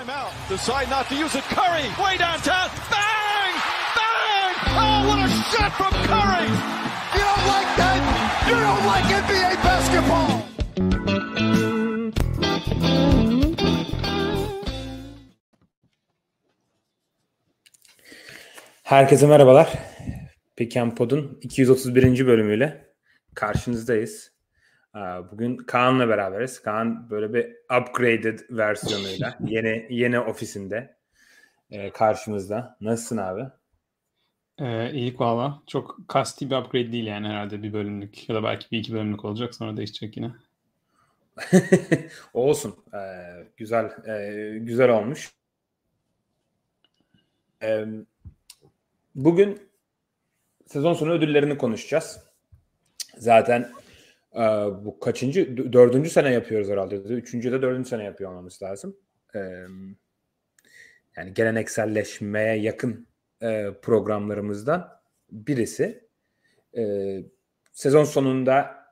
Timeout. Decide not to use it. Curry, way downtown. Bang! Bang! Oh, what a shot from Curry! You don't like that? You don't like NBA basketball! Herkese merhabalar. Piken Pod'un 231. bölümüyle karşınızdayız. Bugün Kaan'la beraberiz. Kaan böyle bir upgraded versiyonuyla yeni ofisinde karşımızda. Nasılsın abi? İyi valla. Çok kasti bir upgrade değil yani, herhalde bir bölümlük ya da belki bir iki bölümlük olacak, sonra değişecek yine. Olsun. Güzel olmuş. Bugün sezon sonu ödüllerini konuşacağız. Zaten bu kaçıncı? 4. sene yapıyoruz herhalde. 3. de 4. sene yapıyor olmamız lazım. Yani gelenekselleşmeye yakın programlarımızdan birisi. Sezon sonunda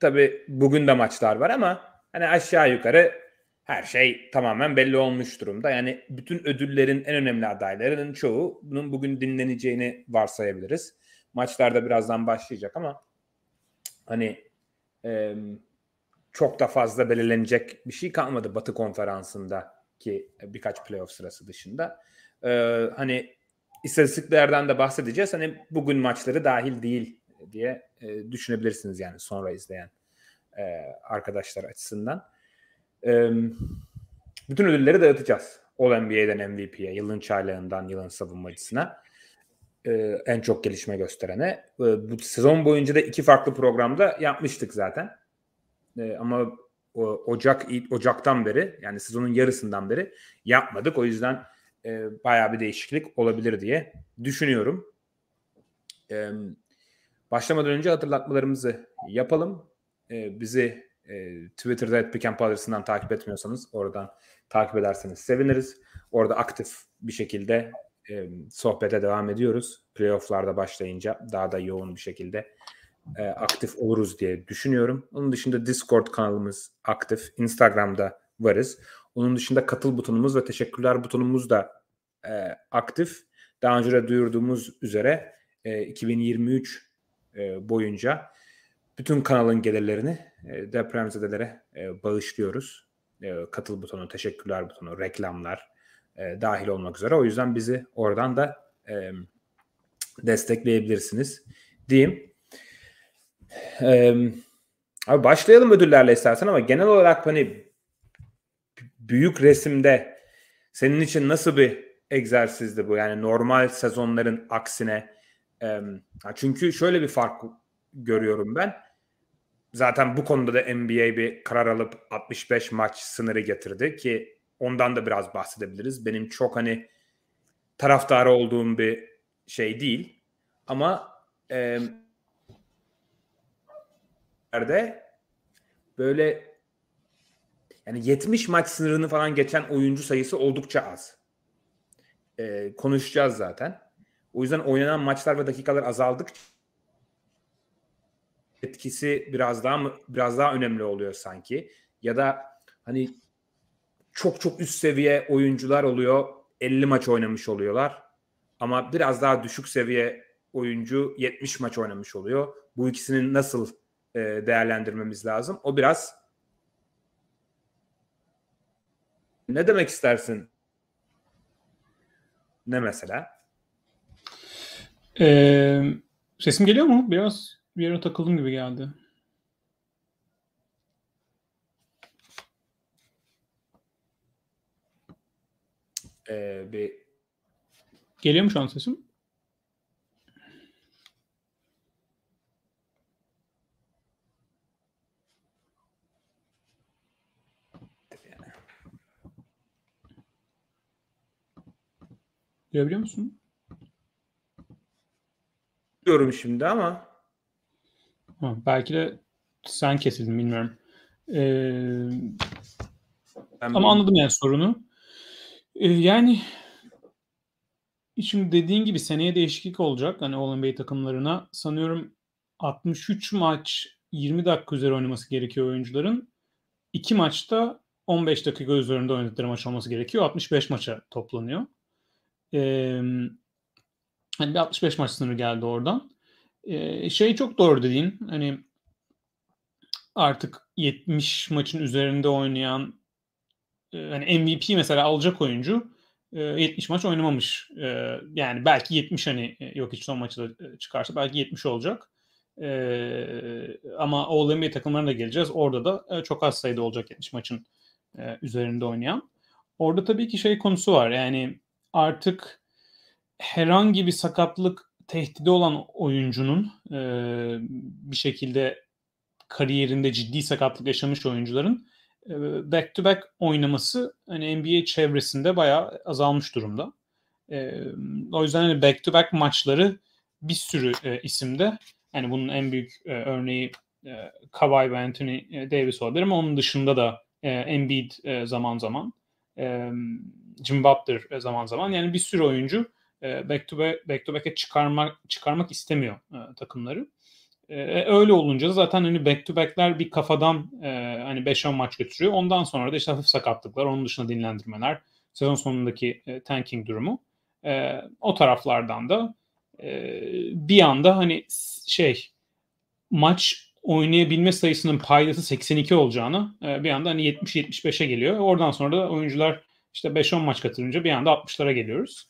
tabii bugün de maçlar var ama hani aşağı yukarı her şey tamamen belli olmuş durumda. Yani bütün ödüllerin en önemli adaylarının çoğu bunun bugün dinleneceğini varsayabiliriz. Maçlarda birazdan başlayacak ama hani çok da fazla belirlenecek bir şey kalmadı Batı Konferansı'ndaki birkaç playoff sırası dışında. Hani istatistiklerden de bahsedeceğiz. Hani bugün maçları dahil değil diye düşünebilirsiniz yani sonra izleyen arkadaşlar açısından. Bütün ödülleri dağıtacağız. All NBA'den MVP'ye, yılın çaylağından yılın savunmacısına, en çok gelişme gösterene. Bu sezon boyunca da 2 farklı programda yapmıştık zaten. Ama Ocak'tan beri, yani sezonun yarısından beri yapmadık. O yüzden bayağı bir değişiklik olabilir diye düşünüyorum. Başlamadan önce hatırlatmalarımızı yapalım. Bizi Twitter'da @Pick&Pod adresinden takip etmiyorsanız oradan takip ederseniz seviniriz. Orada aktif bir şekilde sohbete devam ediyoruz. Playoff'larda başlayınca daha da yoğun bir şekilde aktif oluruz diye düşünüyorum. Onun dışında Discord kanalımız aktif. Instagram'da varız. Onun dışında katıl butonumuz ve teşekkürler butonumuz da aktif. Daha önce de duyurduğumuz üzere 2023 boyunca bütün kanalın gelirlerini depremzedelere bağışlıyoruz. Katıl butonu, teşekkürler butonu, reklamlar dahil olmak üzere. O yüzden bizi oradan da destekleyebilirsiniz diyeyim. Abi başlayalım ödüllerle istersen, ama genel olarak hani büyük resimde senin için nasıl bir egzersizdi bu? Yani normal sezonların aksine. Çünkü şöyle bir fark görüyorum ben. Zaten bu konuda da NBA bir karar alıp 65 maç sınırı getirdi ki ondan da biraz bahsedebiliriz. Benim çok hani taraftarı olduğum bir şey değil. Ama böyle yani 70 maç sınırını falan geçen oyuncu sayısı oldukça az. Konuşacağız zaten. O yüzden oynanan maçlar ve dakikalar azaldıkça etkisi biraz daha önemli oluyor sanki. Ya da hani çok üst seviye oyuncular oluyor. 50 maç oynamış oluyorlar. Ama biraz daha düşük seviye oyuncu 70 maç oynamış oluyor. Bu ikisini nasıl değerlendirmemiz lazım? O biraz, ne demek istersin? Ne mesela? Sesim geliyor mu? Biraz bir yere takıldım gibi geldi. Geliyor mu şu an sesim? Görebiliyor musun? Görüyorum şimdi ama. Ha, belki de sen kesildin, bilmiyorum. Ama anladım yani sorunu. Yani şimdi dediğin gibi seneye değişiklik olacak. Hani All-NBA takımlarına sanıyorum 63 maç 20 dakika üzeri oynaması gerekiyor oyuncuların. 2 maçta 15 dakika üzerinde oynadıkları maç olması gerekiyor. 65 maça toplanıyor. Hani bir 65 maç sınırı geldi oradan. Şey çok doğru dediğin, hani artık 70 maçın üzerinde oynayan hani MVP mesela alacak oyuncu 70 maç oynamamış. Yani belki 70, hani Jokic son maçı da çıkarsa belki 70 olacak. Ama All-NBA takımlarına da geleceğiz. Orada da çok az sayıda olacak 70 maçın üzerinde oynayan. Orada tabii ki şey konusu var. Yani artık herhangi bir sakatlık tehdidi olan oyuncunun, bir şekilde kariyerinde ciddi sakatlık yaşamış oyuncuların back to back oynaması hani NBA çevresinde bayağı azalmış durumda. O yüzden hani back to back maçları bir sürü isimde, yani bunun en büyük örneği Kawhi ve Anthony Davis olabilir ama onun dışında da Embiid zaman zaman, Jimmy Butler zaman zaman, yani bir sürü oyuncu back to back'e çıkarmak istemiyor takımları. Öyle olunca zaten hani back to back'ler bir kafadan hani 5-10 maç götürüyor. Ondan sonra da işte hafif sakatlıklar, onun dışında dinlendirmeler, sezon sonundaki tanking durumu. O taraflardan da bir anda hani şey, maç oynayabilme sayısının paydası 82 olacağına bir anda hani 70-75'e geliyor. Oradan sonra da oyuncular işte 5-10 maç katılınca bir anda 60'lara geliyoruz.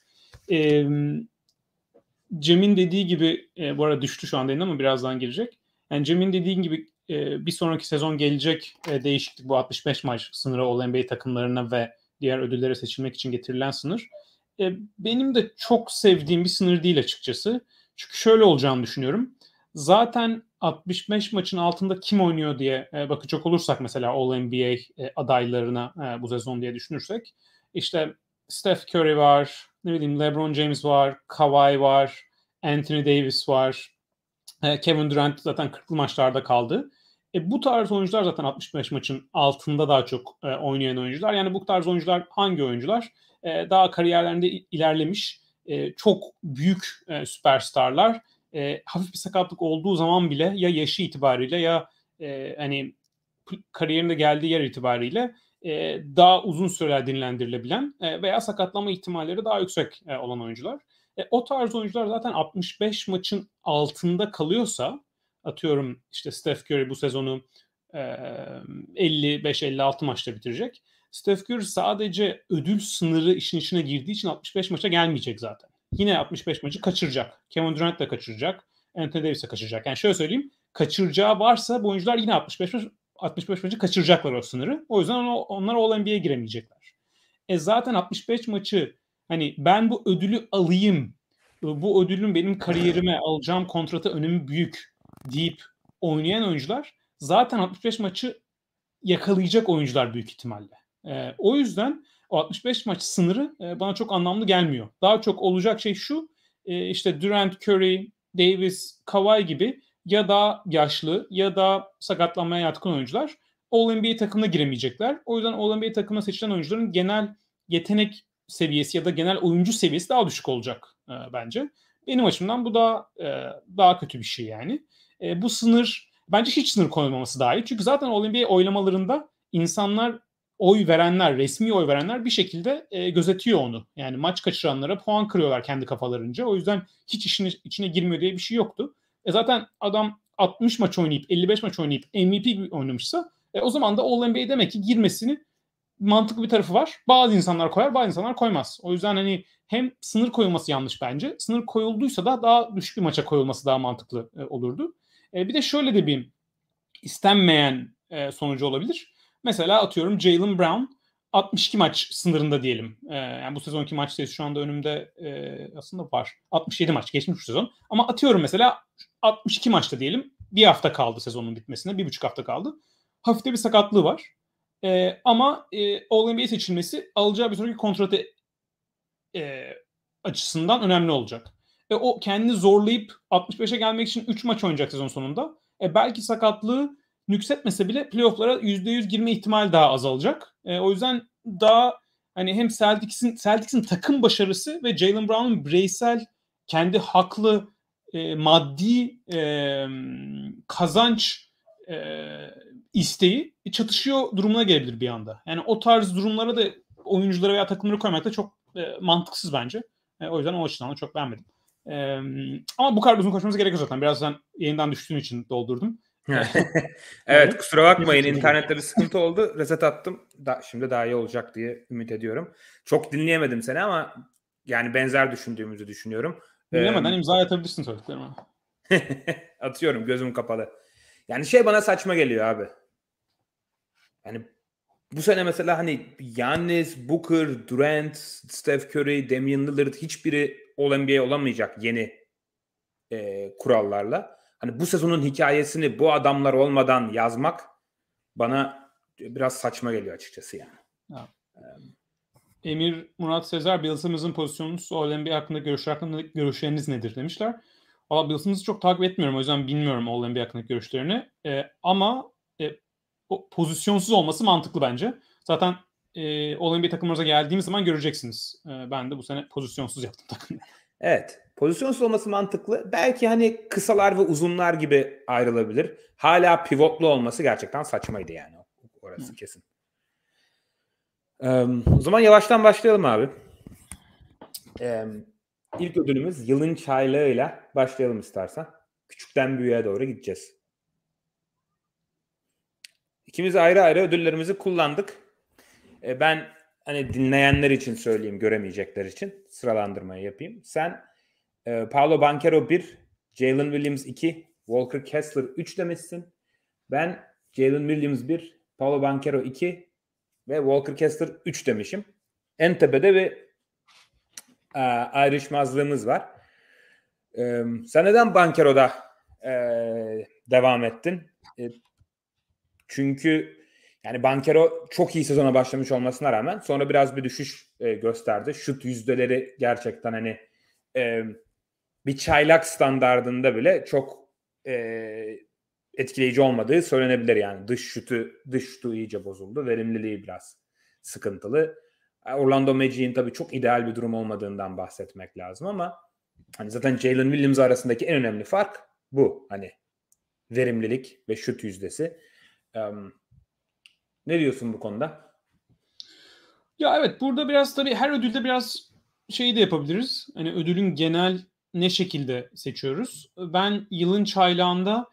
Cem'in dediği gibi, bu arada düştü şu anda ama birazdan girecek. Yani Cem'in dediği gibi bir sonraki sezon gelecek değişiklik bu 65 maç sınırı All-NBA takımlarına ve diğer ödüllere seçilmek için getirilen sınır. Benim de çok sevdiğim bir sınır değil açıkçası. Çünkü şöyle olacağını düşünüyorum. Zaten 65 maçın altında kim oynuyor diye bakacak olursak, mesela All-NBA adaylarına bu sezon diye düşünürsek, işte Steph Curry var, ne bileyim LeBron James var, Kawhi var, Anthony Davis var, Kevin Durant zaten 40'lı maçlarda kaldı. Bu tarz oyuncular zaten 65 maçın altında daha çok oynayan oyuncular. Yani bu tarz oyuncular hangi oyuncular? Daha kariyerlerinde ilerlemiş, çok büyük süperstarlar. Hafif bir sakatlık olduğu zaman bile ya yaşı itibariyle ya hani kariyerinde geldiği yer itibariyle daha uzun süreler dinlendirilebilen veya sakatlama ihtimalleri daha yüksek olan oyuncular. O tarz oyuncular zaten 65 maçın altında kalıyorsa, atıyorum işte Steph Curry bu sezonu 55-56 maçta bitirecek. Steph Curry sadece ödül sınırı işin içine girdiği için 65 maça gelmeyecek zaten. Yine 65 maçı kaçıracak. Kevin Durant da kaçıracak. Anthony Davis de kaçıracak. Yani şöyle söyleyeyim, kaçıracağı varsa bu oyuncular yine 65 maçı kaçıracaklar o sınırı. O yüzden onlar All-NBA'ye giremeyecekler. Zaten 65 maçı, hani ben bu ödülü alayım, bu ödülün benim kariyerime, alacağım kontrata önemi büyük deyip oynayan oyuncular zaten 65 maçı yakalayacak oyuncular büyük ihtimalle. O yüzden o 65 maç sınırı bana çok anlamlı gelmiyor. Daha çok olacak şey şu, işte Durant, Curry, Davis, Kawhi gibi ya da yaşlı ya da sakatlanmaya yatkın oyuncular All-NBA takımına giremeyecekler. O yüzden All-NBA takımına seçilen oyuncuların genel yetenek seviyesi ya da genel oyuncu seviyesi daha düşük olacak bence. Benim açımdan bu daha kötü bir şey yani. Bu sınır, bence hiç sınır konulmaması daha iyi. Çünkü zaten All-NBA oylamalarında insanlar, oy verenler, resmi oy verenler bir şekilde gözetiyor onu. Yani maç kaçıranlara puan kırıyorlar kendi kafalarınca. O yüzden hiç işin içine girmiyor diye bir şey yoktu. Zaten adam 60 maç oynayıp 55 maç oynayıp MVP oynamışsa o zaman da All-NBA demek ki girmesini mantıklı bir tarafı var. Bazı insanlar koyar, bazı insanlar koymaz. O yüzden hani hem sınır koyulması yanlış bence. Sınır koyulduysa da daha düşük bir maça koyulması daha mantıklı olurdu. Bir de şöyle de bir istenmeyen sonucu olabilir. Mesela atıyorum Jaylen Brown 62 maç sınırında diyelim. Yani bu sezonki maç sayısı şu anda önümde aslında var. 67 maç geçmiş bu sezon. Ama atıyorum mesela 62 maçta diyelim. Bir hafta kaldı sezonun bitmesine. 1,5 hafta kaldı. Hafif de bir sakatlığı var. Ama All-NBA seçilmesi alacağı bir sonraki kontratı açısından önemli olacak. O kendini zorlayıp 65'e gelmek için 3 maç oynayacak sezon sonunda. Belki sakatlığı nüksetmese bile playoff'lara %100 girme ihtimali daha azalacak. O yüzden daha hani hem Celtics'in takım başarısı ve Jaylen Brown'un bireysel kendi haklı maddi kazanç isteği çatışıyor durumuna gelebilir bir anda. Yani o tarz durumlara da oyunculara veya takımları koymak da çok mantıksız bence. O yüzden o açıdan da çok beğenmedim. Ama bu kadar uzun koşmamız gerekiyor zaten. Birazdan yayından düştüğün için doldurdum. Evet, kusura bakmayın, internette bir sıkıntı oldu. Reset attım. Şimdi daha iyi olacak diye ümit ediyorum. Çok dinleyemedim seni ama yani benzer düşündüğümüzü düşünüyorum. Dinlemeden imza atabilirsin söylediklerime. Atıyorum gözüm kapalı. Yani şey bana saçma geliyor abi. Yani bu sene mesela hani Giannis, Booker, Durant, Steph Curry, Damian Lillard hiçbiri All-NBA olamayacak yeni kurallarla. Hani bu sezonun hikayesini bu adamlar olmadan yazmak bana biraz saçma geliyor açıkçası yani. Evet. Emir Murat Sezer, Bill Simmons'ın pozisyonunuz All-NBA hakkında görüşleriniz nedir demişler. Valla Bill Simmons'ı çok takip etmiyorum. O yüzden bilmiyorum All-NBA hakkındaki görüşlerini. Ama pozisyonsuz olması mantıklı bence. Zaten All-NBA takımlarınıza geldiğimiz zaman göreceksiniz. Ben de bu sene pozisyonsuz yaptım takımda. Evet. Pozisyonsuz olması mantıklı. Belki hani kısalar ve uzunlar gibi ayrılabilir. Hala pivotlu olması gerçekten saçmaydı yani. Orası kesin. O zaman yavaştan başlayalım abi. İlk ödülümüz yılın çaylağıyla başlayalım istersen. Küçükten büyüğe doğru gideceğiz. İkimiz ayrı ayrı ödüllerimizi kullandık. Ben hani dinleyenler için söyleyeyim, göremeyecekler için sıralandırmayı yapayım. Sen Paolo Banchero 1, Jalen Williams 2, Walker Kessler 3 demişsin. Ben Jalen Williams 1, Paolo Banchero 2 ve Walker Kessler 3 demişim. En tepede ve ayrışmazlığımız var. Sen neden Banchero'da devam ettin? Çünkü yani Banchero çok iyi sezona başlamış olmasına rağmen sonra biraz bir düşüş gösterdi. Şut yüzdeleri gerçekten hani bir çaylak standardında bile çok etkileyici olmadığı söylenebilir yani. Dış şutu iyice bozuldu. Verimliliği biraz sıkıntılı. Orlando Magic'in tabii çok ideal bir durum olmadığından bahsetmek lazım ama hani zaten Jalen Williams arasındaki en önemli fark bu. Hani verimlilik ve şut yüzdesi. Ne diyorsun bu konuda? Ya evet, burada biraz tabii her ödülde biraz şeyi de yapabiliriz. Hani ödülün genel ne şekilde seçiyoruz? Ben yılın çaylağında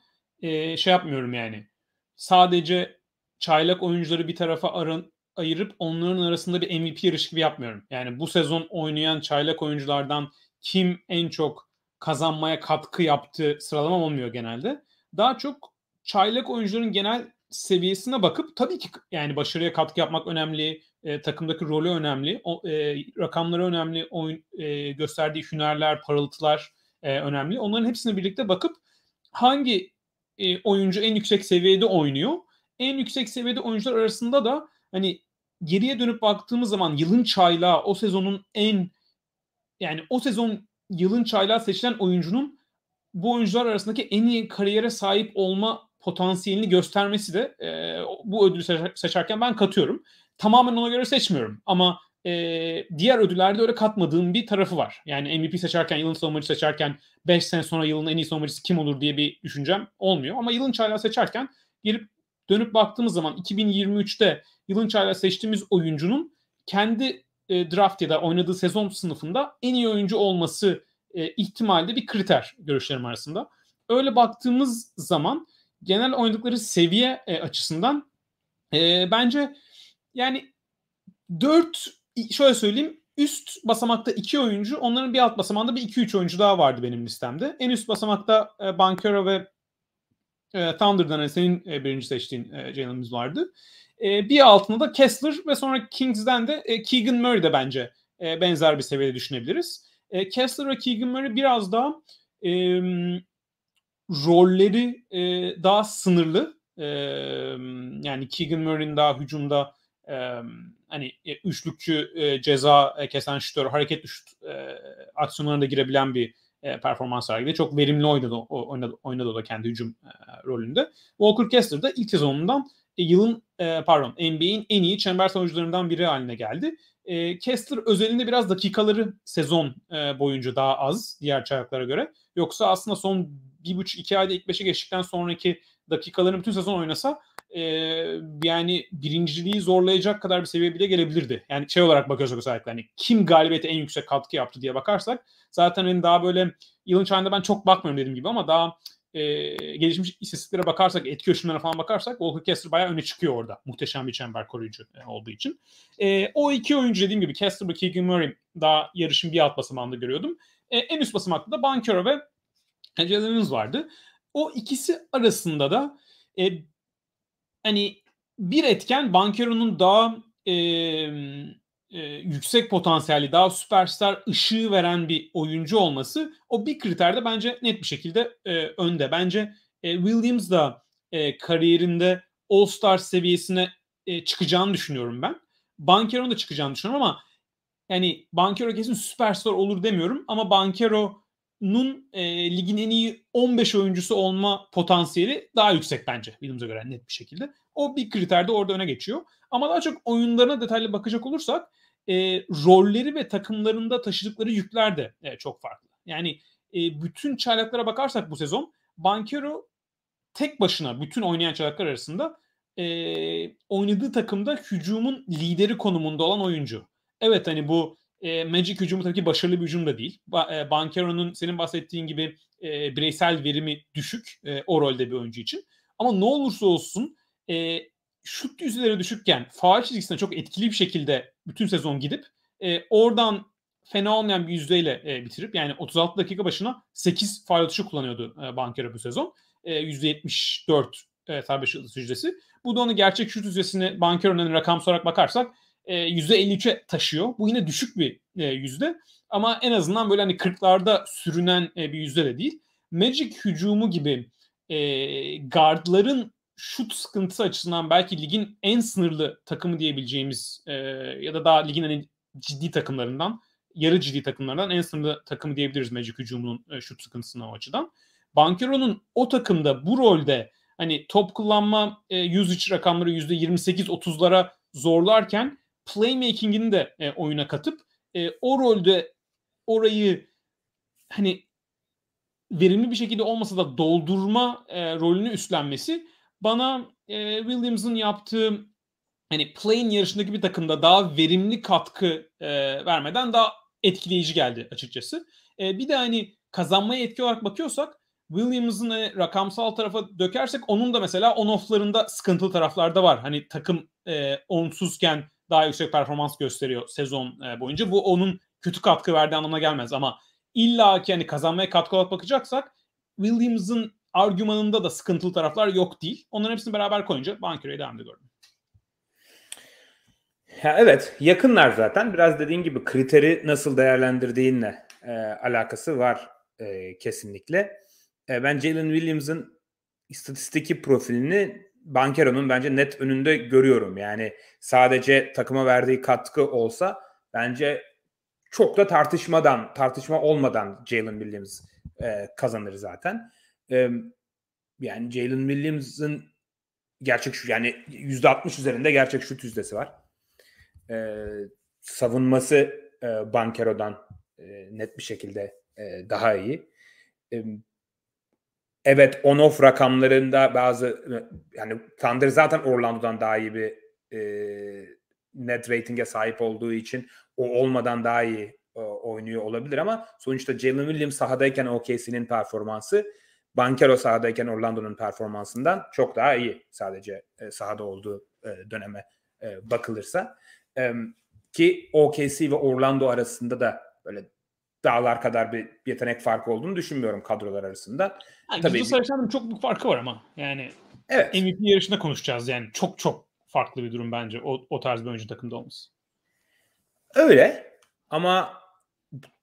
şey yapmıyorum yani. Sadece çaylak oyuncuları bir tarafa ayırıp onların arasında bir MVP yarışı gibi yapmıyorum. Yani bu sezon oynayan çaylak oyunculardan kim en çok kazanmaya katkı yaptı sıralamam olmuyor genelde. Daha çok çaylak oyuncuların genel seviyesine bakıp tabii ki yani başarıya katkı yapmak önemli, takımdaki rolü önemli, rakamları önemli, gösterdiği hünerler, parıltılar önemli. Onların hepsine birlikte bakıp hangi oyuncu en yüksek seviyede oynuyor? En yüksek seviyede oyuncular arasında da hani geriye dönüp baktığımız zaman yılın çaylağı o sezon yılın çaylağı seçilen oyuncunun bu oyuncular arasındaki en iyi kariyere sahip olma potansiyelini göstermesi de bu ödülü seçerken ben katıyorum. Tamamen ona göre seçmiyorum ama diğer ödüllerde öyle katmadığım bir tarafı var. Yani MVP seçerken, yılın savunmacısı seçerken 5 sene sonra yılın en iyi savunmacısı kim olur diye bir düşüncem olmuyor. Ama yılın çaylağı seçerken gelip dönüp baktığımız zaman 2023'te yılın çaylağı seçtiğimiz oyuncunun kendi draft ya da oynadığı sezon sınıfında en iyi oyuncu olması ihtimalde bir kriter görüşlerim arasında. Öyle baktığımız zaman genel oynadıkları seviye açısından bence yani 4, şöyle söyleyeyim, üst basamakta 2 oyuncu, onların bir alt basamağında bir 2-3 oyuncu daha vardı benim listemde. En üst basamakta Banchero ve Thunder'dan hani senin birinci seçtiğin Jalen'imiz vardı. Bir altında da Kessler ve sonra Kings'den de Keegan Murray de bence benzer bir seviyede düşünebiliriz. Kessler ve Keegan Murray biraz daha rolleri daha sınırlı. Yani Keegan Murray'in daha hücumda hani üçlükçü, ceza kesen şütör, hareketli şut aksiyonlarına girebilen bir performans sergiledi. Çok verimli oynadı o da kendi hücum rolünde. Walker Kessler de ilk sezonundan NBA'in en iyi çember savunucularından biri haline geldi. Kessler özelinde biraz dakikaları sezon boyunca daha az diğer çaylaklara göre. Yoksa aslında son 1,5-2 ayda ilk 5'e geçtikten sonraki dakikaların bütün sezon oynasa yani birinciliği zorlayacak kadar bir seviye bile gelebilirdi. Yani şey olarak bakıyorsak özellikle hani kim galibiyete en yüksek katkı yaptı diye bakarsak zaten benim daha böyle yılın çağında ben çok bakmıyorum dediğim gibi ama daha gelişmiş istatistiklere bakarsak, etki ölçümlerine falan bakarsak Walker Kessler bayağı öne çıkıyor orada. Muhteşem bir çember koruyucu olduğu için. O iki oyuncu dediğim gibi Kessler ve Keegan Murray daha yarışın bir alt basamağında görüyordum. En üst basamakta da Banchero ve Jalen Williams vardı. O ikisi arasında da hani bir etken Banchero'nun daha yüksek potansiyeli, daha süperstar ışığı veren bir oyuncu olması o bir kriterde bence net bir şekilde önde. Bence Williams da kariyerinde All-Star seviyesine çıkacağını düşünüyorum ben. Banchero'nun da çıkacağını düşünüyorum ama yani Banchero kesin süperstar olur demiyorum ama Banchero'nun ligin en iyi 15 oyuncusu olma potansiyeli daha yüksek bence Williams'a göre net bir şekilde. O bir kriterde orada öne geçiyor. Ama daha çok oyunlarına detaylı bakacak olursak rolleri ve takımlarında taşıdıkları yükler de çok farklı. Yani bütün çaylaklara bakarsak bu sezon Banchero tek başına bütün oynayan çaylaklar arasında oynadığı takımda hücumun lideri konumunda olan oyuncu. Evet hani bu Magic hücumu tabii ki başarılı bir hücum da değil. Banchero'nun senin bahsettiğin gibi bireysel verimi düşük o rolde bir oyuncu için. Ama ne olursa olsun şut yüzdeleri düşükken faul çizgisine çok etkili bir şekilde bütün sezon gidip oradan fena olmayan bir yüzdeyle bitirip yani 36 dakika başına 8 faul atışı kullanıyordu Banchero bu sezon. %74 serbest atış yüzdesi. Bu da onu gerçek şut yüzdesini Banchero'nun rakamsal olarak bakarsak %53'e taşıyor. Bu yine düşük bir yüzde ama en azından böyle hani 40'larda sürünen bir yüzde de değil. Magic hücumu gibi guardların şut sıkıntısı açısından belki ligin en sınırlı takımı diyebileceğimiz ya da daha ligin hani ciddi takımlarından, yarı ciddi takımlardan en sınırlı takımı diyebiliriz Magic hücumunun şut sıkıntısına o açıdan. Banchero'nun o takımda bu rolde hani top kullanma usage rakamları %28-30'lara zorlarken playmaking'ini de oyuna katıp o rolde orayı hani verimli bir şekilde olmasa da doldurma rolünü üstlenmesi bana Williams'ın yaptığı hani play-in yarışındaki bir takımda daha verimli katkı vermeden daha etkileyici geldi açıkçası. Bir de hani kazanmaya etki olarak bakıyorsak Williams'ın rakamsal tarafa dökersek onun da mesela on-off'larında sıkıntılı taraflarda var. Hani takım onsuzken daha yüksek performans gösteriyor sezon boyunca. Bu onun kötü katkı verdiği anlamına gelmez ama illa ki hani kazanmaya katkı olarak bakacaksak Williams'ın argümanında da sıkıntılı taraflar yok değil. Onların hepsini beraber koyunca Banchero'yu devamlı gördüm. Ya evet, yakınlar zaten. Biraz dediğin gibi kriteri nasıl değerlendirdiğinle alakası var kesinlikle. Ben Jalen Williams'ın istatistiki profilini Banchero'nun bence net önünde görüyorum. Yani sadece takıma verdiği katkı olsa bence çok da tartışma olmadan Jalen Williams kazanır zaten. Yani Jalen Williams'ın gerçek şu yani %60 üzerinde gerçek şut yüzdesi var. Savunması Banchero'dan net bir şekilde daha iyi. Evet, on-off rakamlarında bazı yani Thunder zaten Orlando'dan daha iyi bir net rating'e sahip olduğu için o olmadan daha iyi oynuyor olabilir ama sonuçta Jalen Williams sahadayken OKC'nin performansı Banchero sahadayken Orlando'nun performansından çok daha iyi sadece sahada olduğu döneme bakılırsa. Ki OKC ve Orlando arasında da böyle dağlar kadar bir yetenek farkı olduğunu düşünmüyorum kadrolar arasında. Yani tabii güzel sayışlarının çok büyük farkı var ama yani evet. MVP yarışında konuşacağız yani çok farklı bir durum bence o tarz bir oyuncu takımda olması. Öyle ama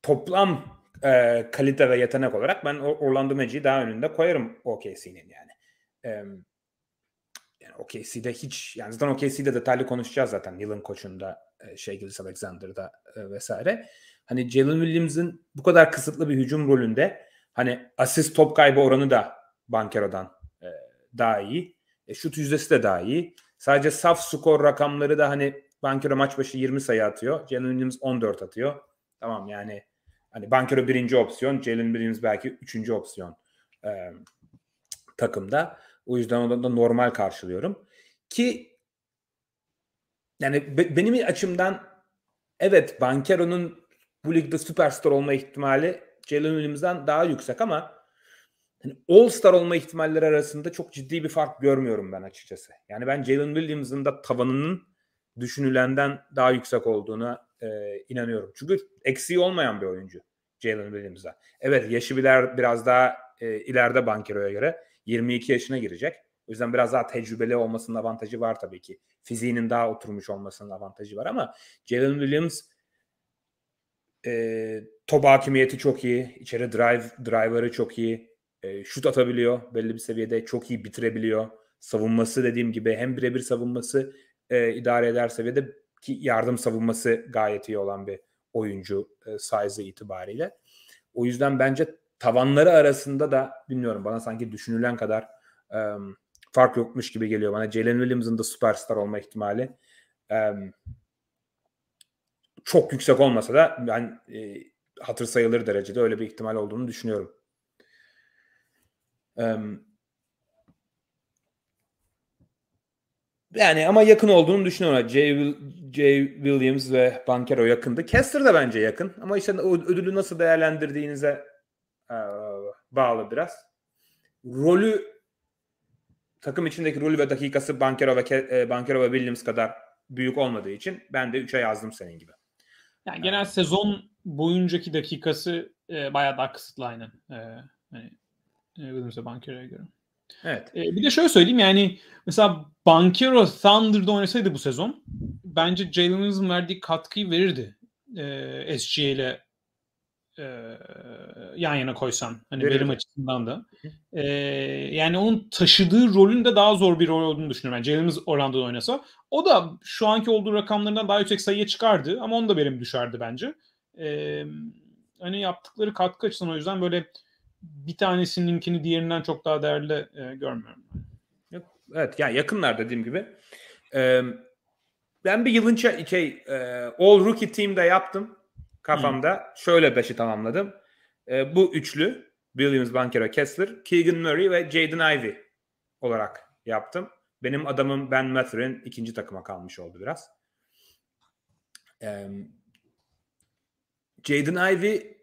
toplam kalite ve yetenek olarak ben Orlando Magic'i daha önünde koyarım OKC'nin yani. Yani OKC'de hiç yani zaten OKC'de detaylı konuşacağız zaten yılın koçunda Shea Gilgeous-Alexander'da vesaire. Hani Jalen Williams'ın bu kadar kısıtlı bir hücum rolünde hani asist top kaybı oranı da Banchero'dan daha iyi. Şut yüzdesi de daha iyi. Sadece saf skor rakamları da hani Banchero maç başı 20 sayı atıyor. Jalen Williams 14 atıyor. Tamam yani hani Banchero birinci opsiyon, Jalen Williams belki üçüncü opsiyon takımda. O yüzden ondan da normal karşılıyorum. Ki yani benim açımdan evet Banchero'nun bu ligde süperstar olma ihtimali Jalen Williams'dan daha yüksek ama yani All-Star olma ihtimalleri arasında çok ciddi bir fark görmüyorum ben açıkçası. Yani ben Jalen Williams'ın da tavanının düşünülenden daha yüksek olduğuna inanıyorum. Çünkü eksiği olmayan bir oyuncu Jalen Williams'a. Evet yaşı biraz daha ileride Banchero'ya göre 22 yaşına girecek. O yüzden biraz daha tecrübeli olmasının avantajı var tabii ki. Fiziğinin daha oturmuş olmasının avantajı var ama Jalen Williams top hakimiyeti çok iyi. İçeri driver'ı çok iyi. Şut atabiliyor belli bir seviyede. Çok iyi bitirebiliyor. Savunması dediğim gibi hem birebir savunması idare eder seviyede ki yardım savunması gayet iyi olan bir oyuncu size itibariyle. O yüzden bence tavanları arasında da bilmiyorum bana sanki düşünülen kadar fark yokmuş gibi geliyor bana. Jalen Williams'ın da süperstar olma ihtimali çok yüksek olmasa da ben hatır sayılır derecede öyle bir ihtimal olduğunu düşünüyorum. Yani ama yakın olduğunu düşünüyorum. Jay Williams ve Banchero yakındı. Kessler de bence yakın. Ama işte ödülü nasıl değerlendirdiğinize bağlı biraz. Rolü, takım içindeki rolü ve dakikası Banchero ve Williams kadar büyük olmadığı için ben de 3'e yazdım senin gibi. Yani genel sezon boyuncaki dakikası bayağı daha kısıtlı aynen. Yani Williams'e Banchero'ya göre. Evet. Bir de şöyle söyleyeyim yani mesela Banchero Thunder'da oynasaydı bu sezon bence Jalen Williams'ın verdiği katkıyı verirdi. SGA ile yan yana koysan hani verim açısından da. Yani onun taşıdığı rolün de daha zor bir rol olduğunu düşünüyorum. Yani Jalen Williams Orlando'da oynasa o da şu anki olduğu rakamlarından daha yüksek sayıya çıkardı ama onun da verim düşerdi bence. Hani yaptıkları katkı açısından o yüzden böyle bir tanesininkini diğerinden çok daha değerli görmüyorum. Evet yani yakınlar dediğim gibi. Ben bir yılın All Rookie Team'de yaptım kafamda. Şöyle 5'i tamamladım. Bu üçlü Williams, Banchero, Kessler, Keegan Murray ve Jaden Ivey olarak yaptım. Benim adamım Ben Mather'in ikinci takıma kalmış oldu biraz. Jaden Ivey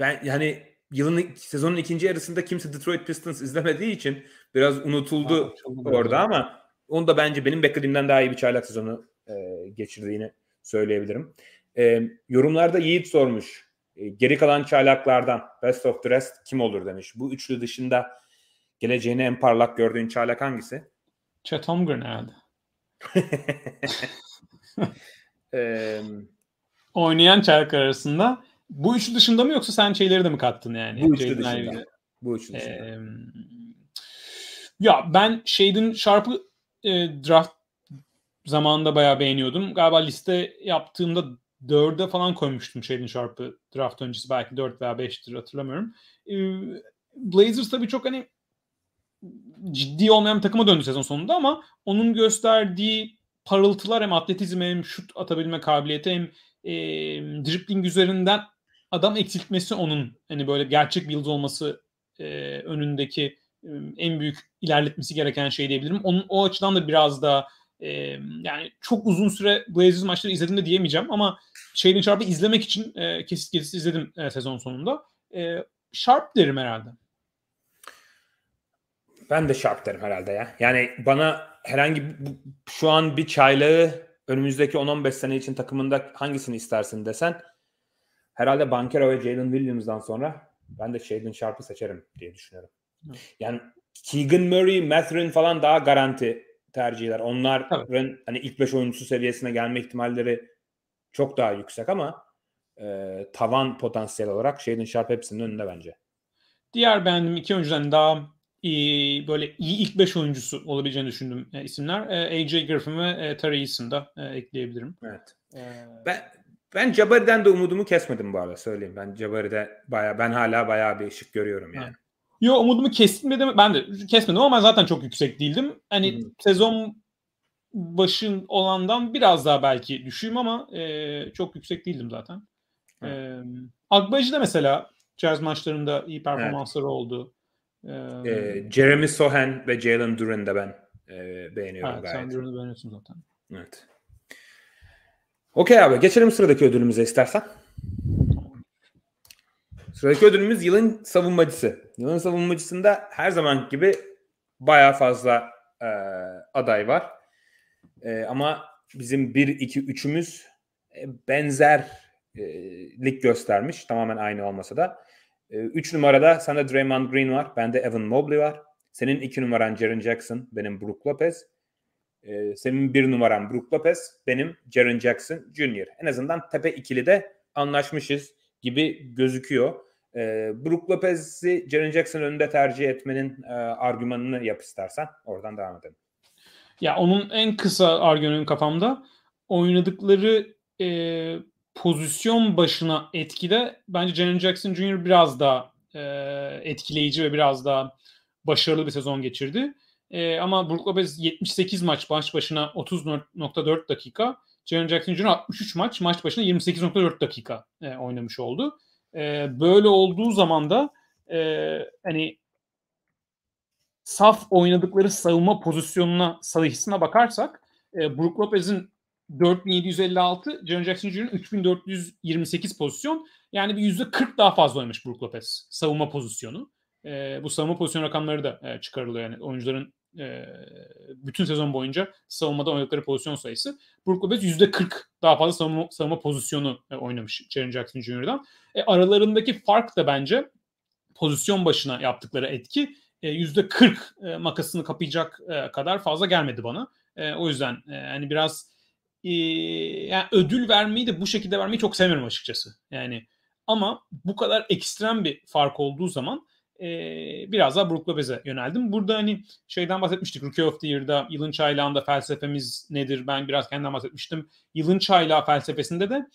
ben yani sezonun ikinci yarısında kimse Detroit Pistons izlemediği için biraz unutuldu orada ama onu da bence benim beklediğimden daha iyi bir çaylak sezonu geçirdiğini söyleyebilirim. Yorumlarda Yiğit sormuş. Geri kalan çaylaklardan best of the rest kim olur demiş. Bu üçlü dışında geleceğini en parlak gördüğün çaylak hangisi? Chet Holmgren herhalde. Oynayan çaylaklar arasında bu üçlü dışında mı yoksa sen şeyleri de mi kattın yani? Bu üçlü dışında. Ya ben Shaedon Sharp'ı draft zamanında bayağı beğeniyordum. Galiba liste yaptığımda 4'e falan koymuştum Shaedon Sharp'ı. Draft öncesi belki 4 veya 5'tir hatırlamıyorum. Blazers tabii çok hani ciddi olmayan takıma döndü sezon sonunda ama onun gösterdiği parıltılar hem atletizm hem şut atabilme kabiliyeti hem dribbling üzerinden adam eksiltmesi onun hani böyle gerçek bir yıldız olması önündeki en büyük ilerletmesi gereken şey diyebilirim. Onun o açıdan da biraz daha yani çok uzun süre Blazers maçları izledim de diyemeyeceğim ama Shaedon Sharp'ı izlemek için kesit kesit izledim sezon sonunda. Sharp derim herhalde. Ben de Sharp derim herhalde ya. Yani bana herhangi şu an bir çaylağı önümüzdeki 10-15 sene için takımında hangisini istersin desen herhalde Banchero ve Jalen Williams'dan sonra ben de Shaedon Sharp'ı seçerim diye düşünüyorum. Yani Keegan Murray, Mathurin falan daha garanti tercihler. Onların hani ilk 5 oyuncusu seviyesine gelme ihtimalleri çok daha yüksek ama tavan potansiyel olarak Shaedon Sharp hepsinin önünde bence. Diğer beğendiğim iki oyuncudan daha böyle iyi ilk 5 oyuncusu olabileceğini düşündüğüm isimler. AJ Griffin ve Tari Eason da ekleyebilirim. Evet. Ben Jabari'den de umudumu kesmedim bu arada söyleyeyim. Ben Jabari'de hala bayağı bir ışık görüyorum yani. Evet. Yo umudumu kesmedim. Ben de kesmedim ama ben zaten çok yüksek değildim. Hani sezon başın olandan biraz daha belki düşüğüm ama çok yüksek değildim zaten. Evet. Agbaji da mesela Jazz maçlarında iyi performansları oldu. Jeremy Sohan ve Jalen Duran'ı da ben beğeniyorum evet, gayet. Sen de onu beğeniyorsun zaten. Evet. Okey abi, geçelim sıradaki ödülümüze istersen. Sıradaki ödülümüz yılın savunmacısı. Yılın savunmacısında her zaman gibi bayağı fazla aday var. Ama bizim 1-2-3'ümüz benzerlik göstermiş. Tamamen aynı olmasa da. 3 numarada sende Draymond Green var. Bende Evan Mobley var. Senin 2 numaran Jaren Jackson. Benim Brook Lopez. Senin 1 numaran Brook Lopez. Benim Jaren Jackson Jr. En azından tepe ikili de anlaşmışız gibi gözüküyor. Brook Lopez'i Jaren Jackson'ın önünde tercih etmenin argümanını yap istersen. Oradan devam edelim. Ya onun en kısa argümanı kafamda. Oynadıkları pozisyon başına etkide bence Jaren Jackson Jr. biraz daha etkileyici ve biraz daha başarılı bir sezon geçirdi. Ama Brook Lopez 78 maç baş başına 30.4 dakika. Jaren Jackson Jr. 63 maç başına 28.4 dakika oynamış oldu. Böyle olduğu zaman da hani saf oynadıkları savunma pozisyonuna, sayısına bakarsak Brook Lopez'in 4.756, Jaren Jackson Jr.'ın 3.428 pozisyon. Yani bir %40 daha fazla oynamış Brook Lopez savunma pozisyonu. Bu savunma pozisyon rakamları da çıkarılıyor. Yani oyuncuların bütün sezon boyunca savunmada oynadıkları pozisyon sayısı. Brook Lopez %40 daha fazla savunma pozisyonu oynamış Jaren Jackson Jr.'dan. Aralarındaki fark da bence pozisyon başına yaptıkları etki %40 makasını kapayacak kadar fazla gelmedi bana. O yüzden yani biraz yani ödül vermeyi de bu şekilde vermeyi çok sevmiyorum açıkçası. Yani ama bu kadar ekstrem bir fark olduğu zaman biraz daha Brook Lopez'e yöneldim. Burada hani şeyden bahsetmiştik. Rookie of the Year'da yılın çaylağında felsefemiz nedir? Ben biraz kendimden bahsetmiştim. Yılın çaylağı felsefesinde de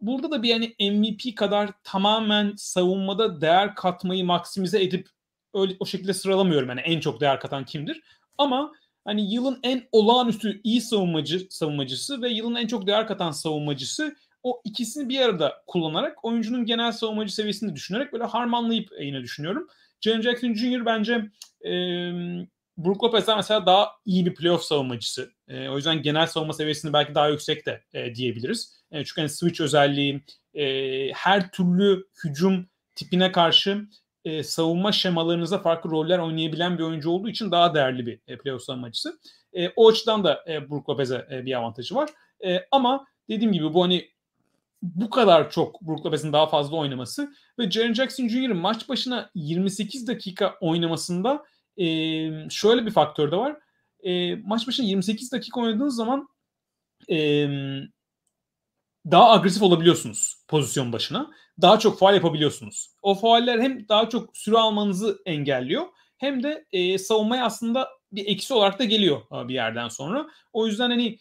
burada da bir yani MVP kadar tamamen savunmada değer katmayı maksimize edip öyle o şekilde sıralamıyorum. Yani en çok değer katan kimdir? Ama hani yılın en olağanüstü iyi savunmacısı ve yılın en çok değer katan savunmacısı, o ikisini bir arada kullanarak oyuncunun genel savunmacı seviyesini düşünerek böyle harmanlayıp yine düşünüyorum. Jaren Jackson Jr. bence Brook Lopez'den mesela daha iyi bir playoff savunmacısı. O yüzden genel savunma seviyesini belki daha yüksek de diyebiliriz. Çünkü yani switch özelliği, her türlü hücum tipine karşı savunma şemalarınıza farklı roller oynayabilen bir oyuncu olduğu için daha değerli bir playoff savunmacısı. O açıdan da Brook Lopez'e bir avantajı var. Ama dediğim gibi bu hani bu kadar çok Brook Lopez'in daha fazla oynaması ve Jaren Jackson Jr.'ın maç başına 28 dakika oynamasında şöyle bir faktör de var. Maç başına 28 dakika oynadığınız zaman daha agresif olabiliyorsunuz pozisyon başına. Daha çok faul yapabiliyorsunuz. O fauller hem daha çok süre almanızı engelliyor hem de savunmaya aslında bir eksi olarak da geliyor bir yerden sonra. O yüzden hani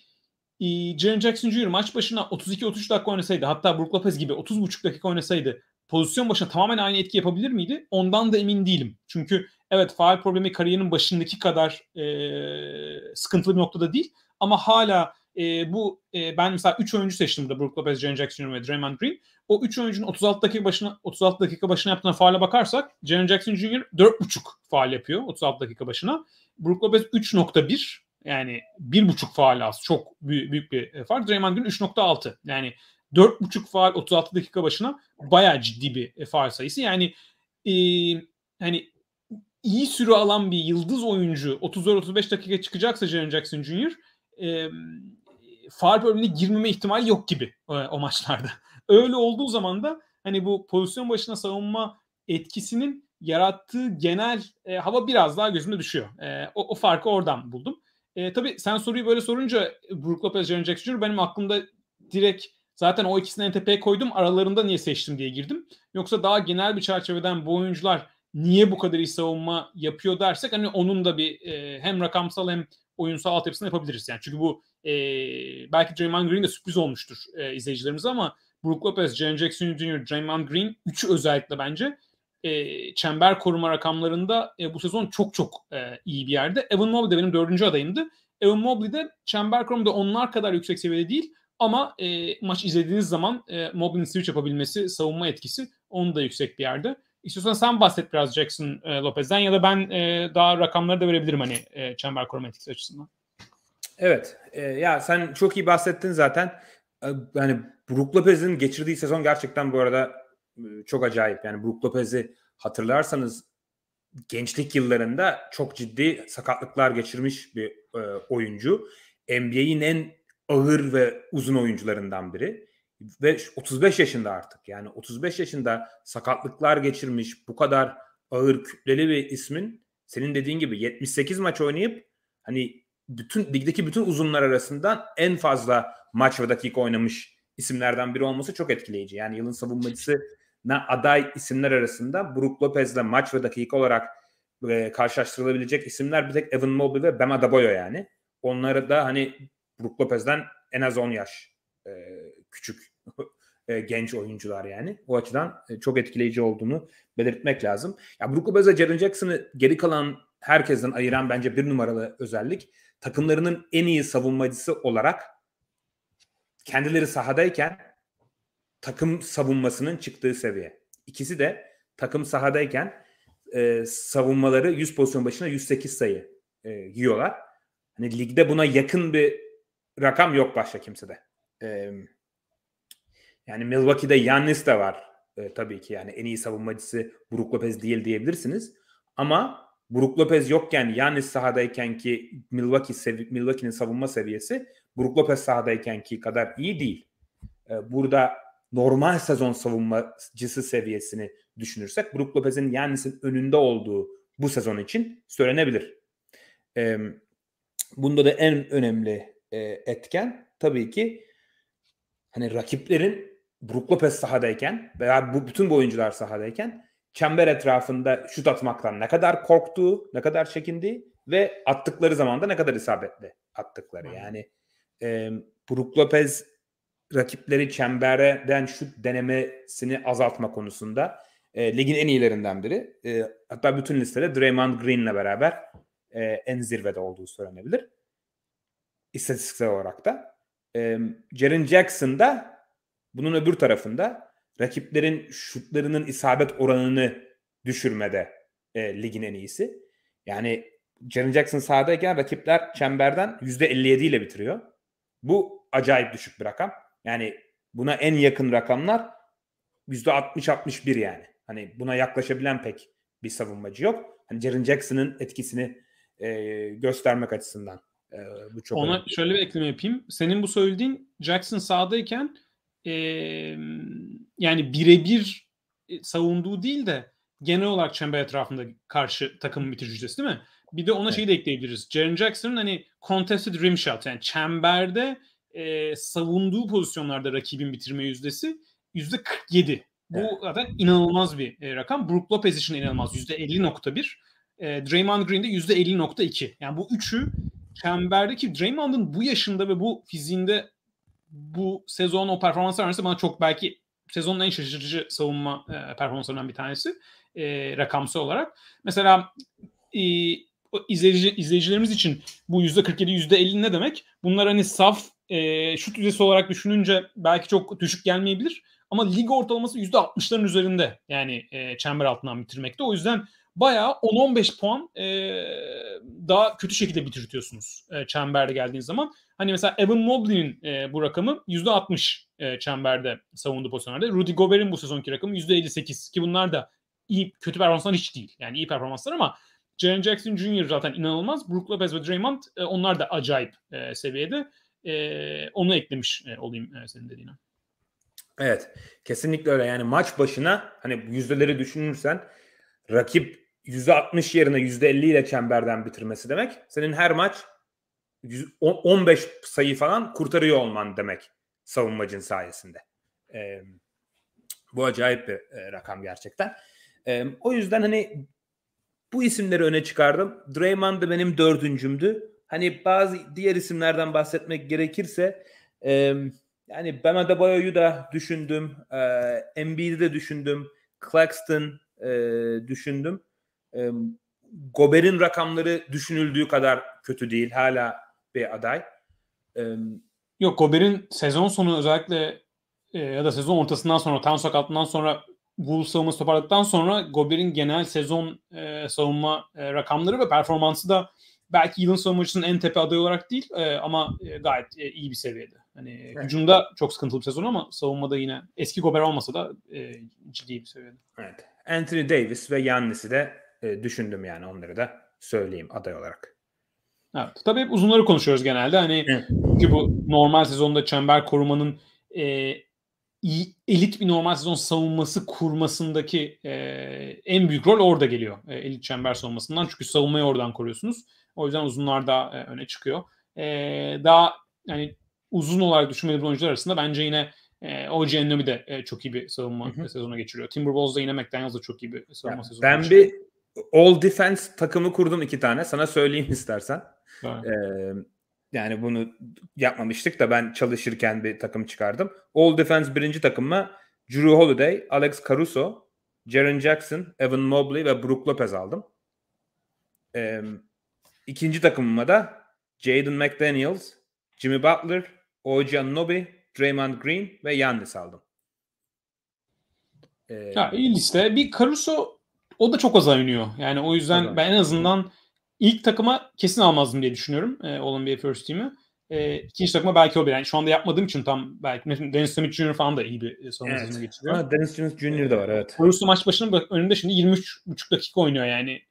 Jaren Jackson Jr. maç başına 32-33 dakika oynasaydı, hatta Brook Lopez gibi 30.5 dakika oynasaydı pozisyon başına tamamen aynı etki yapabilir miydi? Ondan da emin değilim. Çünkü evet, faul problemi kariyerinin başındaki kadar sıkıntılı bir noktada değil ama hala ben mesela 3 oyuncu seçtim burada: Brook Lopez, Jaren Jackson Jr. ve Draymond Green. O 3 oyuncunun 36 dakika başına yaptığına faale bakarsak Jaren Jackson Jr. 4.5 faal yapıyor 36 dakika başına. Brook Lopez 3.1, yani 1.5 faal az. Çok büyük bir fark. Draymond Green 3.6. Yani 4.5 faal 36 dakika başına bayağı ciddi bir faal sayısı. Yani hani iyi süre alan bir yıldız oyuncu 34-35 dakika çıkacaksa Jaren Jackson Jr. Faal problemine girmeme ihtimali yok gibi o maçlarda. Öyle olduğu zaman da hani bu pozisyon başına savunma etkisinin yarattığı genel hava biraz daha gözüme düşüyor. O farkı oradan buldum. Tabii sen soruyu böyle sorunca Brook Lopez, Jaren Jackson Jr. benim aklımda direkt zaten o ikisini en tepeye koydum. Aralarında niye seçtim diye girdim. Yoksa daha genel bir çerçeveden bu oyuncular niye bu kadar iyi savunma yapıyor dersek hani onun da bir hem rakamsal hem oyunsal altyapısını yapabiliriz. Yani çünkü bu belki Draymond Green de sürpriz olmuştur izleyicilerimize ama Brook Lopez, Jaren Jackson Jr., Draymond Green üçü özellikle bence çember koruma rakamlarında bu sezon çok çok iyi bir yerde. Evan Mobley de benim 4. adayımdı. Evan Mobley de çember korumada onlar kadar yüksek seviyede değil ama maç izlediğiniz zaman Mobley'nin switch yapabilmesi, savunma etkisi onun da yüksek bir yerde. İstiyorsan sen bahset biraz Jackson Lopez'den ya da ben daha rakamları da verebilirim hani çember koruma etkisi açısından. Evet. Ya sen çok iyi bahsettin zaten. Yani Brook Lopez'in geçirdiği sezon gerçekten bu arada çok acayip. Yani Brook Lopez'i hatırlarsanız gençlik yıllarında çok ciddi sakatlıklar geçirmiş bir oyuncu. NBA'in en ağır ve uzun oyuncularından biri. Ve 35 yaşında artık. Yani 35 yaşında sakatlıklar geçirmiş bu kadar ağır kütleli bir ismin senin dediğin gibi 78 maç oynayıp hani bütün ligdeki bütün uzunlar arasından en fazla maç ve dakika oynamış isimlerden biri olması çok etkileyici. Yani yılın savunmacısına aday isimler arasında Brook Lopez'le maç ve dakika olarak karşılaştırılabilecek isimler bir tek Evan Mobley ve Bam Adebayo yani. Onları da hani Brook Lopez'den en az 10 yaş küçük genç oyuncular yani. O açıdan çok etkileyici olduğunu belirtmek lazım. Ya Brook Lopez'e Jaren Jackson'ı geri kalan herkesten ayıran bence bir numaralı özellik takımlarının en iyi savunmacısı olarak kendileri sahadayken takım savunmasının çıktığı seviye. İkisi de takım sahadayken savunmaları 100 pozisyon başına 108 sayı yiyorlar. Hani ligde buna yakın bir rakam yok başka kimsede. Yani Milwaukee'de Giannis de var tabii ki yani en iyi savunmacısı Brook Lopez değil diyebilirsiniz. Ama Brook Lopez yokken Giannis sahadayken ki Milwaukee'nin savunma seviyesi Brook Lopez sahadayken ki kadar iyi değil. Burada normal sezon savunmacısı seviyesini düşünürsek Brook Lopez'in Giannis'in önünde olduğu bu sezon için söylenebilir. Bunda da en önemli etken tabii ki hani rakiplerin Brook Lopez sahadayken veya bütün bu oyuncular sahadayken çember etrafında şut atmaktan ne kadar korktuğu, ne kadar çekindiği ve attıkları zaman da ne kadar isabetli attıkları. Yani Brook Lopez rakipleri çemberden şut denemesini azaltma konusunda ligin en iyilerinden biri. Hatta bütün listede Draymond Green'le beraber en zirvede olduğu söylenebilir. İstatistiksel olarak da. Jaren Jackson da bunun öbür tarafında rakiplerin şutlarının isabet oranını düşürmede ligin en iyisi. Yani Jaren Jackson sahadayken rakipler çemberden %57 ile bitiriyor. Bu acayip düşük bir rakam. Yani buna en yakın rakamlar %60-61 yani. Hani buna yaklaşabilen pek bir savunmacı yok. Hani Jaren Jackson'ın etkisini göstermek açısından bu çok ona önemli. Şöyle bir ekleme yapayım. Senin bu söylediğin Jackson sahadayken yani birebir savunduğu değil de genel olarak çember etrafında karşı takımın bitirici yüzdesi değil mi? Bir de ona evet. Şeyi de ekleyebiliriz. Jaren Jackson'ın hani contested rim shot yani çemberde savunduğu pozisyonlarda rakibin bitirme yüzdesi %47. Bu evet. Zaten inanılmaz bir rakam. Brook Lopez için inanılmaz. %50.1. Draymond Green'de %50.2. Yani bu üçü çemberdeki Draymond'ın bu yaşında ve bu fiziğinde bu sezon o performanslar arasında bana çok belki sezonun en şaşırtıcı savunma performanslarından bir tanesi rakamsal olarak. Mesela izleyicilerimiz için bu %47, %50 ne demek? Bunlar hani saf şut yüzdesi olarak düşününce belki çok düşük gelmeyebilir. Ama lig ortalaması %60'ların üzerinde yani çember altından bitirmekte. O yüzden bayağı 10-15 puan daha kötü şekilde bitirtiyorsunuz çemberde geldiğiniz zaman. Hani mesela Evan Mobley'nin bu rakamı %60 çemberde savunduğu pozisyonlarda. Rudy Gobert'in bu sezonki rakamı %58 ki bunlar da iyi kötü performanslar hiç değil. Yani iyi performanslar ama Jaren Jackson Jr. zaten inanılmaz. Brook Lopez ve Draymond onlar da acayip seviyede. Onu eklemiş olayım senin dediğine. Evet. Kesinlikle öyle. Yani maç başına hani yüzdeleri düşünürsen rakip %60 yerine %50 ile çemberden bitirmesi demek. Senin her maç 15 sayı falan kurtarıyor olman demek savunmacın sayesinde. Bu acayip bir rakam gerçekten. O yüzden hani bu isimleri öne çıkardım. Draymond da benim dördüncümdü. Hani bazı diğer isimlerden bahsetmek gerekirse yani Bam Adebayo'yu da düşündüm. Embiid'i de düşündüm. Claxton düşündüm. Gobert'in rakamları düşünüldüğü kadar kötü değil. Hala bir aday. Yok Gobert'in sezon sonu özellikle ya da sezon ortasından sonra tam sakatlığından sonra Wolves savunması toparladıktan sonra Gobert'in genel sezon savunma rakamları ve performansı da belki yılın savunmacısının en tepe adayı olarak değil ama gayet iyi bir seviyede. Hani hücumda evet, çok sıkıntılı bir sezon ama savunmada yine eski Gobert olmasa da ciddi bir seviyede. Evet. Anthony Davis ve Giannis'i de düşündüm yani, onları da söyleyeyim aday olarak. Evet. Tabii hep uzunları konuşuyoruz genelde. Hani ki bu normal sezonda çember korumanın elit bir normal sezon savunması kurmasındaki en büyük rol orada geliyor. Elit çember savunmasından. Çünkü savunmayı oradan koruyorsunuz. O yüzden uzunlar daha öne çıkıyor. Daha yani uzun olarak düşünmediğimiz oyuncular arasında bence yine O.G. Anunoby de çok iyi bir savunma sezonu geçiriyor. Timberwolves da yine McDaniels da çok iyi bir savunma sezonu geçiriyor. Ben bir all defense takımı kurdum, 2 tane. Sana söyleyeyim istersen. Evet. Yani bunu yapmamıştık da ben çalışırken bir takım çıkardım. All Defense 1. takımıma Jrue Holiday, Alex Caruso, Jaren Jackson, Evan Mobley ve Brook Lopez aldım. 2. takımıma da Jaden McDaniels, Jimmy Butler, OG Anunoby, Draymond Green ve Giannis aldım. İyi liste. Bir Caruso, o da çok az oynuyor. Yani o yüzden ben en azından İlk takıma kesin almazdım diye düşünüyorum. NBA First Team'i. İkinci takıma belki o bir. Yani şu anda yapmadığım için tam belki. Dennis Smith Jr. falan da iyi bir savunma sezonu geçiriyor. Ha, Dennis Smith Jr. da var, evet. Caruso maç başının önünde şimdi 23,5 dakika oynuyor yani.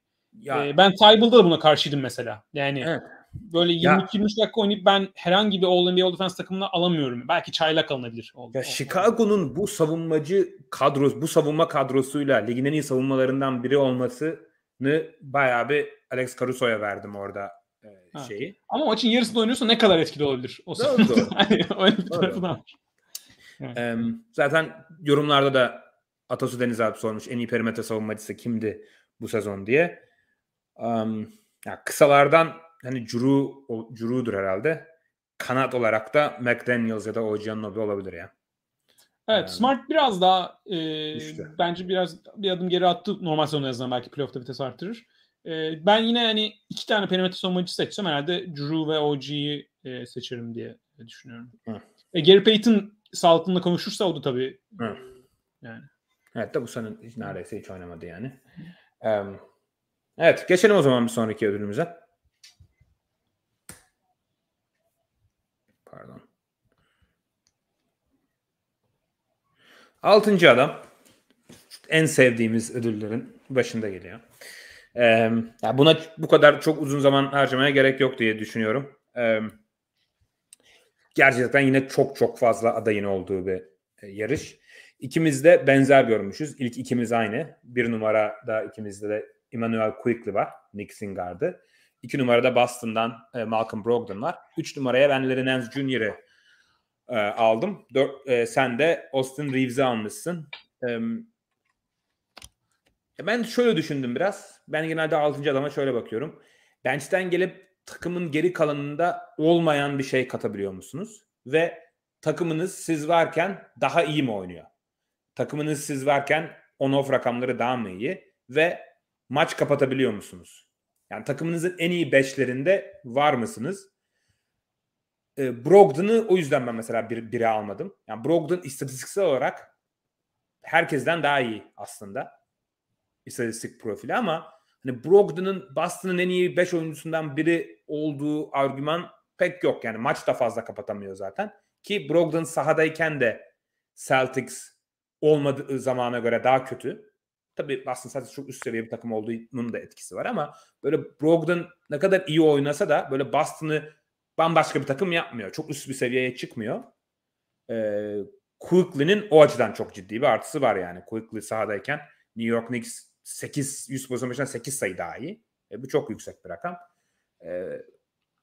Ben Tybal'da da buna karşıydım mesela. Yani böyle 23 dakika oynayıp ben herhangi bir All-NBA All Defense takımına alamıyorum. Belki çaylak alınabilir. Ya Chicago'nun bu savunmacı kadrosu, bu savunma kadrosuyla ligin en iyi savunmalarından biri olmasını bayağı bir Alex Caruso'ya verdim orada şeyi. Ama maçın yarısında oynuyorsa ne kadar etkili olabilir? O doğru. Öyle bir tarafı da var. Zaten yorumlarda da Atasu Deniz abi sormuş, en iyi perimetre savunmacısı kimdi bu sezon diye. Yani kısalardan hani Jrue'dur herhalde. Kanat olarak da McDaniels ya da OG Anunoby olabilir ya. Evet, Smart biraz daha bence biraz bir adım geri attı. Normal sezonda yazılan belki playoff'ta vites arttırır. Ben yine hani 2 tane perimetre savunmacı seçsem herhalde Jrue ve OG'yi seçerim diye düşünüyorum. Gary Payton sağlıklığında konuşursa o da tabii. Yani. Evet de bu sene neredeyse hiç oynamadı yani. Evet, geçelim o zaman bir sonraki ödülümüze. Pardon. 6. adam. En sevdiğimiz ödüllerin başında geliyor. Buna bu kadar çok uzun zaman harcamaya gerek yok diye düşünüyorum. Gerçekten yine çok fazla adayın olduğu bir yarış. İkimiz de benzer görmüşüz. İlk ikimiz aynı. 1 numarada ikimizde de Immanuel Quickley var. Knicks'in gardı. 2 numarada Boston'dan Malcolm Brogdon var. 3 numaraya ben Larry Nance Jr.'ı aldım. Sen de Austin Reeves'i almışsın. Ben şöyle düşündüm biraz. Ben genelde 6. adama şöyle bakıyorum. Bench'ten gelip takımın geri kalanında olmayan bir şey katabiliyor musunuz? Ve takımınız siz varken daha iyi mi oynuyor? Takımınız siz varken on-off rakamları daha mı iyi? Ve maç kapatabiliyor musunuz? Yani takımınızın en iyi 5'lerinde var mısınız? Brogdon'u o yüzden ben mesela 1'e almadım. Yani Brogdon istatistiksel olarak herkesten daha iyi aslında. İstatistik profili ama hani Brogdon'un Boston'ın en iyi 5 oyuncusundan biri olduğu argüman pek yok. Yani maç da fazla kapatamıyor zaten. Ki Brogdon sahadayken de Celtics olmadığı zamana göre daha kötü. Tabii Boston Celtics çok üst seviye bir takım olduğunun da etkisi var ama böyle Brogdon ne kadar iyi oynasa da böyle Boston'ı bambaşka bir takım yapmıyor. Çok üst bir seviyeye çıkmıyor. Quickley'nin o açıdan çok ciddi bir artısı var yani. Quickley sahadayken New York Knicks 100 pozisyon başına 8 sayı daha iyi. Bu çok yüksek bir rakam.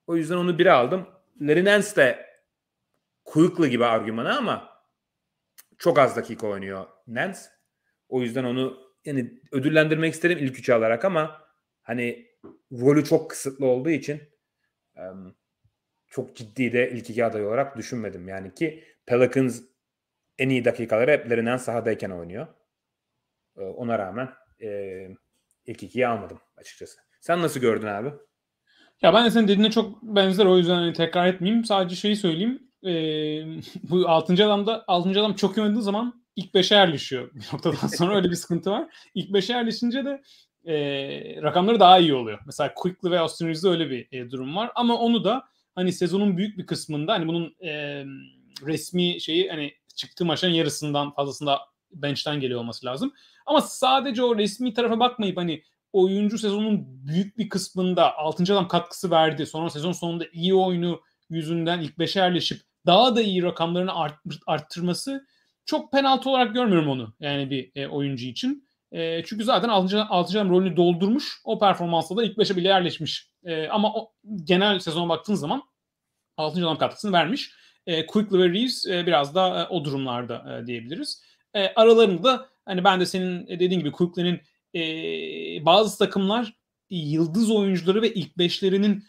O yüzden onu 1'e aldım. Larry Nance de Quickley gibi argümanı ama çok az dakika oynuyor Nance. O yüzden onu yani ödüllendirmek isterim ilk 3'e alarak ama hani rolü çok kısıtlı olduğu için çok ciddi de ilk 2 aday olarak düşünmedim. Yani ki Pelicans en iyi dakikaları hep Larry Nance sahadayken oynuyor. Ona rağmen ilk 2'yi almadım açıkçası. Sen nasıl gördün abi? Ya ben de senin dediğine çok benzer, o yüzden hani tekrar etmeyeyim. Sadece şeyi söyleyeyim. Bu 6. adam çok iyi oynadığı zaman ilk 5'e yerleşiyor bir noktadan sonra. Öyle bir sıkıntı var. İlk 5'e yerleşince de rakamları daha iyi oluyor. Mesela Quickley ve Austin Reeves'de öyle bir durum var. Ama onu da hani sezonun büyük bir kısmında hani bunun resmi şeyi hani çıktığı maçların yarısından fazlasında bench'ten geliyor olması lazım. Ama sadece o resmi tarafa bakmayıp hani oyuncu sezonun büyük bir kısmında 6. adam katkısı verdi. Sonra sezon sonunda iyi oyunu yüzünden ilk 5'e yerleşip daha da iyi rakamlarını arttırması çok penaltı olarak görmüyorum onu. Yani bir oyuncu için. Çünkü zaten 6. adam rolünü doldurmuş. O performansla da ilk 5'e bile yerleşmiş. Ama genel sezona baktığın zaman 6. adam katkısını vermiş. Quickley ve Reeves biraz da o durumlarda diyebiliriz. Aralarında da hani ben de senin dediğin gibi Quickley'nin bazı takımlar yıldız oyuncuları ve ilk beşlerinin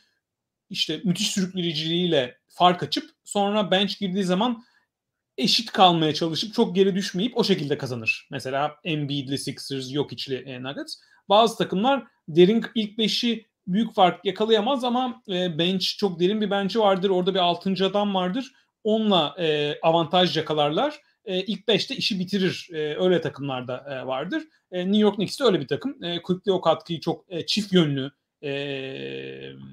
işte müthiş sürükleyiciliğiyle fark açıp sonra bench girdiği zaman eşit kalmaya çalışıp çok geri düşmeyip o şekilde kazanır. Mesela Embiid'li Sixers, Jokic'li Nuggets. Bazı takımlar derin ilk beşi büyük fark yakalayamaz ama bench, çok derin bir bench'i vardır. Orada bir 6. adam vardır. Onunla avantaj yakalarlar. İlk 5'te işi bitirir. Öyle takımlarda vardır. New York Knicks'te öyle bir takım. Quickly o katkıyı çok çift yönlü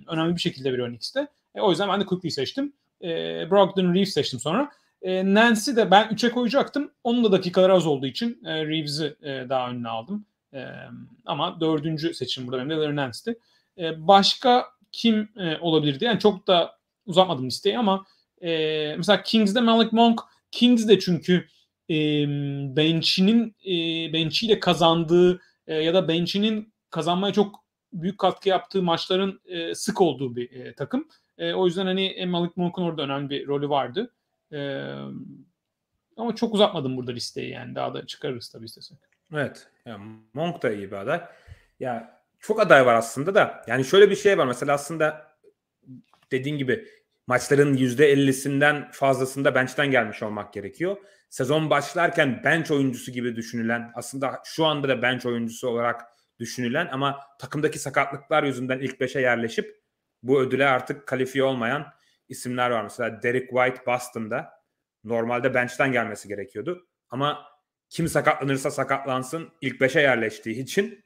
önemli bir şekilde veriyor Knicks'te. O yüzden ben de Quickly'yi seçtim. Brogdon, Reeves seçtim sonra. Nancy de ben 3'e koyacaktım. Onun da dakikaları az olduğu için Reeves'i daha önüne aldım. Ama 4. seçim burada benim de Nancy'di. Başka kim olabilirdi? Yani çok da uzatmadım listeyi ama mesela Kings'de Malik Monk. Kings de çünkü bench'iyle kazandığı ya da bench'inin kazanmaya çok büyük katkı yaptığı maçların sık olduğu bir takım. O yüzden hani Malik Monk'un orada önemli bir rolü vardı. Ama çok uzatmadım burada listeyi yani. Daha da çıkarırız tabii istesek. Evet. Yani Monk da iyi bir aday. Ya çok aday var aslında da. Yani şöyle bir şey var. Mesela aslında dediğin gibi maçların %50'sinden fazlasında bench'ten gelmiş olmak gerekiyor. Sezon başlarken bench oyuncusu gibi düşünülen, aslında şu anda da bench oyuncusu olarak düşünülen ama takımdaki sakatlıklar yüzünden ilk 5'e yerleşip bu ödüle artık kalifiye olmayan isimler var. Mesela Derek White Boston'da normalde bench'ten gelmesi gerekiyordu. Ama kim sakatlanırsa sakatlansın ilk 5'e yerleştiği için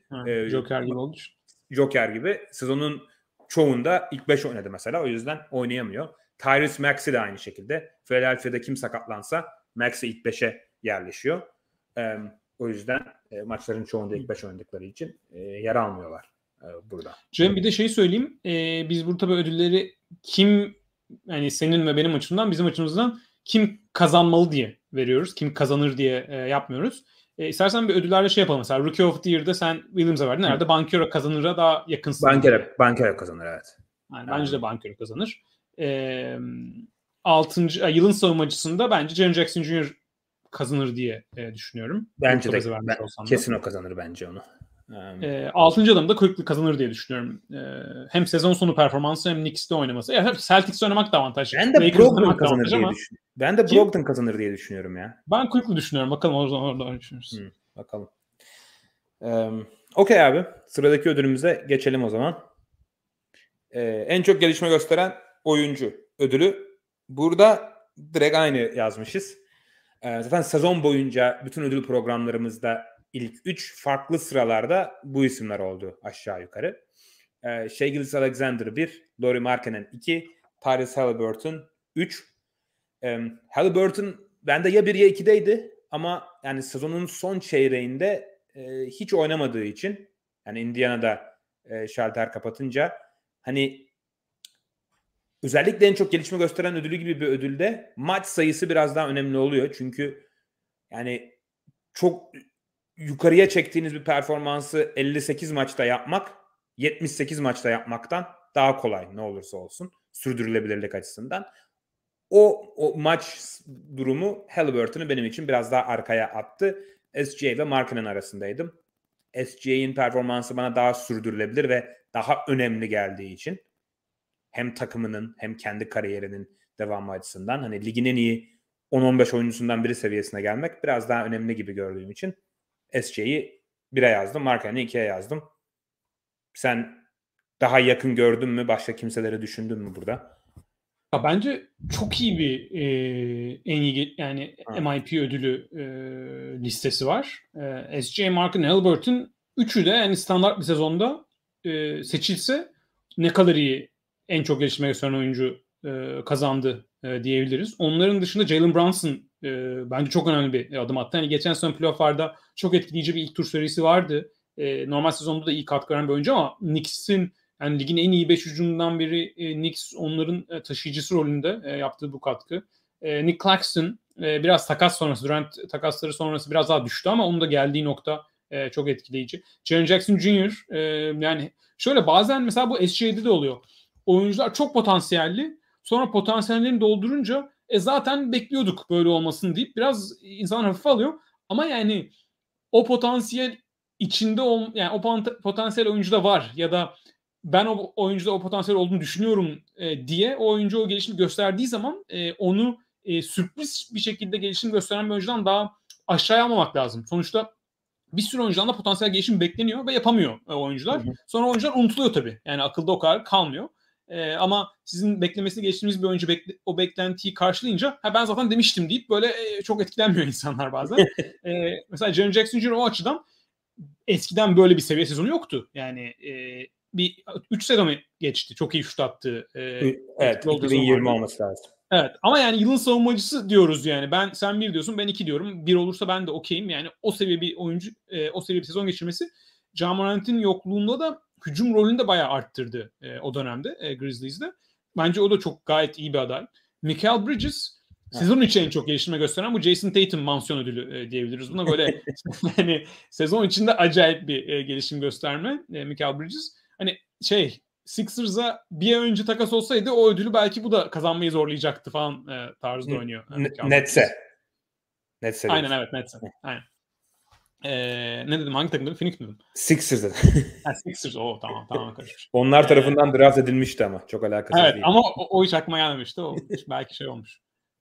Joker gibi olmuş. Joker gibi sezonun çoğunda ilk 5 oynadı mesela. O yüzden oynayamıyor. Tyrese Maxey de aynı şekilde. Philadelphia'da kim sakatlansa Maxey ilk 5'e yerleşiyor. O yüzden maçların çoğunda ilk 5 oynadıkları için yer almıyorlar burada. Cem bir de şey söyleyeyim. Biz burada tabii ödülleri kim, yani senin ve benim açımdan, bizim açımızdan kim kazanmalı diye veriyoruz. Kim kazanır diye yapmıyoruz. İstersen bir ödüllerle şey yapalım. Mesela Rookie of the Year'da sen Williams'a verdin. Herhalde Banchero kazanır'a daha yakınsın. Banchero kazanır, evet. Yani bence de Banchero kazanır. Yılın savunmacısında bence Jaren Jackson Jr. kazanır diye düşünüyorum. Bence de. Kesin o kazanır bence onu. 6. adamda Quickly kazanır diye düşünüyorum. Hem sezon sonu performansı hem Knicks'te oynaması. Ya, Celtics'te oynamak da avantaj. Ben de Brogdon kazanır diye düşünüyorum. Ben de Brogdon kazanır diye düşünüyorum ya. Ben Quickly düşünüyorum. Bakalım orada düşünürüz. Bakalım. Okey abi. Sıradaki ödülümüze geçelim o zaman. En çok gelişme gösteren oyuncu ödülü. Burada direkt aynı yazmışız. Zaten sezon boyunca bütün ödül programlarımızda İlk 3 farklı sıralarda bu isimler oldu aşağı yukarı. Shea Gilgeous-Alexander 1, Lauri Markkanen 2, Tyrese Haliburton 3. Haliburton bende ya 1 ya 2'deydi ama yani sezonun son çeyreğinde hiç oynamadığı için, yani Indiana'da şalter kapatınca, hani özellikle en çok gelişme gösteren ödülü gibi bir ödülde maç sayısı biraz daha önemli oluyor. Çünkü yani çok yukarıya çektiğiniz bir performansı 58 maçta yapmak 78 maçta yapmaktan daha kolay, ne olursa olsun sürdürülebilirlik açısından. O maç durumu Haliburton'u benim için biraz daha arkaya attı. SGA ve Markkanen arasındaydım. SGA'nin performansı bana daha sürdürülebilir ve daha önemli geldiği için, hem takımının hem kendi kariyerinin devamı açısından, hani ligin en iyi 10-15 oyuncusundan biri seviyesine gelmek biraz daha önemli gibi gördüğüm için SC'yi 1'e yazdım. Markkanen'i 2'ye yazdım. Sen daha yakın gördün mü? Başka kimseleri düşündün mü burada? Ya bence çok iyi bir en iyi yani MIP ödülü listesi var. SGA, Markkanen, Haliburton üçü de yani standart bir sezonda seçilse ne kadar iyi en çok geliştirme gösteren oyuncu kazandı diyebiliriz. Onların dışında Jaylen Brunson bence çok önemli bir adım attı. Yani geçen sezon playoff'larda çok etkileyici bir ilk tur serisi vardı. Normal sezonda da iyi katkı veren bir oyuncu ama Knicks'in yani ligin en iyi 5 hücumundan biri Knicks, onların taşıyıcısı rolünde yaptığı bu katkı. Nick Claxton biraz takas sonrası, Durant takasları sonrası biraz daha düştü ama onun da geldiği nokta çok etkileyici. Jaren Jackson Jr. Yani şöyle bazen mesela bu SGA'de de oluyor. Oyuncular çok potansiyelli. Sonra potansiyellerini doldurunca zaten bekliyorduk böyle olmasını deyip biraz insan hafife alıyor. Ama yani o potansiyel içinde yani o potansiyel oyuncuda var ya da ben o oyuncuda o potansiyel olduğunu düşünüyorum diye o oyuncu o gelişimi gösterdiği zaman onu sürpriz bir şekilde gelişim gösteren bir oyuncudan daha aşağıya almamak lazım. Sonuçta bir sürü oyuncudan da potansiyel gelişim bekleniyor ve yapamıyor oyuncular. Sonra oyuncular unutuluyor tabii. Yani akılda o kadar kalmıyor. Ama sizin beklemesini geçtiğimiz bir oyuncu o beklentiyi karşılayınca ben zaten demiştim deyip böyle çok etkilenmiyor insanlar bazen. Mesela Jaren Jackson Jr. o açıdan eskiden böyle bir seviye sezonu yoktu. Yani bir 3 sezonu geçti. Çok iyi şut attı. Evet. 2020 olması lazım. Evet. Ama yani yılın savunmacısı diyoruz yani. Sen 1 diyorsun, ben 2 diyorum. 1 olursa ben de okeyim. Yani o seviye bir oyuncu, o seviye bir sezon geçirmesi Ja Morant'in yokluğunda da hücum rolünü de bayağı arttırdı o dönemde Grizzlies'de. Bence o da çok gayet iyi bir aday. Mikal Bridges sezon için en çok geliştirme gösteren bu Jason Tatum mansiyon ödülü diyebiliriz. Buna böyle hani sezon içinde acayip bir gelişim gösterme Mikal Bridges. Hani Sixers'a bir önce takas olsaydı o ödülü belki bu da kazanmayı zorlayacaktı falan tarzda oynuyor. Netse. Aynen evet Netse. Aynen. Ne dedim? Hangi takımda? Phoenix mi dedim? Sixers dedim. Sixers. Tamam. Onlar tarafından draft edilmişti ama. Çok alakasız değil. Evet ama o hiç aklıma gelmemişti. O belki olmuş.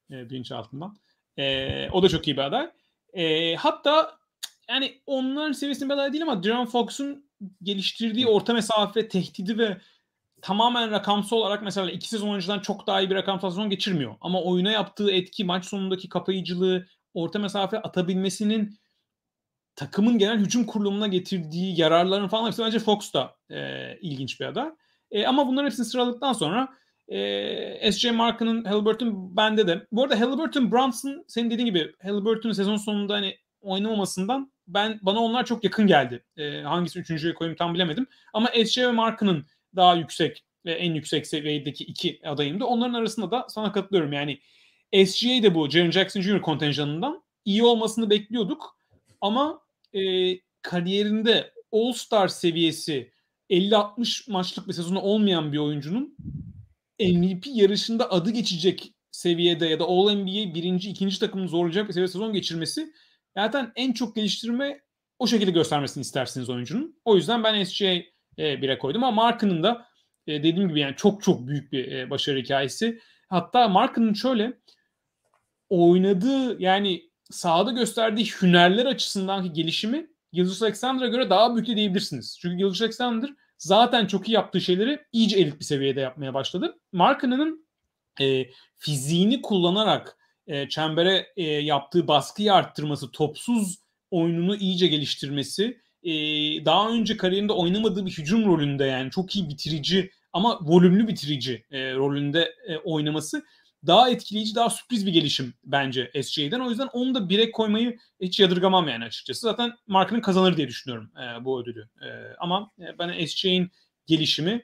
Bilinç altından. O da çok iyi bir aday. Hatta yani onların seviyesinde bir aday değil ama Darren Fox'un geliştirdiği orta mesafe tehdidi ve tamamen rakamsal olarak mesela 2 sezon önceden çok daha iyi bir rakamsal sezon geçirmiyor. Ama oyuna yaptığı etki, maç sonundaki kapayıcılığı, orta mesafe atabilmesinin takımın genel hücum kurulumuna getirdiği yararların falan hepsi bence Fox da ilginç bir aday. Ama bunların hepsini sıraladıktan sonra SJ Markkanen, Haliburton bende de. Bu arada Haliburton, Brunson senin dediğin gibi Haliburton'un sezon sonunda oynamamasından bana onlar çok yakın geldi. Hangisini 3.'ye koyayım tam bilemedim. Ama SJ ve Markkanen daha yüksek ve en yüksek seviyedeki 2 adayımdı. Onların arasında da sana katılıyorum. Yani SGA de bu Jaren Jackson Jr. kontenjanından iyi olmasını bekliyorduk. Ama kariyerinde All-Star seviyesi 50-60 maçlık bir sezonu olmayan bir oyuncunun MVP yarışında adı geçecek seviyede ya da All-NBA 1. 2. takımını zorlayacak bir seviye sezon geçirmesi zaten en çok geliştirme o şekilde göstermesini istersiniz oyuncunun. O yüzden ben SGA'yı 1'e koydum ama Markkanen'ın da dediğim gibi yani çok çok büyük bir başarı hikayesi. Hatta Markkanen'ın şöyle oynadığı sahada gösterdiği hünerler açısındanki gelişimi Gilgeous-Alexander'a göre daha büyük de diyebilirsiniz. Çünkü Gilgeous-Alexander zaten çok iyi yaptığı şeyleri iyice elit bir seviyede yapmaya başladı. Markkanen'ın fiziğini kullanarak çembere yaptığı baskıyı arttırması, topsuz oyununu iyice geliştirmesi, daha önce kariyerinde oynamadığı bir hücum rolünde yani çok iyi bitirici ama volümlü bitirici rolünde oynaması daha etkileyici, daha sürpriz bir gelişim bence SGA'den. O yüzden onu da 1'e koymayı hiç yadırgamam yani açıkçası. Zaten Markkanen kazanır diye düşünüyorum bu ödülü. Ama ben SGA'nin gelişimi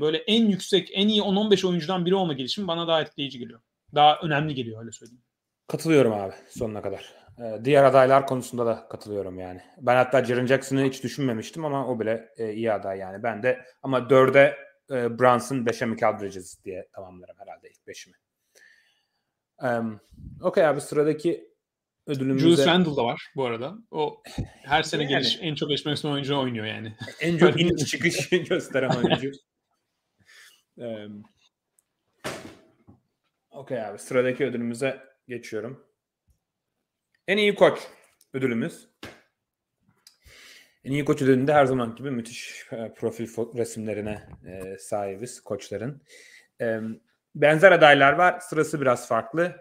böyle en yüksek, en iyi 10-15 oyuncudan biri olma gelişimi bana daha etkileyici geliyor. Daha önemli geliyor öyle söyleyeyim. Katılıyorum abi sonuna kadar. Diğer adaylar konusunda da katılıyorum yani. Ben hatta Jaren Jackson'ı hiç düşünmemiştim ama o bile iyi aday yani. Ben de ama 4'e Brunson, 5'e Mikal Bridges diye tamamlarım herhalde ilk 5'imi. Okey abi sıradaki ödülümüzde Julius Randle da var bu arada. O her sene en çok gelişme oyuncu oynuyor yani. En çok iniş çıkış gösteren oyuncu. Okey abi sıradaki ödülümüze geçiyorum. En iyi koç ödülümüz. En iyi koç ödülünde her zaman gibi müthiş profil resimlerine sahibiz koçların. benzer adaylar var. Sırası biraz farklı.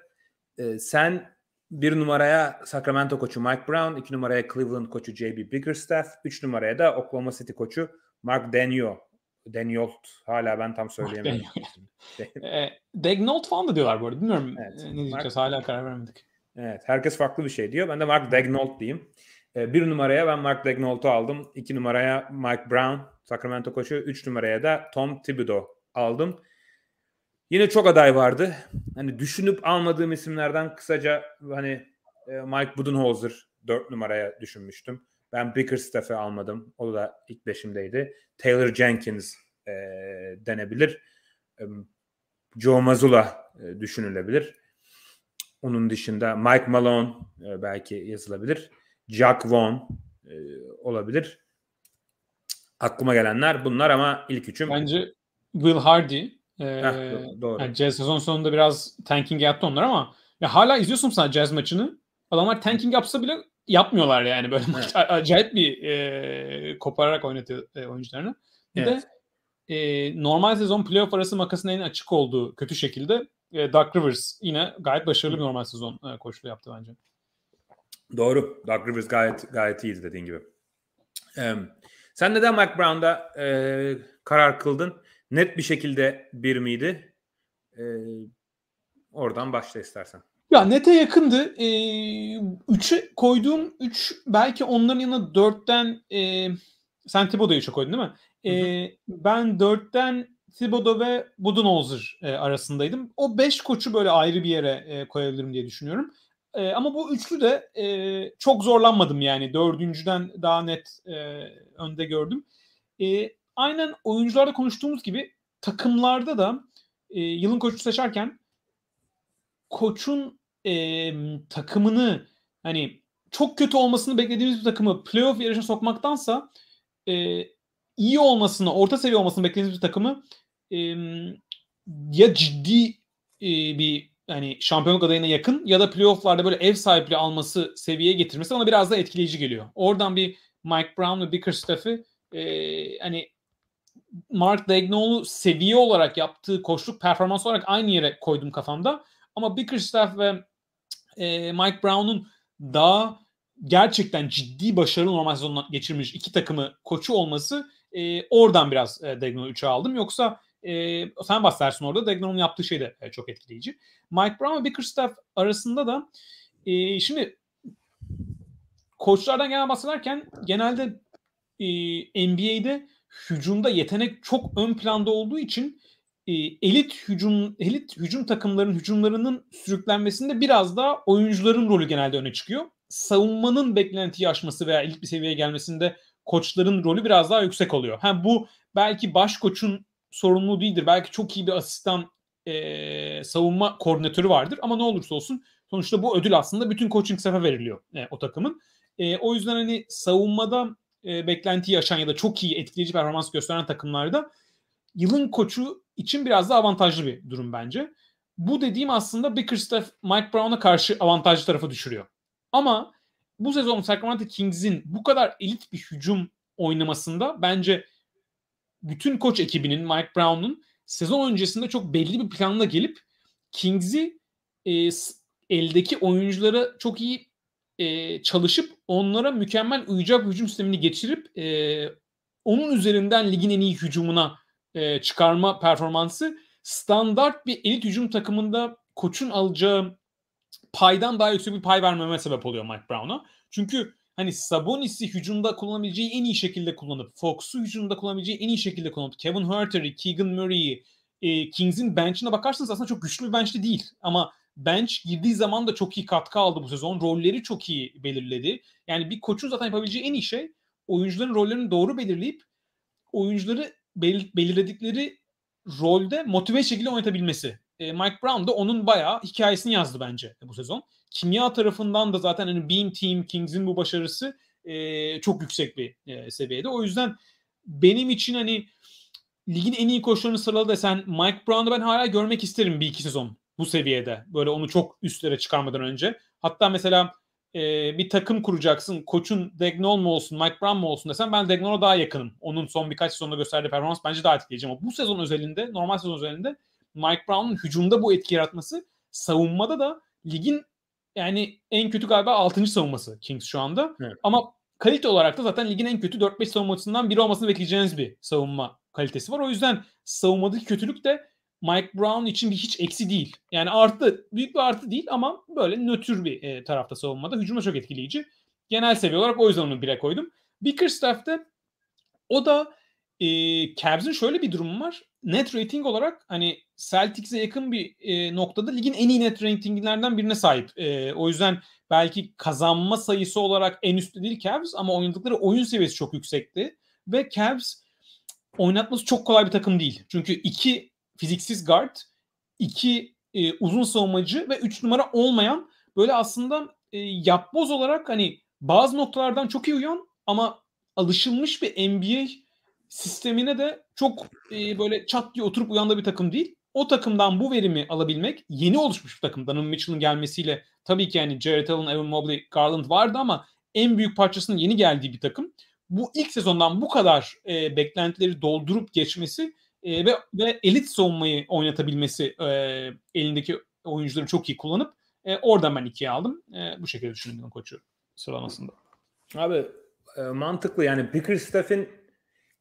Sen 1 numaraya Sacramento koçu Mike Brown, 2 numaraya Cleveland koçu J.B. Bickerstaff, 3 numaraya da Oklahoma City koçu Mark Daigneault. Hala ben tam söyleyemem. Daigneault falan da diyorlar bu arada. Bilmiyorum ne diyeceğiz. Hala karar vermedik. Evet. Herkes farklı bir şey diyor. Ben de Mark Daigneault diyeyim. 1 numaraya ben Mark Daigneault'u aldım. 2 numaraya Mike Brown, Sacramento koçu. 3 numaraya da Tom Thibodeau aldım. Yine çok aday vardı. Hani düşünüp almadığım isimlerden kısaca hani Mike Budenholzer 4 numaraya düşünmüştüm. Ben Bickerstaff'ı almadım. O da ilk 5'imdeydi. Taylor Jenkins denebilir. Joe Mazzulla düşünülebilir. Onun dışında Mike Malone belki yazılabilir. Jack Vaughn olabilir. Aklıma gelenler bunlar ama ilk üçüm. Bence Will Hardy. Doğru. Yani Jazz sezon sonunda biraz tanking yaptı onlar ama ya hala izliyorsun sana Jazz maçını. Adamlar tanking yapsa bile yapmıyorlar yani böyle maç. Acayip bir kopararak oynatıyor oyuncularını. Bir de normal sezon playoff arası makasının en açık olduğu kötü şekilde Doug Rivers yine gayet başarılı bir normal sezon koçluğu yaptı bence. Doğru. Doug Rivers gayet iyiydi dediğin gibi. Sen neden Mike Brown'da karar kıldın? Net bir şekilde 1 miydi? Oradan başla istersen. Ya nete yakındı. 3'e koyduğum 3 belki onların yanına 4'ten sen Thibodeau'yu çok koydun değil mi? Ben 4'ten Thibodeau ve Budenholzer arasındaydım. O 5 koçu böyle ayrı bir yere koyabilirim diye düşünüyorum. Ama bu üçlü de çok zorlanmadım yani. 4.'den daha net önde gördüm. Aynen oyuncularda konuştuğumuz gibi takımlarda da yılın koçu seçerken koçun takımını hani çok kötü olmasını beklediğimiz bir takımı playoff yarışına sokmaktansa iyi olmasını, orta seviye olmasını beklediğimiz bir takımı ya ciddi bir hani şampiyonluk adayına yakın ya da playoff'larda böyle ev sahipliği alması seviyeye getirmesi ona biraz da etkileyici geliyor. Oradan bir Mike Brown ve Bickerstaff'ı hani Mark Daigneault'u seviye olarak yaptığı koçluk performans olarak aynı yere koydum kafamda. Ama Bickerstaff ve Mike Brown'un daha gerçekten ciddi başarılı normal sezonla geçirmiş iki takımı koçu olması oradan biraz Daigneault'u 3'e aldım. Yoksa sen bahsedersin orada Daigneault'un yaptığı şey de çok etkileyici. Mike Brown ve Bickerstaff arasında da şimdi koçlardan genel bahsederken genelde NBA'de hücumda yetenek çok ön planda olduğu için elit hücum takımlarının hücumlarının sürüklenmesinde biraz daha oyuncuların rolü genelde öne çıkıyor. Savunmanın beklentiyi aşması veya elit bir seviyeye gelmesinde koçların rolü biraz daha yüksek oluyor. Ha, bu belki baş koçun sorumluluğu değildir. Belki çok iyi bir asistan savunma koordinatörü vardır ama ne olursa olsun sonuçta bu ödül aslında bütün coaching staff'a veriliyor o takımın. O yüzden hani savunmada beklentiyi yaşayan ya da çok iyi etkileyici performans gösteren takımlarda yılın koçu için biraz daha avantajlı bir durum bence. Bu dediğim aslında Bickerstaff Mike Brown'a karşı avantajlı tarafı düşürüyor. Ama bu sezon Sacramento Kings'in bu kadar elit bir hücum oynamasında bence bütün koç ekibinin Mike Brown'un sezon öncesinde çok belli bir planla gelip Kings'i eldeki oyunculara çok iyi çalışıp onlara mükemmel uyacak hücum sistemini geçirip onun üzerinden ligin en iyi hücumuna çıkarma performansı standart bir elit hücum takımında koçun alacağı paydan daha yüksek bir pay vermeme sebep oluyor Mike Brown'a. Çünkü hani Sabonis'i hücumda kullanabileceği en iyi şekilde kullanıp Fox'u hücumda kullanabileceği en iyi şekilde kullanıp Kevin Huerter'i, Keegan Murray'i Kings'in bench'ine bakarsanız aslında çok güçlü bir bench'te değil ama bench girdiği zaman da çok iyi katkı aldı bu sezon. Rolleri çok iyi belirledi. Yani bir koçun zaten yapabileceği en iyi şey oyuncuların rollerini doğru belirleyip oyuncuları belirledikleri rolde motive şekilde oynatabilmesi. Mike Brown da onun bayağı hikayesini yazdı bence bu sezon. Kimya tarafından da zaten hani Beam Team Kings'in bu başarısı çok yüksek bir seviyede. O yüzden benim için hani ligin en iyi koçlarını sıraladı desen Mike Brown'u ben hala görmek isterim bir iki sezon. Bu seviyede. Böyle onu çok üstlere çıkarmadan önce. Hatta mesela bir takım kuracaksın. Koçun Daigneault mu olsun, Mike Brown mu olsun desen ben Daigneault'a daha yakınım. Onun son birkaç sezonda gösterdiği performans bence daha etkileyici. Ama bu sezon özelinde, normal sezon özelinde Mike Brown'un hücumda bu etki yaratması, savunmada da ligin yani en kötü galiba 6. savunması Kings şu anda. Evet. Ama kalite olarak da zaten ligin en kötü 4-5 savunmasından biri olmasını bekleyeceğiniz bir savunma kalitesi var. O yüzden savunmadaki kötülük de Mike Brown için bir hiç eksi değil. Yani artı, büyük bir artı değil ama böyle nötr bir tarafta savunmada. Hücuma çok etkileyici. Genel seviye olarak o yüzden onu 1'e koydum. Bickerstaff'te o da Cavs'in şöyle bir durumu var. Net rating olarak hani Celtics'e yakın bir noktada ligin en iyi net ratinglerden birine sahip. O yüzden belki kazanma sayısı olarak en üstte değil Cavs ama oynadıkları oyun seviyesi çok yüksekti. Ve Cavs oynatması çok kolay bir takım değil. Çünkü 2 fiziksiz guard, 2 uzun savunmacı ve 3 numara olmayan böyle aslında yapboz olarak hani bazı noktalardan çok iyi uyan ama alışılmış bir NBA sistemine de çok böyle çat diye oturup uyandığı bir takım değil. O takımdan bu verimi alabilmek, yeni oluşmuş bir takım. Donovan Mitchell'ın gelmesiyle tabii ki yani Jarrett Allen, Evan Mobley, Garland vardı ama en büyük parçasının yeni geldiği bir takım. Bu ilk sezondan bu kadar beklentileri doldurup geçmesi ve elit savunmayı oynatabilmesi, elindeki oyuncuları çok iyi kullanıp oradan ben 2'ye aldım. Bu şekilde düşündüm koçu sıralamasında. Abi mantıklı yani Bickerstaff'in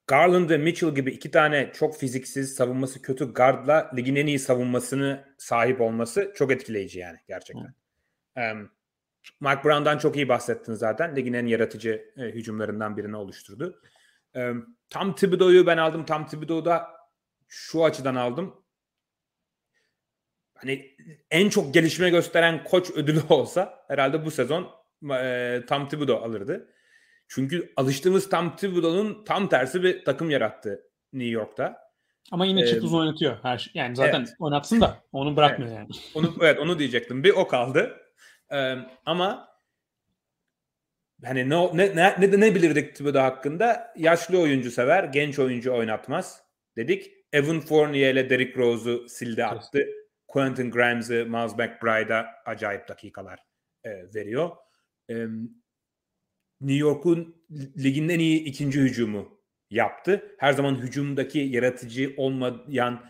Garland ve Mitchell gibi 2 tane çok fiziksiz, savunması kötü guardla ligin en iyi savunmasını sahip olması çok etkileyici yani gerçekten. Mike Brown'dan çok iyi bahsettin zaten. Ligin en yaratıcı hücumlarından birini oluşturdu. Tom Thibodeau'yu ben aldım. Tom Thibodeau'yu da şu açıdan aldım. Hani en çok gelişme gösteren koç ödülü olsa herhalde bu sezon Tom Thibodeau alırdı. Çünkü alıştığımız Tom Thibodeau'nun tam tersi bir takım yarattı New York'ta. Ama yine çıt uzun oynatıyor. Her şey. Yani zaten evet. Oynatsın da onu bırakmıyor evet. Yani. Onu diyecektim. Bir o kaldı. Ama hani ne bilirdik Thibodeau hakkında? Yaşlı oyuncu sever, genç oyuncu oynatmaz dedik. Evan Fournier ile Derrick Rose'u sildi attı. Evet. Quentin Grimes'i, Miles McBride'a acayip dakikalar veriyor. New York'un ligin en iyi 2. hücumu yaptı. Her zaman hücumdaki yaratıcı olmayan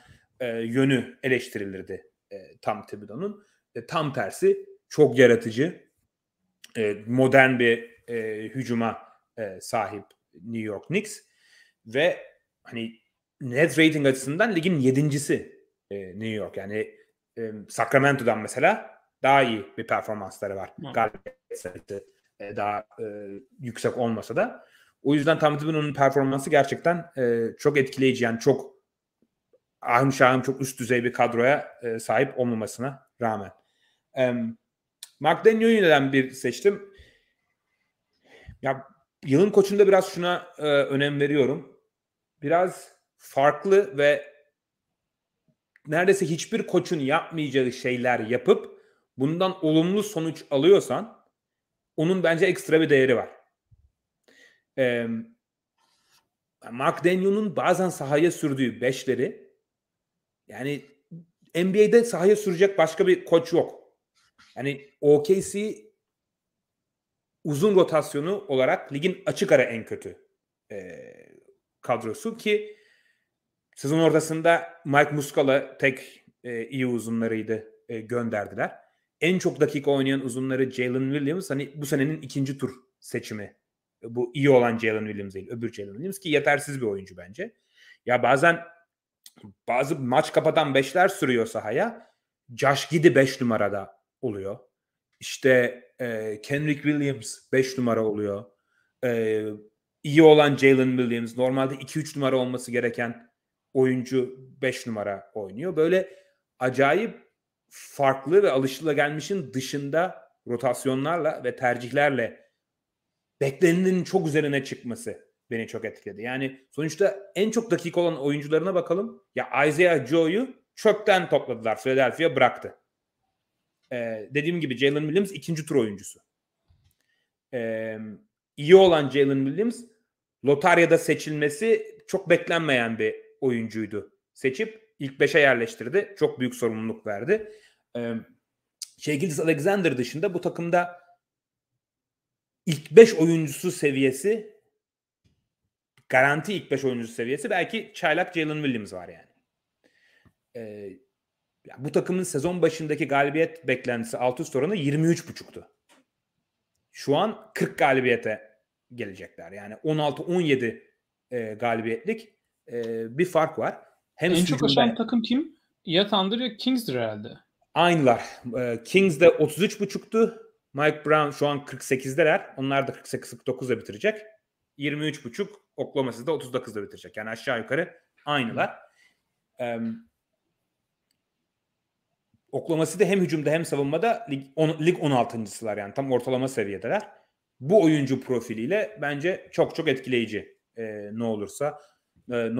yönü eleştirilirdi Tom Thibodeau'nun. Tam tersi çok yaratıcı, modern bir hücuma sahip New York Knicks ve hani net rating açısından ligin 7.'si New York. Yani Sacramento'dan mesela daha iyi bir performansları var. Galibiyet sayısı daha yüksek olmasa da. O yüzden Tom Thibodeau'nun performansı gerçekten çok etkileyici. Yani çok ahım şahım çok üst düzey bir kadroya sahip olmamasına rağmen. Mark Dagnon'dan bir seçtim. Ya yılın koçunda biraz şuna önem veriyorum. Biraz farklı ve neredeyse hiçbir koçun yapmayacağı şeyler yapıp bundan olumlu sonuç alıyorsan onun bence ekstra bir değeri var. Mark Dagnon'un bazen sahaya sürdüğü 5'leri yani NBA'de sahaya sürecek başka bir koç yok. Yani OKC uzun rotasyonu olarak ligin açık ara en kötü kadrosu ki sezon ortasında Mike Muscala tek iyi uzunlarıydı gönderdiler. En çok dakika oynayan uzunları Jalen Williams. Hani bu senenin 2. tur seçimi. Bu iyi olan Jalen Williams değil. Öbür Jalen Williams ki yetersiz bir oyuncu bence. Ya bazen bazı maç kapatan 5'ler sürüyor sahaya. Josh Giddey 5 numarada oluyor. İşte Kenrick Williams 5 numara oluyor. İyi olan Jalen Williams. Normalde 2-3 numara olması gereken oyuncu 5 numara oynuyor. Böyle acayip farklı ve alışılagelmişin dışında rotasyonlarla ve tercihlerle beklenenin çok üzerine çıkması beni çok etkiledi. Yani sonuçta en çok dakika olan oyuncularına bakalım. Ya Isaiah Joe'yu çöpten topladılar. Philadelphia bıraktı. Dediğim gibi Jalen Williams 2. tur oyuncusu. İyi olan Jalen Williams lotaryada seçilmesi çok beklenmeyen bir oyuncuydu. Seçip İlk 5'e yerleştirdi. Çok büyük sorumluluk verdi. Shea Gilgeous-Alexander dışında bu takımda ilk 5 oyuncusu seviyesi garanti ilk 5 oyuncusu seviyesi belki çaylak Jalen Williams var yani. Yani bu takımın sezon başındaki galibiyet beklentisi alt üst oranı 23.5'tu. Şu an 40 galibiyete gelecekler. Yani 16-17 galibiyetlik bir fark var. Hem en çok aşan takım kim? Ya Thunder ya Kings'dir herhalde. Aynılar. Kings'de 33.5'tu. Mike Brown şu an 48'deler. Onlar da 48-49'da bitirecek. 23.5 Oklahoma City'de 39'da bitirecek. Yani aşağı yukarı aynılar. Oklahoma City'de hem hücumda hem savunmada lig 16.'sılar. Yani tam ortalama seviyedeler. Bu oyuncu profiliyle bence çok çok etkileyici. Ne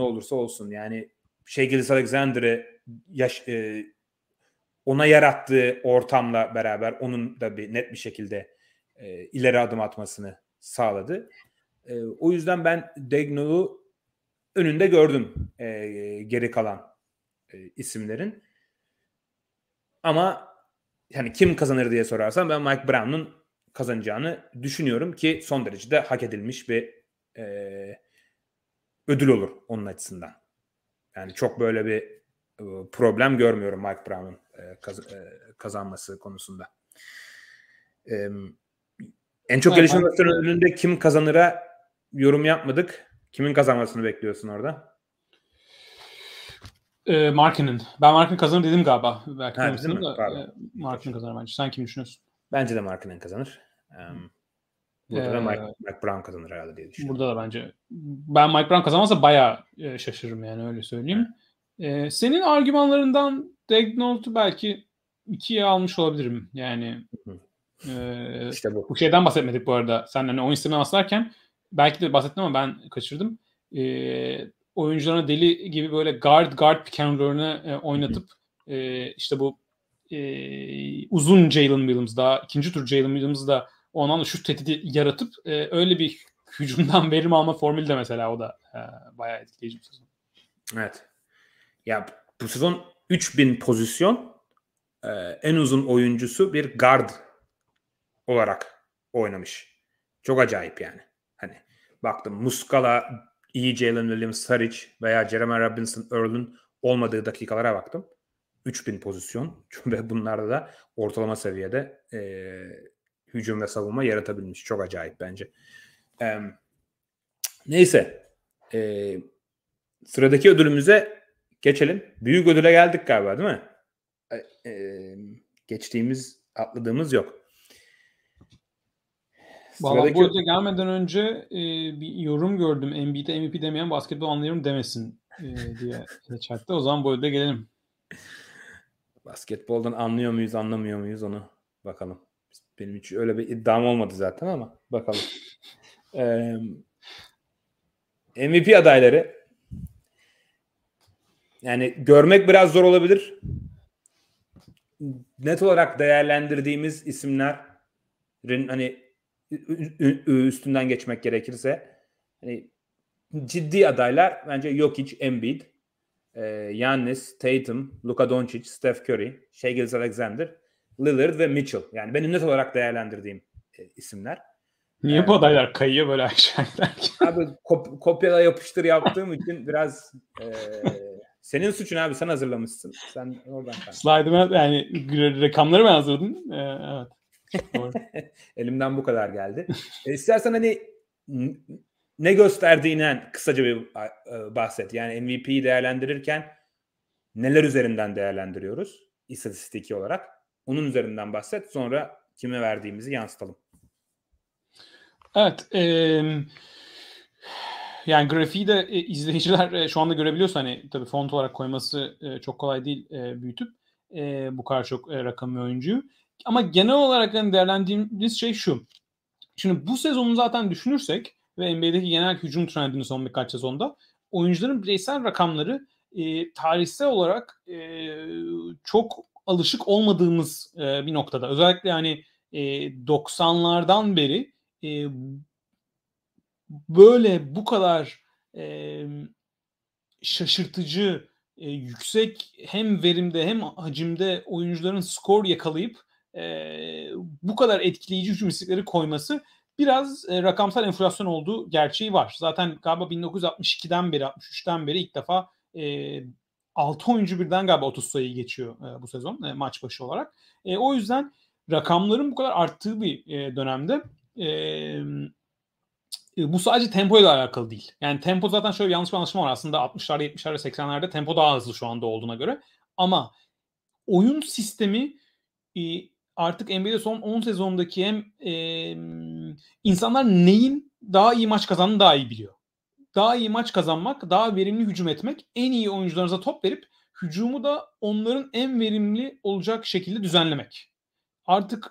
olursa olsun. Yani Shea Gilgeous-Alexander'ı ona yarattığı ortamla beraber onun da bir net bir şekilde ileri adım atmasını sağladı. O yüzden ben Daigneau'yu önünde gördüm geri kalan isimlerin. Ama yani kim kazanır diye sorarsan ben Mike Brown'un kazanacağını düşünüyorum ki son derece de hak edilmiş bir ödül olur onun açısından. Yani çok böyle bir problem görmüyorum Mike Brown'un kazanması konusunda. En çok gelişen maçların önünde kim kazanıra yorum yapmadık. Kimin kazanmasını bekliyorsun orada? Markkanen. Ben Markkanen kazanır dedim galiba. Markkanen kazanır bence. Sen kim düşünüyorsun? Bence de Markkanen kazanır. Burada da Mike Brown kazanır herhalde diye düşünüyorum. Burada da bence. Ben Mike Brown kazanmazsa bayağı şaşırırım yani, öyle söyleyeyim. Senin argümanlarından Daigneau'yu belki ikiye almış olabilirim. Yani işte bu şeyden bahsetmedik bu arada. Sen hani oyun sistemine aslarken belki de bahsettim ama ben kaçırdım. Oyuncularına deli gibi böyle guard pick and roll'ünü oynatıp işte bu uzun Jalen Williams, daha ikinci tur Jalen Williams'ı da ondan da şut tehdidi yaratıp öyle bir hücumdan verim alma formülü de mesela o da bayağı etkileyici bir sezon. Evet. Ya bu sezon 3000 pozisyon en uzun oyuncusu bir guard olarak oynamış. Çok acayip yani. Hani baktım Muscala, iyi Jalen Williams, Saric veya Jeremy Robinson Earl'ün olmadığı dakikalara baktım. 3000 pozisyon ve bunlarda da ortalama seviyede hücum ve savunma yaratabilmiş. Çok acayip bence. Neyse. Sıradaki ödülümüze geçelim. Büyük ödüle geldik galiba, değil mi? Atladığımız yok. Valla bu ödüle gelmeden önce bir yorum gördüm. NBA'de MVP demeyen basketbol anlıyorum demesin diye çarptı. O zaman bu ödüle gelelim. Basketboldan anlıyor muyuz, anlamıyor muyuz onu bakalım. Benim hiç öyle bir iddiam olmadı zaten ama bakalım. MVP adayları. Yani görmek biraz zor olabilir. Net olarak değerlendirdiğimiz isimlerin hani üstünden geçmek gerekirse hani ciddi adaylar bence Jokic, Embiid, Giannis, Tatum, Luka Doncic, Steph Curry, Shea Gilgeous-Alexander, Lillard ve Mitchell. Yani benim net olarak değerlendirdiğim isimler. Niye bu adaylar kayıyor böyle aşağıdan? Abi kopyala yapıştır yaptığım için biraz senin suçun abi, sen hazırlamışsın. Sen oradan slide'ıma yani rakamları mı hazırladın? Evet. Elimden bu kadar geldi. İstersen hani ne gösterdiğinden kısaca bir bahset. Yani MVP'yi değerlendirirken neler üzerinden değerlendiriyoruz istatistiki olarak? Onun üzerinden bahset. Sonra kime verdiğimizi yansıtalım. Evet. Yani grafiği de izleyiciler şu anda görebiliyorsa hani tabii font olarak koyması çok kolay değil büyütüp bu kadar çok rakamlı oyuncuyu. Ama genel olarak hani değerlendirdiğimiz şey şu. Şimdi bu sezonu zaten düşünürsek ve NBA'deki genel hücum trendini son birkaç sezonda oyuncuların bireysel rakamları tarihsel olarak çok alışık olmadığımız bir noktada. Özellikle hani 90'lardan beri böyle bu kadar şaşırtıcı, yüksek hem verimde hem hacimde oyuncuların skor yakalayıp bu kadar etkileyici hücum istatistikleri koyması biraz rakamsal enflasyon olduğu gerçeği var. Zaten galiba 1962'den beri, 63'ten beri ilk defa 6 oyuncu birden galiba 30 sayıyı geçiyor bu sezon maç başı olarak. O yüzden rakamların bu kadar arttığı bir dönemde bu sadece tempoyla alakalı değil. Yani tempo zaten şöyle yanlış bir anlaşılma var. Aslında 60'larda, 70'lerde, 80'lerde tempo daha hızlı şu anda olduğuna göre. Ama oyun sistemi artık NBA'de son 10 sezondaki hem insanlar neyin daha iyi maç kazandığını daha iyi biliyor. Daha iyi maç kazanmak, daha verimli hücum etmek, en iyi oyuncularınıza top verip hücumu da onların en verimli olacak şekilde düzenlemek. Artık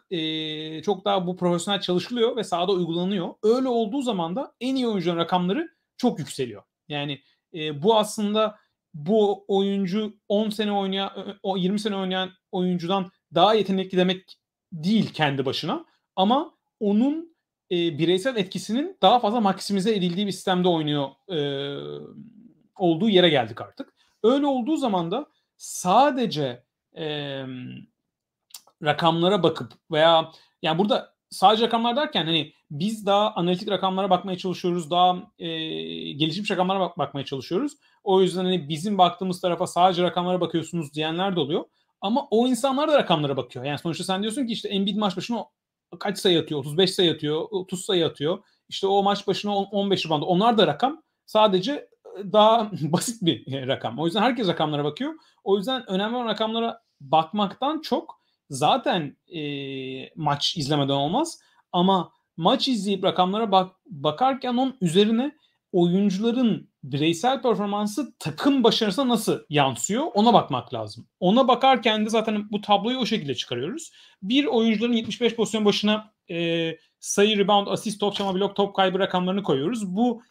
çok daha bu profesyonel çalışılıyor ve sahada uygulanıyor. Öyle olduğu zaman da en iyi oyuncuların rakamları çok yükseliyor. Yani bu aslında bu oyuncu 10 sene oynayan, 20 sene oynayan oyuncudan daha yetenekli demek değil kendi başına. Ama onun bireysel etkisinin daha fazla maksimize edildiği bir sistemde oynuyor olduğu yere geldik artık. Öyle olduğu zaman da sadece rakamlara bakıp veya yani burada sadece rakamlar derken hani biz daha analitik rakamlara bakmaya çalışıyoruz, daha gelişmiş rakamlara bakmaya çalışıyoruz. O yüzden hani bizim baktığımız tarafa sadece rakamlara bakıyorsunuz diyenler de oluyor. Ama o insanlar da rakamlara bakıyor. Yani sonuçta sen diyorsun ki işte Embiid maç başına kaç sayı atıyor? 35 sayı atıyor, 30 sayı atıyor. İşte o maç başına 15 riband. Onlar da rakam. Sadece daha basit bir rakam. O yüzden herkes rakamlara bakıyor. O yüzden önemli olan rakamlara bakmaktan çok zaten maç izlemeden olmaz. Ama maç izleyip rakamlara bakarken onun üzerine oyuncuların bireysel performansı takım başarısına nasıl yansıyor ona bakmak lazım. Ona bakarken de zaten bu tabloyu o şekilde çıkarıyoruz. Bir oyuncuların 75 pozisyon başına sayı, rebound, asist, top çalma, blok, top kaybı rakamlarını koyuyoruz. Bu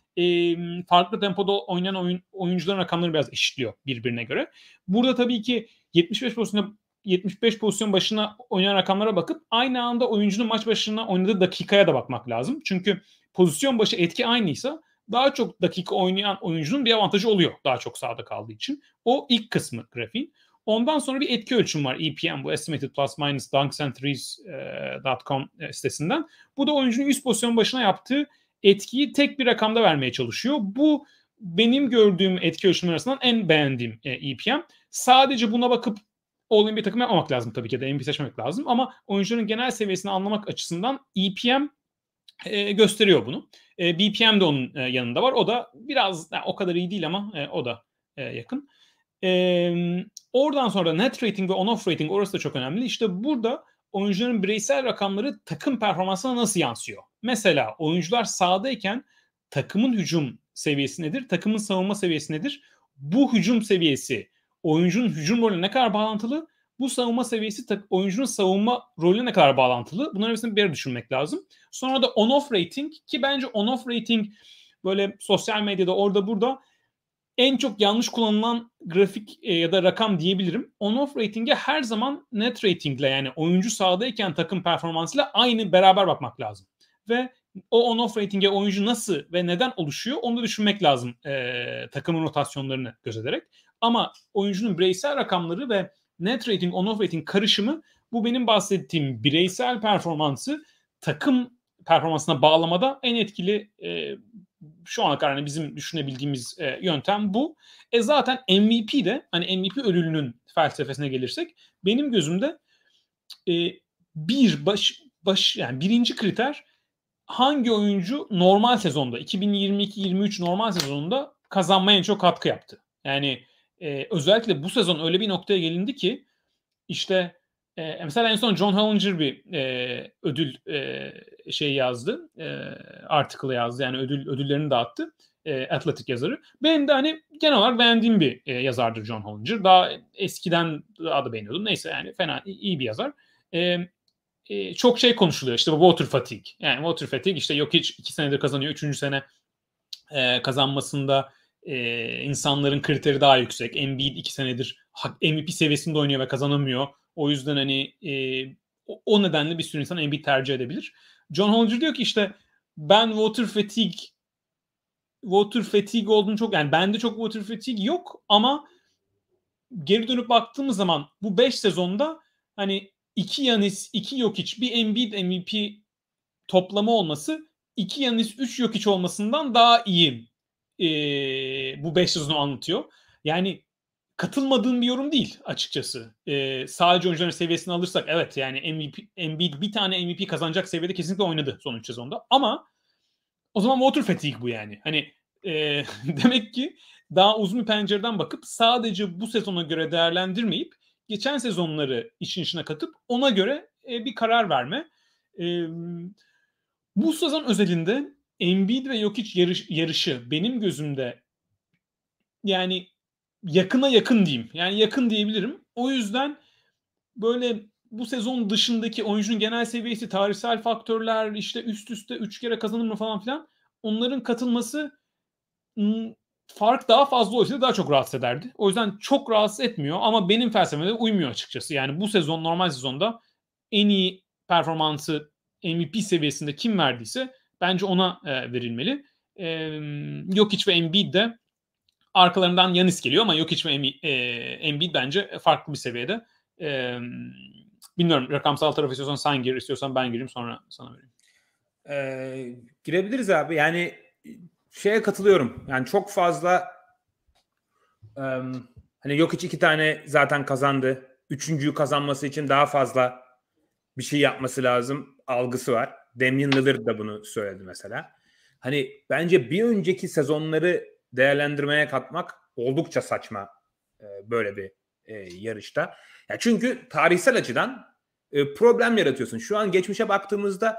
farklı tempoda oynayan oyuncuların rakamları biraz eşitliyor birbirine göre. Burada tabii ki 75 pozisyon başına oynayan rakamlara bakıp aynı anda oyuncunun maç başına oynadığı dakikaya da bakmak lazım. Çünkü pozisyon başı etki aynıysa daha çok dakika oynayan oyuncunun bir avantajı oluyor. Daha çok sahada kaldığı için. O ilk kısmı grafiğin. Ondan sonra bir etki ölçüm var. EPM bu Estimated Plus Minus dunksandthrees.com sitesinden. Bu da oyuncunun üst pozisyon başına yaptığı etkiyi tek bir rakamda vermeye çalışıyor. Bu benim gördüğüm etki ölçümler arasından en beğendiğim EPM. Sadece buna bakıp All-NBA takım yapmamak lazım tabii ki de. NBA seçmemek lazım. Ama oyuncuların genel seviyesini anlamak açısından EPM gösteriyor bunu. BPM de onun yanında var. O da biraz o kadar iyi değil ama o da yakın. Oradan sonra net rating ve on-off rating orası da çok önemli. İşte burada oyuncuların bireysel rakamları takım performansına nasıl yansıyor? Mesela oyuncular sahadayken takımın hücum seviyesi nedir? Takımın savunma seviyesi nedir? Bu hücum seviyesi oyuncunun hücum rolüne ne kadar bağlantılı? Bu savunma seviyesi oyuncunun savunma rolüne ne kadar bağlantılı? Bunların hepsini bir yere düşünmek lazım. Sonra da on-off rating ki bence on-off rating böyle sosyal medyada orada burada en çok yanlış kullanılan grafik ya da rakam diyebilirim. On-off rating'e her zaman net ratingle yani oyuncu sahadayken takım performansıyla aynı beraber bakmak lazım. Ve o on-off rating'e oyuncu nasıl ve neden oluşuyor onu da düşünmek lazım takımın rotasyonlarını gözederek. Ama oyuncunun bireysel rakamları ve net rating, on-off rating karışımı bu benim bahsettiğim bireysel performansı takım performansına bağlamada en etkili şu ana kadar bizim düşünebildiğimiz yöntem bu. Zaten MVP de hani MVP ödülünün felsefesine gelirsek benim gözümde yani birinci kriter hangi oyuncu normal sezonda 2022-23 normal sezonunda kazanmaya en çok katkı yaptı. Yani özellikle bu sezon öyle bir noktaya gelindi ki işte mesela en son John Hollinger bir ödül yazdı. Article'ı yazdı. Yani ödüllerini dağıttı. Athletic yazarı. Benim de hani genel olarak beğendiğim bir yazardır John Hollinger. Daha eskiden daha da beğeniyordum. Neyse yani fena iyi bir yazar. Çok şey konuşuluyor. İşte bu water fatigue. Yani water fatigue işte Jokic 2 senedir kazanıyor. 3. sene kazanmasında insanların kriteri daha yüksek. Embiid 2 senedir MVP seviyesinde oynuyor ve kazanamıyor. O yüzden hani o nedenle bir sürü insan Embiid tercih edebilir. John Hollinger diyor ki işte ben water fatigue olduğunu çok yani bende çok water fatigue yok ama geri dönüp baktığımız zaman bu 5 sezonda hani 2 Giannis, 2 Jokic, bir Embiid MVP toplama olması 2 Giannis, 3 Jokic olmasından daha iyi bu 5 sezonu anlatıyor. Yani katılmadığım bir yorum değil açıkçası. Sadece oyuncuların seviyesini alırsak evet, yani Embiid bir tane MVP kazanacak seviyede kesinlikle oynadı son 3 sezonda. Ama o zaman water fatigue bu yani. Hani demek ki daha uzun bir pencereden bakıp sadece bu sezona göre değerlendirmeyip geçen sezonları işin içine katıp ona göre bir karar verme. Bu sezon özelinde Embiid ve Jokic yarışı benim gözümde yani yakına yakın diyeyim. Yani yakın diyebilirim. O yüzden böyle bu sezon dışındaki oyuncunun genel seviyesi, tarihsel faktörler, işte üst üste 3 kere kazanır mı falan filan, onların katılması fark daha fazla olsaydı daha çok rahatsız ederdi. O yüzden çok rahatsız etmiyor ama benim felsefeme de uymuyor açıkçası. Yani bu sezon normal sezonda en iyi performansı MVP seviyesinde kim verdiyse bence ona verilmeli. Jokic ve Embiid de arkalarından Giannis geliyor ama Jokic ve Embiid bence farklı bir seviyede. Bilmiyorum, rakamsal tarafı istiyorsan sen gir, istiyorsan ben gireyim sonra sana vereyim. Girebiliriz abi. Yani şeye katılıyorum. Yani çok fazla hani Jokic 2 tane zaten kazandı. 3.'yü kazanması için daha fazla bir şey yapması lazım algısı var. Damian Lillard da bunu söyledi mesela. Hani bence bir önceki sezonları değerlendirmeye katmak oldukça saçma böyle bir yarışta. Ya çünkü tarihsel açıdan problem yaratıyorsun. Şu an geçmişe baktığımızda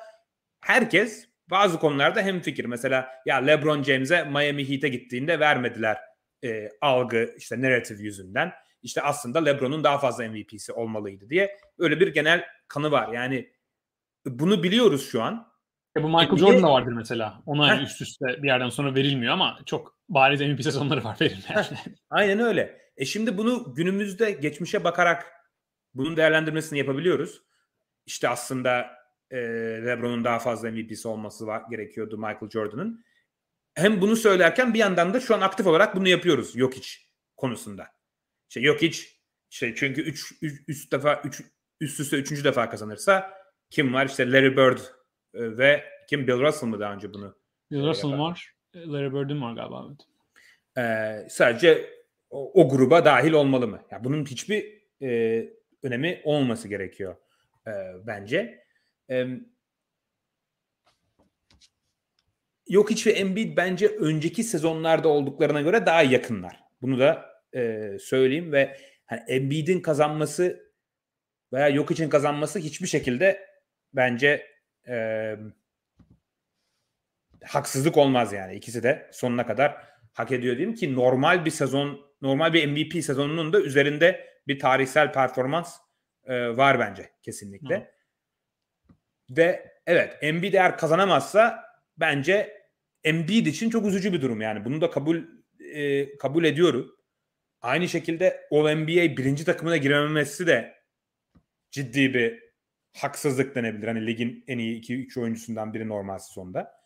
herkes bazı konularda hemfikir. Mesela ya LeBron James'e Miami Heat'e gittiğinde vermediler algı, işte narrative yüzünden. İşte aslında LeBron'un daha fazla MVP'si olmalıydı diye öyle bir genel kanı var. Yani bunu biliyoruz şu an. Bu Michael Jordan'da vardır mesela. Ona üst üste bir yerden sonra verilmiyor ama çok bariz MVP sezonları var verilmeyen. Aynen öyle. Şimdi bunu günümüzde geçmişe bakarak bunun değerlendirmesini yapabiliyoruz. İşte aslında LeBron'un daha fazla MVP'si olması gerekiyordu Michael Jordan'ın. Hem bunu söylerken bir yandan da şu an aktif olarak bunu yapıyoruz Jokic konusunda. İşte Jokic çünkü üst üste 3. defa kazanırsa kim var? İşte Larry Bird ve kim? Bill Russell mı daha önce bunu? Bill Russell var. Larry Bird'in var galiba. Evet. Sadece o gruba dahil olmalı mı? Yani bunun hiçbir önemi olması gerekiyor bence. Jokic ve Embiid bence önceki sezonlarda olduklarına göre daha yakınlar. Bunu da söyleyeyim ve hani Embiid'in kazanması veya Jokic'in kazanması hiçbir şekilde bence haksızlık olmaz yani. İkisi de sonuna kadar hak ediyor diyeyim ki normal bir sezon, normal bir MVP sezonunun da üzerinde bir tarihsel performans var bence kesinlikle. Ve evet, Embiid eğer kazanamazsa bence Embiid için çok üzücü bir durum yani. Bunu da kabul ediyorum. Aynı şekilde All-NBA 1. takımına girememesi de ciddi bir haksızlık denebilir. Hani ligin en iyi 2-3 oyuncusundan biri normal sezonda.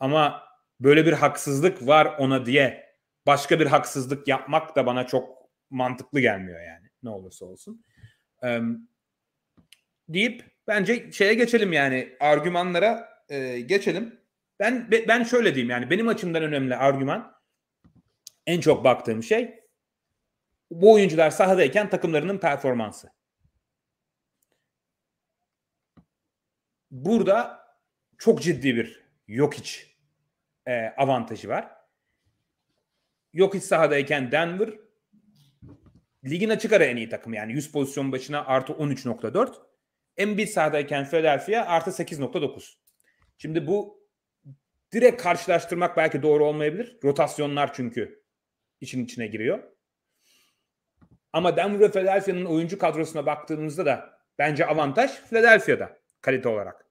Ama böyle bir haksızlık var ona diye başka bir haksızlık yapmak da bana çok mantıklı gelmiyor yani. Ne olursa olsun. Deyip bence şeye geçelim yani. Argümanlara geçelim. Ben şöyle diyeyim yani. Benim açımdan önemli argüman, en çok baktığım şey bu oyuncular sahadayken takımlarının performansı. Burada çok ciddi bir Jokic avantajı var. Jokic sahadayken Denver ligin açık ara en iyi takımı. Yani 100 pozisyon başına artı 13.4. Embiid sahadayken Philadelphia artı 8.9. Şimdi bu direkt karşılaştırmak belki doğru olmayabilir. Rotasyonlar çünkü işin içine giriyor. Ama Denver ve Philadelphia'nın oyuncu kadrosuna baktığımızda da bence avantaj Philadelphia'da kalite olarak.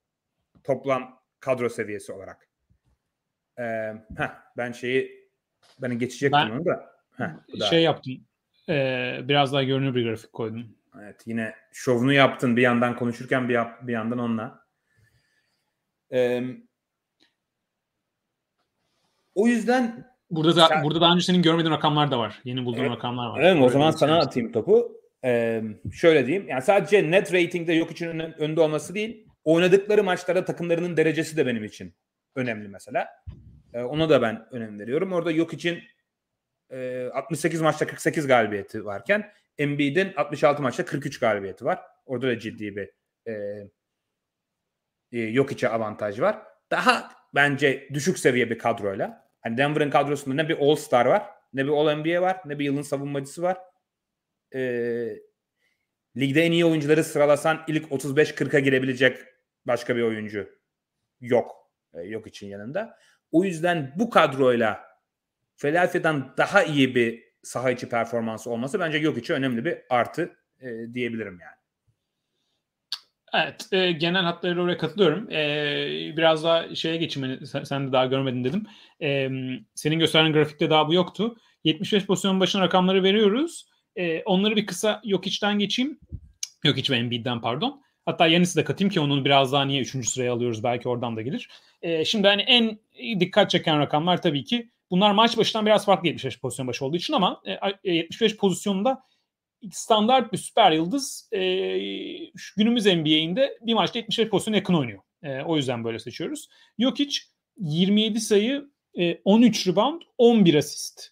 Toplam kadro seviyesi olarak. Ben geçecektim onu da. Yaptım. Biraz daha görünür bir grafik koydum. Evet, yine şovunu yaptın. Bir yandan konuşurken bir yandan onunla. O yüzden burada daha önce senin görmediğin rakamlar da var. Yeni bulduğun rakamlar var. Evet, o zaman sana atayım topu. Şöyle diyeyim. Yani sadece net rating'de Jokic'in önde olması değil, oynadıkları maçlarda takımlarının derecesi de benim için önemli mesela. Ona da ben önem veriyorum. Orada Jokic'in 68 maçta 48 galibiyeti varken Embiid'in 66 maçta 43 galibiyeti var. Orada da ciddi bir Jokic'e avantaj var. Daha bence düşük seviye bir kadroyla. Hani Denver'ın kadrosunda ne bir All-Star var, ne bir All-NBA var, ne bir yılın savunmacısı var. Ligde en iyi oyuncuları sıralasan ilk 35-40'a girebilecek başka bir oyuncu yok. Yok için yanında. O yüzden bu kadroyla Philadelphia'dan daha iyi bir saha içi performansı olması bence yok için önemli bir artı diyebilirim yani. Evet. Genel hatlarıyla oraya katılıyorum. Biraz daha şeye geçeyim. Sen de daha görmedin dedim. Senin gösteren grafikte daha bu yoktu. 75 pozisyon başına rakamları veriyoruz. Onları bir kısa Jokic'ten geçeyim. Jokic ve Embiid'den pardon. Hatta Giannis'i de katayım ki onun biraz daha niye 3. sıraya alıyoruz. Belki oradan da gelir. Şimdi hani en dikkat çeken rakamlar tabii ki bunlar maç başından biraz farklı 75 pozisyon başı olduğu için ama 75 pozisyonunda standart bir süper yıldız günümüz NBA'inde bir maçta 75 pozisyona yakın oynuyor. O yüzden böyle seçiyoruz. Jokic 27 sayı, 13 rebound, 11 asist.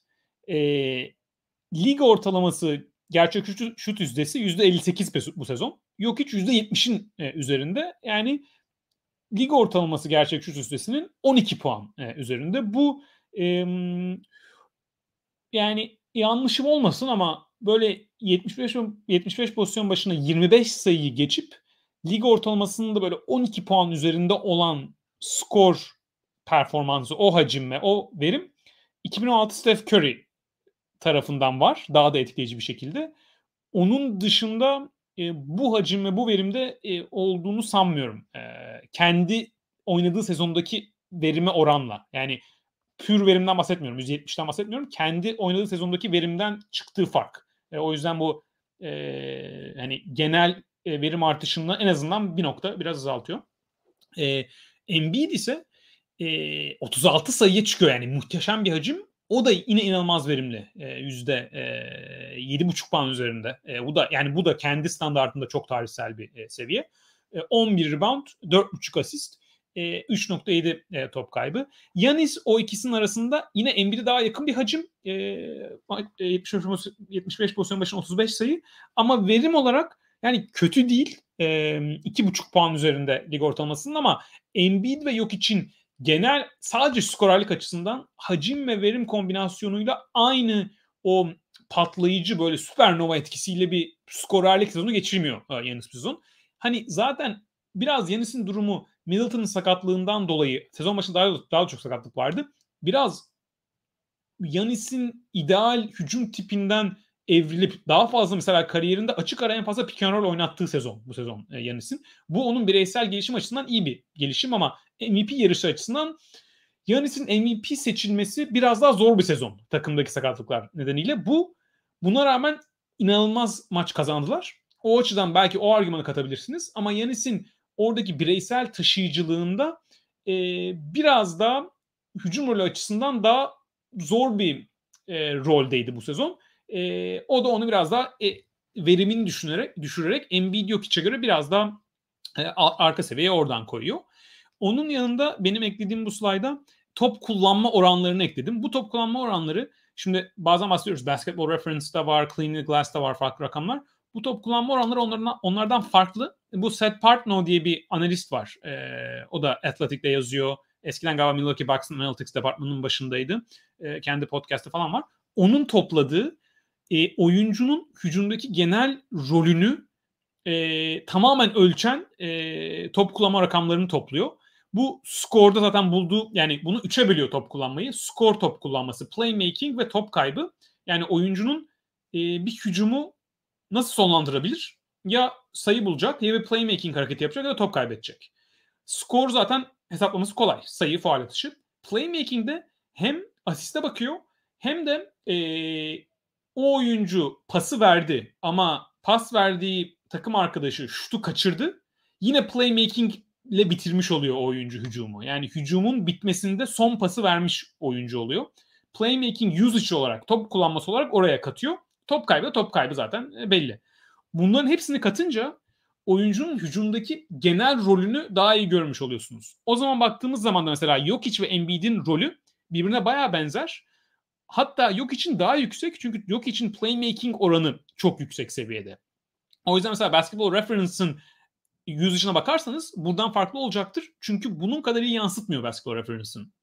Lig ortalaması gerçek şut yüzdesi %58 bu sezon. Jokic %70'in üzerinde. Yani lig ortalaması gerçek şut yüzdesinin 12 puan üzerinde. Bu yani yanlışım olmasın ama böyle 75 pozisyon başına 25 sayıyı geçip lig ortalamasının da böyle 12 puan üzerinde olan skor performansı, o hacim ve o verim 2016 Steph Curry tarafından var. Daha da etkileyici bir şekilde. Onun dışında bu hacim ve bu verimde olduğunu sanmıyorum. Kendi oynadığı sezondaki verime oranla. Yani pür verimden bahsetmiyorum. %70'den bahsetmiyorum. Kendi oynadığı sezondaki verimden çıktığı fark. O yüzden bu hani genel verim artışını en azından bir nokta biraz azaltıyor. Embiid ise 36 sayıya çıkıyor. Yani muhteşem bir hacim. O da yine inanılmaz verimli. %7,5 puan üzerinde. Bu da kendi standartında çok tarihsel bir seviye. 11 rebound, 4,5 asist. 3.7 top kaybı. Giannis o ikisinin arasında yine Embiid'e daha yakın bir hacim. 75 pozisyon başına 35 sayı. Ama verim olarak yani kötü değil. 2.5 puan üzerinde lig ortalamasının ama Embiid ve Jokic'in genel sadece skorerlik açısından hacim ve verim kombinasyonuyla aynı o patlayıcı böyle süpernova etkisiyle bir skorerlik sezonu geçirmiyor Giannis bu sezon. Hani zaten biraz Giannis'in durumu Middleton'ın sakatlığından dolayı sezon başında daha çok sakatlık vardı. Biraz Giannis'in ideal hücum tipinden evrilip daha fazla mesela kariyerinde açık ara en fazla pick and roll oynattığı sezon bu sezon Giannis'in. Bu onun bireysel gelişim açısından iyi bir gelişim ama MVP yarışı açısından Giannis'in MVP seçilmesi biraz daha zor bir sezon takımdaki sakatlıklar nedeniyle. Buna rağmen inanılmaz maç kazandılar. O açıdan belki o argümanı katabilirsiniz ama Giannis'in oradaki bireysel taşıyıcılığında biraz daha hücum rolü açısından daha zor bir roldeydi bu sezon. O da onu biraz daha verimini düşürerek Embiid Jokic'e göre biraz daha arka seviyeye oradan koyuyor. Onun yanında benim eklediğim bu slayda top kullanma oranlarını ekledim. Bu top kullanma oranları şimdi bazen bahsediyoruz. Basketball Reference'da var, Clean the Glass'da var farklı rakamlar. Bu top kullanma oranları onlardan farklı. Bu Seth Partnow diye bir analist var. O da Athletic'de yazıyor. Eskiden galiba Milwaukee Bucks Analytics departmanının başındaydı. Kendi podcast'ı falan var. Onun topladığı oyuncunun hücumdaki genel rolünü tamamen ölçen top kullanma rakamlarını topluyor. Bu skorda zaten bulduğu yani bunu 3'e bölüyor top kullanmayı. Skor top kullanması, playmaking ve top kaybı. Yani oyuncunun bir hücumu nasıl sonlandırabilir? Ya sayı bulacak ya bir playmaking hareketi yapacak ya da top kaybedecek. Skor zaten hesaplaması kolay. Sayı, faal atışı. Playmaking'de hem asiste bakıyor hem de o oyuncu pası verdi ama pas verdiği takım arkadaşı şutu kaçırdı. Yine playmaking ile bitirmiş oluyor o oyuncu hücumu. Yani hücumun bitmesinde son pası vermiş oyuncu oluyor. Playmaking usage olarak, top kullanması olarak oraya katıyor. Top kaybı zaten belli. Bunların hepsini katınca oyuncunun hücumdaki genel rolünü daha iyi görmüş oluyorsunuz. O zaman baktığımız zaman da mesela Jokic ve Embiid'in rolü birbirine bayağı benzer. Hatta Jokic'in daha yüksek, çünkü Jokic'in playmaking oranı çok yüksek seviyede. O yüzden mesela Basketball Reference'ın %100'üne bakarsanız buradan farklı olacaktır. Çünkü bunun kadar iyi yansıtmıyor Basketball Reference'ın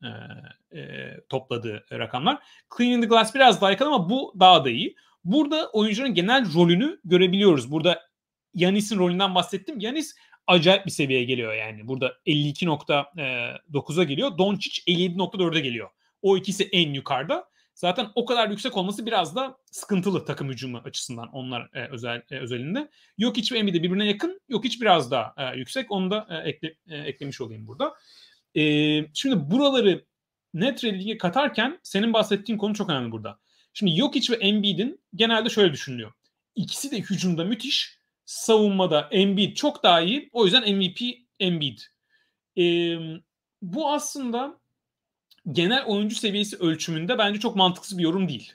topladığı rakamlar. Clean in the Glass biraz daha yakın ama bu daha da iyi. Burada oyuncuların genel rolünü görebiliyoruz. Burada Giannis'in rolünden bahsettim. Giannis acayip bir seviyeye geliyor yani. Burada 52.9'a geliyor. Doncic 57.4'e geliyor. O ikisi en yukarıda. Zaten o kadar yüksek olması biraz da sıkıntılı takım hücumu açısından onlar özelinde. Jokic ve Embiid de birbirine yakın. Jokic biraz daha yüksek. Onu da eklemiş olayım burada. Şimdi buraları Net Rally'e katarken senin bahsettiğin konu çok önemli burada. Şimdi Jokic ve Embiid'in genelde şöyle düşünülüyor. İkisi de hücumda müthiş. Savunmada Embiid çok daha iyi. O yüzden MVP Embiid. Bu aslında genel oyuncu seviyesi ölçümünde bence çok mantıksız bir yorum değil.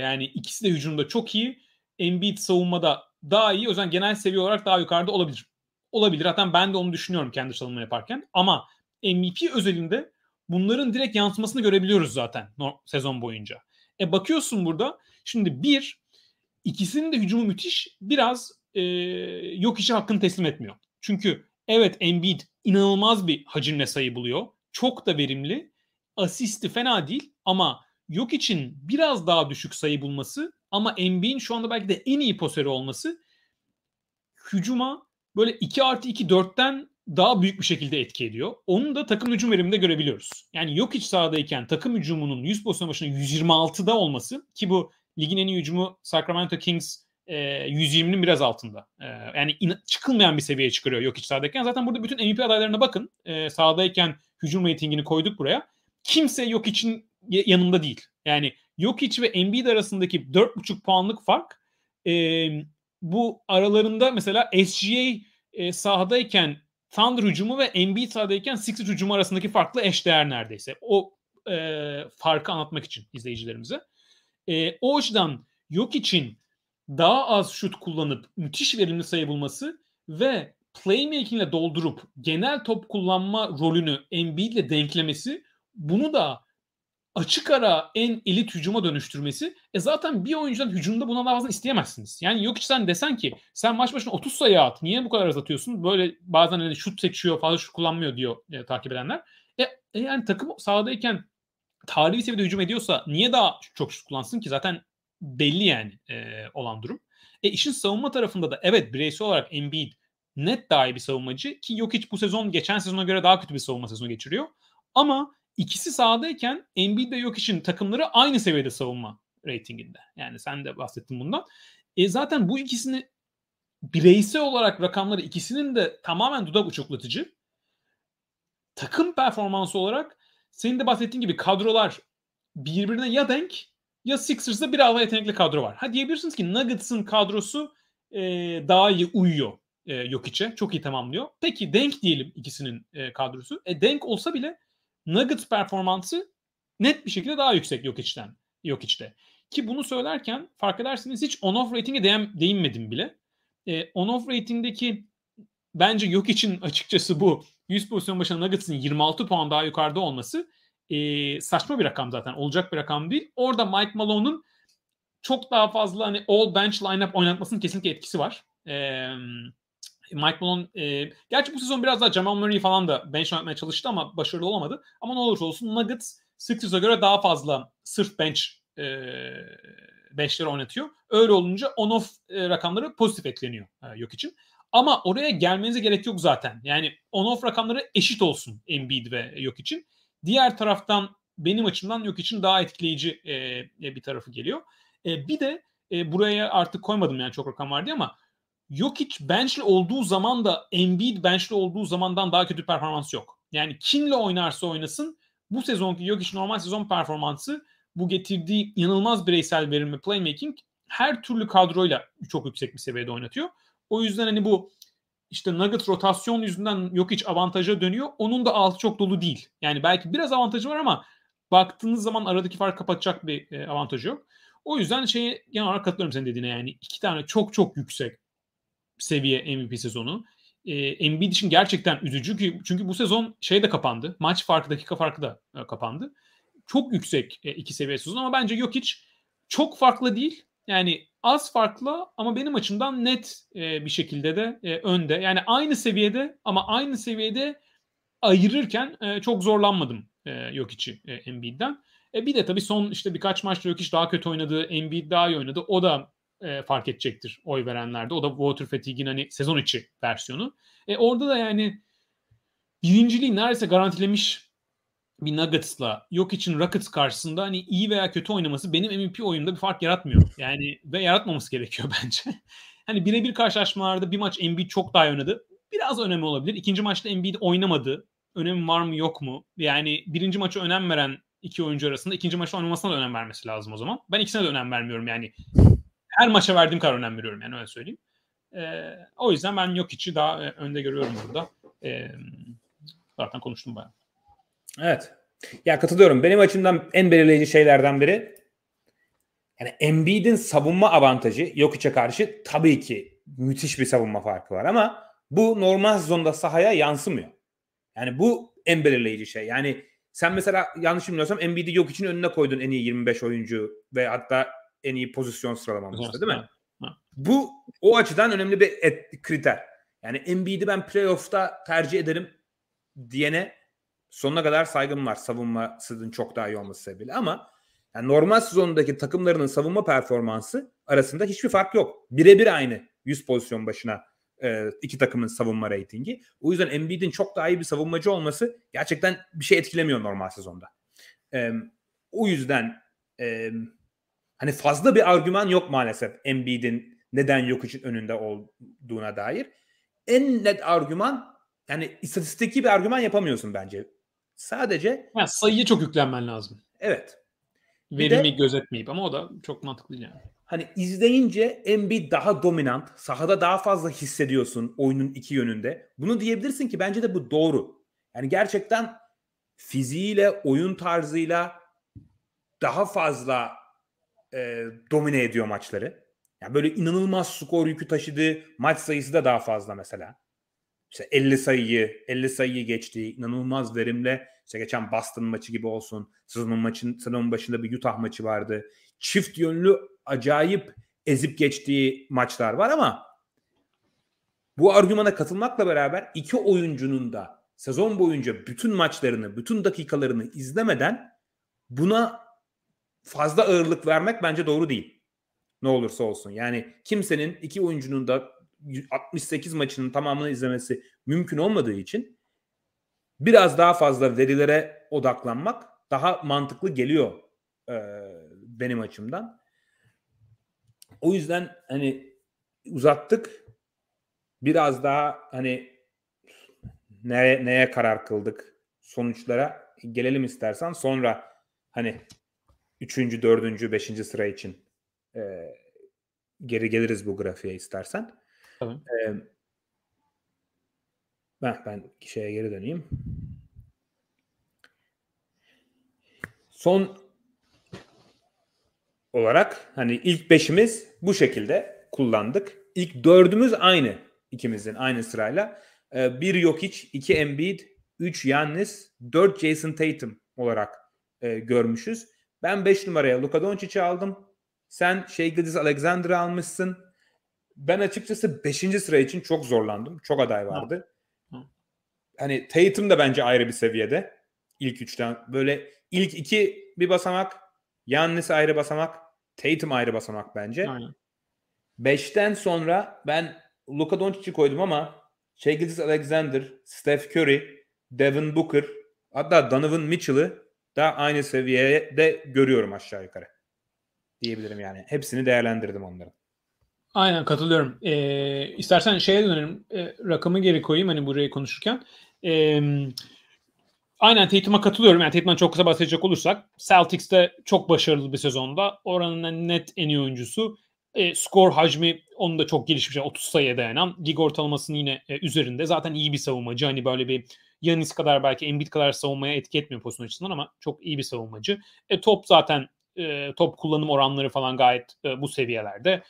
Yani ikisi de hücumda çok iyi. Embiid savunmada daha iyi. O yüzden genel seviye olarak daha yukarıda olabilir. Olabilir. Hatta ben de onu düşünüyorum kendi çalınma yaparken. Ama MVP özelinde bunların direkt yansımasını görebiliyoruz zaten sezon boyunca. Bakıyorsun burada. Şimdi ikisinin de hücumu müthiş. Biraz Jokic'e hakkını teslim etmiyor. Çünkü evet Embiid inanılmaz bir hacimle sayı buluyor. Çok da verimli. Asisti fena değil ama Jokic'in biraz daha düşük sayı bulması ama Embiid'in şu anda belki de en iyi pasörü olması hücuma böyle 2+2 4'ten daha büyük bir şekilde etki ediyor. Onu da takım hücum veriminde görebiliyoruz. Yani Jokic sahadayken takım hücumunun 100 pozisyon başına 126'da olması, ki bu ligin en iyi hücumu Sacramento Kings 120'nin biraz altında. Yani çıkılmayan bir seviyeye çıkarıyor Jokic sahadayken. Zaten burada bütün MVP adaylarına bakın. Sahadayken hücum ratingini koyduk buraya. Kimse Jokic'in yanında değil. Yani Jokic ve Embiid arasındaki 4.5 puanlık fark bu aralarında mesela SGA sahadayken Thunder hücumu ve Embiid sahadayken Sixers hücumu arasındaki farkla eşdeğer neredeyse. O farkı anlatmak için izleyicilerimize. O açıdan Jokic'in daha az şut kullanıp müthiş verimli sayı bulması ve playmaking ile doldurup genel top kullanma rolünü Embiid ile denklemesi, bunu da açık ara en elit hücuma dönüştürmesi, zaten bir oyuncudan hücumda buna daha fazla isteyemezsiniz. Yani Jokic sen desen ki sen maç başına 30 sayı at, niye bu kadar az atıyorsun? Böyle bazen hani şut seçiyor, fazla şut kullanmıyor diyor takip edenler. Yani takım sahadayken tarihi seviyede hücum ediyorsa niye daha çok şut kullansın ki? Zaten belli yani olan durum. İşin savunma tarafında da evet bireysel olarak Embiid net daha iyi bir savunmacı, ki Jokic bu sezon geçen sezona göre daha kötü bir savunma sezonu geçiriyor. Ama İkisi sahadayken Embiid ve Jokic'in takımları aynı seviyede savunma ratinginde. Yani sen de bahsettin bundan. Zaten bu ikisini bireysel olarak rakamları ikisinin de tamamen dudak uçuklatıcı. Takım performansı olarak senin de bahsettiğin gibi kadrolar birbirine ya denk ya Sixers'da biraz daha yetenekli kadro var. Ha diyebilirsiniz ki Nuggets'ın kadrosu daha iyi uyuyor Jokic'e. Çok iyi tamamlıyor. Peki denk diyelim ikisinin kadrosu. Denk olsa bile Nuggets performansı net bir şekilde daha yüksek Jokic'te. Ki bunu söylerken fark edersiniz hiç on-off rating'e değinmedim bile. On-off rating'deki bence Jokic'in açıkçası bu 100 pozisyon başına Nuggets'ın 26 puan daha yukarıda olması saçma bir rakam zaten. Olacak bir rakam değil. Orada Mike Malone'un çok daha fazla hani all bench lineup oynatmasının kesinlikle etkisi var. Mike Malone, gerçi bu sezon biraz daha Jamal Murray falan da bench oynatmaya çalıştı ama başarılı olamadı. Ama ne olursa olsun Nuggets Sixers'a göre daha fazla sırf benchleri oynatıyor. Öyle olunca on-off rakamları pozitif ekleniyor Jokic'in. Ama oraya gelmenize gerek yok zaten. Yani on-off rakamları eşit olsun Embiid ve Jokic'in. Diğer taraftan benim açımdan Jokic'in daha etkileyici bir tarafı geliyor. Bir de buraya artık koymadım yani çok rakam vardı ama Jokic bench'li olduğu zaman da Embiid bench'li olduğu zamandan daha kötü performans yok. Yani kimle oynarsa oynasın bu sezonki Jokic normal sezon performansı, bu getirdiği inanılmaz bireysel verim ve playmaking her türlü kadroyla çok yüksek bir seviyede oynatıyor. O yüzden hani bu işte Nuggets rotasyon yüzünden Jokic avantaja dönüyor. Onun da altı çok dolu değil. Yani belki biraz avantajı var ama baktığınız zaman aradaki farkı kapatacak bir avantajı yok. O yüzden genel olarak katılıyorum senin dediğine, yani iki tane çok çok yüksek seviye MVP sezonu. Embiid için gerçekten üzücü ki, çünkü bu sezon de kapandı. Maç farkı, dakika farkı da kapandı. çok yüksek iki seviyesi uzun ama bence Jokic çok farklı değil. Yani az farklı ama benim açımdan net bir şekilde de önde. Yani aynı seviyede ama aynı seviyede ayırırken çok zorlanmadım Jokic'i Embiid'den. Bir de tabii son işte birkaç maçta Jokic daha kötü oynadı, Embiid daha iyi oynadı. O da fark edecektir oy verenlerde. O da Water Fatigue'in hani sezon içi versiyonu. Orada da yani birinciliği neredeyse garantilemiş bir Nuggets'la Jokic'in Rockets karşısında hani iyi veya kötü oynaması benim MVP oyunumda bir fark yaratmıyor. Yani ve yaratmaması gerekiyor bence. Hani birebir karşılaşmalarda bir maç Embiid çok daha oynadı. Biraz önemli olabilir. İkinci maçta Embiid oynamadı. Önemi var mı yok mu? Yani birinci maça önem veren iki oyuncu arasında ikinci maça oynamasına da önem vermesi lazım o zaman. Ben ikisine de önem vermiyorum yani. Her maça verdiğim kadar önem veriyorum yani öyle söyleyeyim. O yüzden ben Jokic'i daha önde görüyorum burada. Zaten konuştum bayağı. Evet. Ya katılıyorum. Benim açımdan en belirleyici şeylerden biri yani Embiid'in savunma avantajı Jokic'e karşı tabii ki müthiş bir savunma farkı var ama bu normal zonda sahaya yansımıyor. Yani bu en belirleyici şey. Yani sen mesela yanlış bilmiyorsam Embiid'i Jokic'in önüne koydun en iyi 25 oyuncu ve hatta en iyi pozisyon sıralamamızda değil mi? Ha. Bu o açıdan önemli bir kriter. Yani Embiid'i ben playoff'ta tercih ederim diyene sonuna kadar saygım var. Savunmasının çok daha iyi olması sebebiyle ama yani normal sezondaki takımlarının savunma performansı arasında hiçbir fark yok. Birebir aynı 100 pozisyon başına iki takımın savunma reytingi. O yüzden Embiid'in çok daha iyi bir savunmacı olması gerçekten bir şey etkilemiyor normal sezonda. O yüzden hani fazla bir argüman yok maalesef Embiid'in neden Jokic'in önünde olduğuna dair. En net argüman yani istatistiki bir argüman yapamıyorsun bence. Sadece yani sayıya çok yüklenmen lazım. Evet. Verimi gözetmeyip ama o da çok mantıklı değil yani. Hani izleyince Embiid daha dominant, sahada daha fazla hissediyorsun oyunun iki yönünde. Bunu diyebilirsin ki bence de bu doğru. Yani gerçekten fiziğiyle, oyun tarzıyla daha fazla domine ediyor maçları. Yani böyle inanılmaz skor yükü taşıdığı maç sayısı da daha fazla mesela. İşte 50 sayıyı geçtiği inanılmaz verimle işte geçen Boston maçı gibi olsun. Sezonun başında bir Utah maçı vardı. Çift yönlü acayip ezip geçtiği maçlar var ama bu argümana katılmakla beraber iki oyuncunun da sezon boyunca bütün maçlarını, bütün dakikalarını izlemeden buna fazla ağırlık vermek bence doğru değil. Ne olursa olsun. Yani kimsenin iki oyuncunun da 68 maçının tamamını izlemesi mümkün olmadığı için biraz daha fazla verilere odaklanmak daha mantıklı geliyor benim açımdan. O yüzden hani uzattık. Biraz daha hani neye karar kıldık? Sonuçlara gelelim istersen. Sonra hani 3. 4. 5. sıra için geri geliriz bu grafiğe istersen. Tamam. Ben şeye geri döneyim. Son olarak hani ilk beşimiz bu şekilde kullandık. İlk dördümüz aynı. İkimizin aynı sırayla. 1 Jokic, 2 Embiid, 3 Giannis, 4 Jason Tatum olarak görmüşüz. Ben 5 numaraya Luka Doncic'i aldım. Sen Shea Gilgeous-Alexander'ı almışsın. Ben açıkçası 5. sıra için çok zorlandım. Çok aday vardı. Hani Tatum da bence ayrı bir seviyede. İlk üçten böyle ilk iki bir basamak, Giannis ayrı basamak, Tatum ayrı basamak bence. Aynen. 5'ten sonra ben Luka Doncic'i koydum ama Shea Gilgeous-Alexander, Steph Curry, Devin Booker hatta Donovan Mitchell'ı da aynı seviyede görüyorum aşağı yukarı. Diyebilirim yani. Hepsini değerlendirdim onların. Aynen katılıyorum. İstersen şeye dönelim. Rakamı geri koyayım hani burayı konuşurken. Aynen Tatum'a katılıyorum. Yani Tatum'dan çok kısa bahsedecek olursak Celtics'te çok başarılı bir sezonda. Oranın net en iyi oyuncusu. Skor hacmi onun da çok gelişmiş. 30 sayıya dayanan. Lig ortalamasının yine üzerinde. Zaten iyi bir savunmacı. Hani böyle bir Giannis kadar belki Embiid kadar savunmaya etki etmiyor pozisyon açısından ama çok iyi bir savunmacı. Top zaten top kullanım oranları falan gayet bu seviyelerde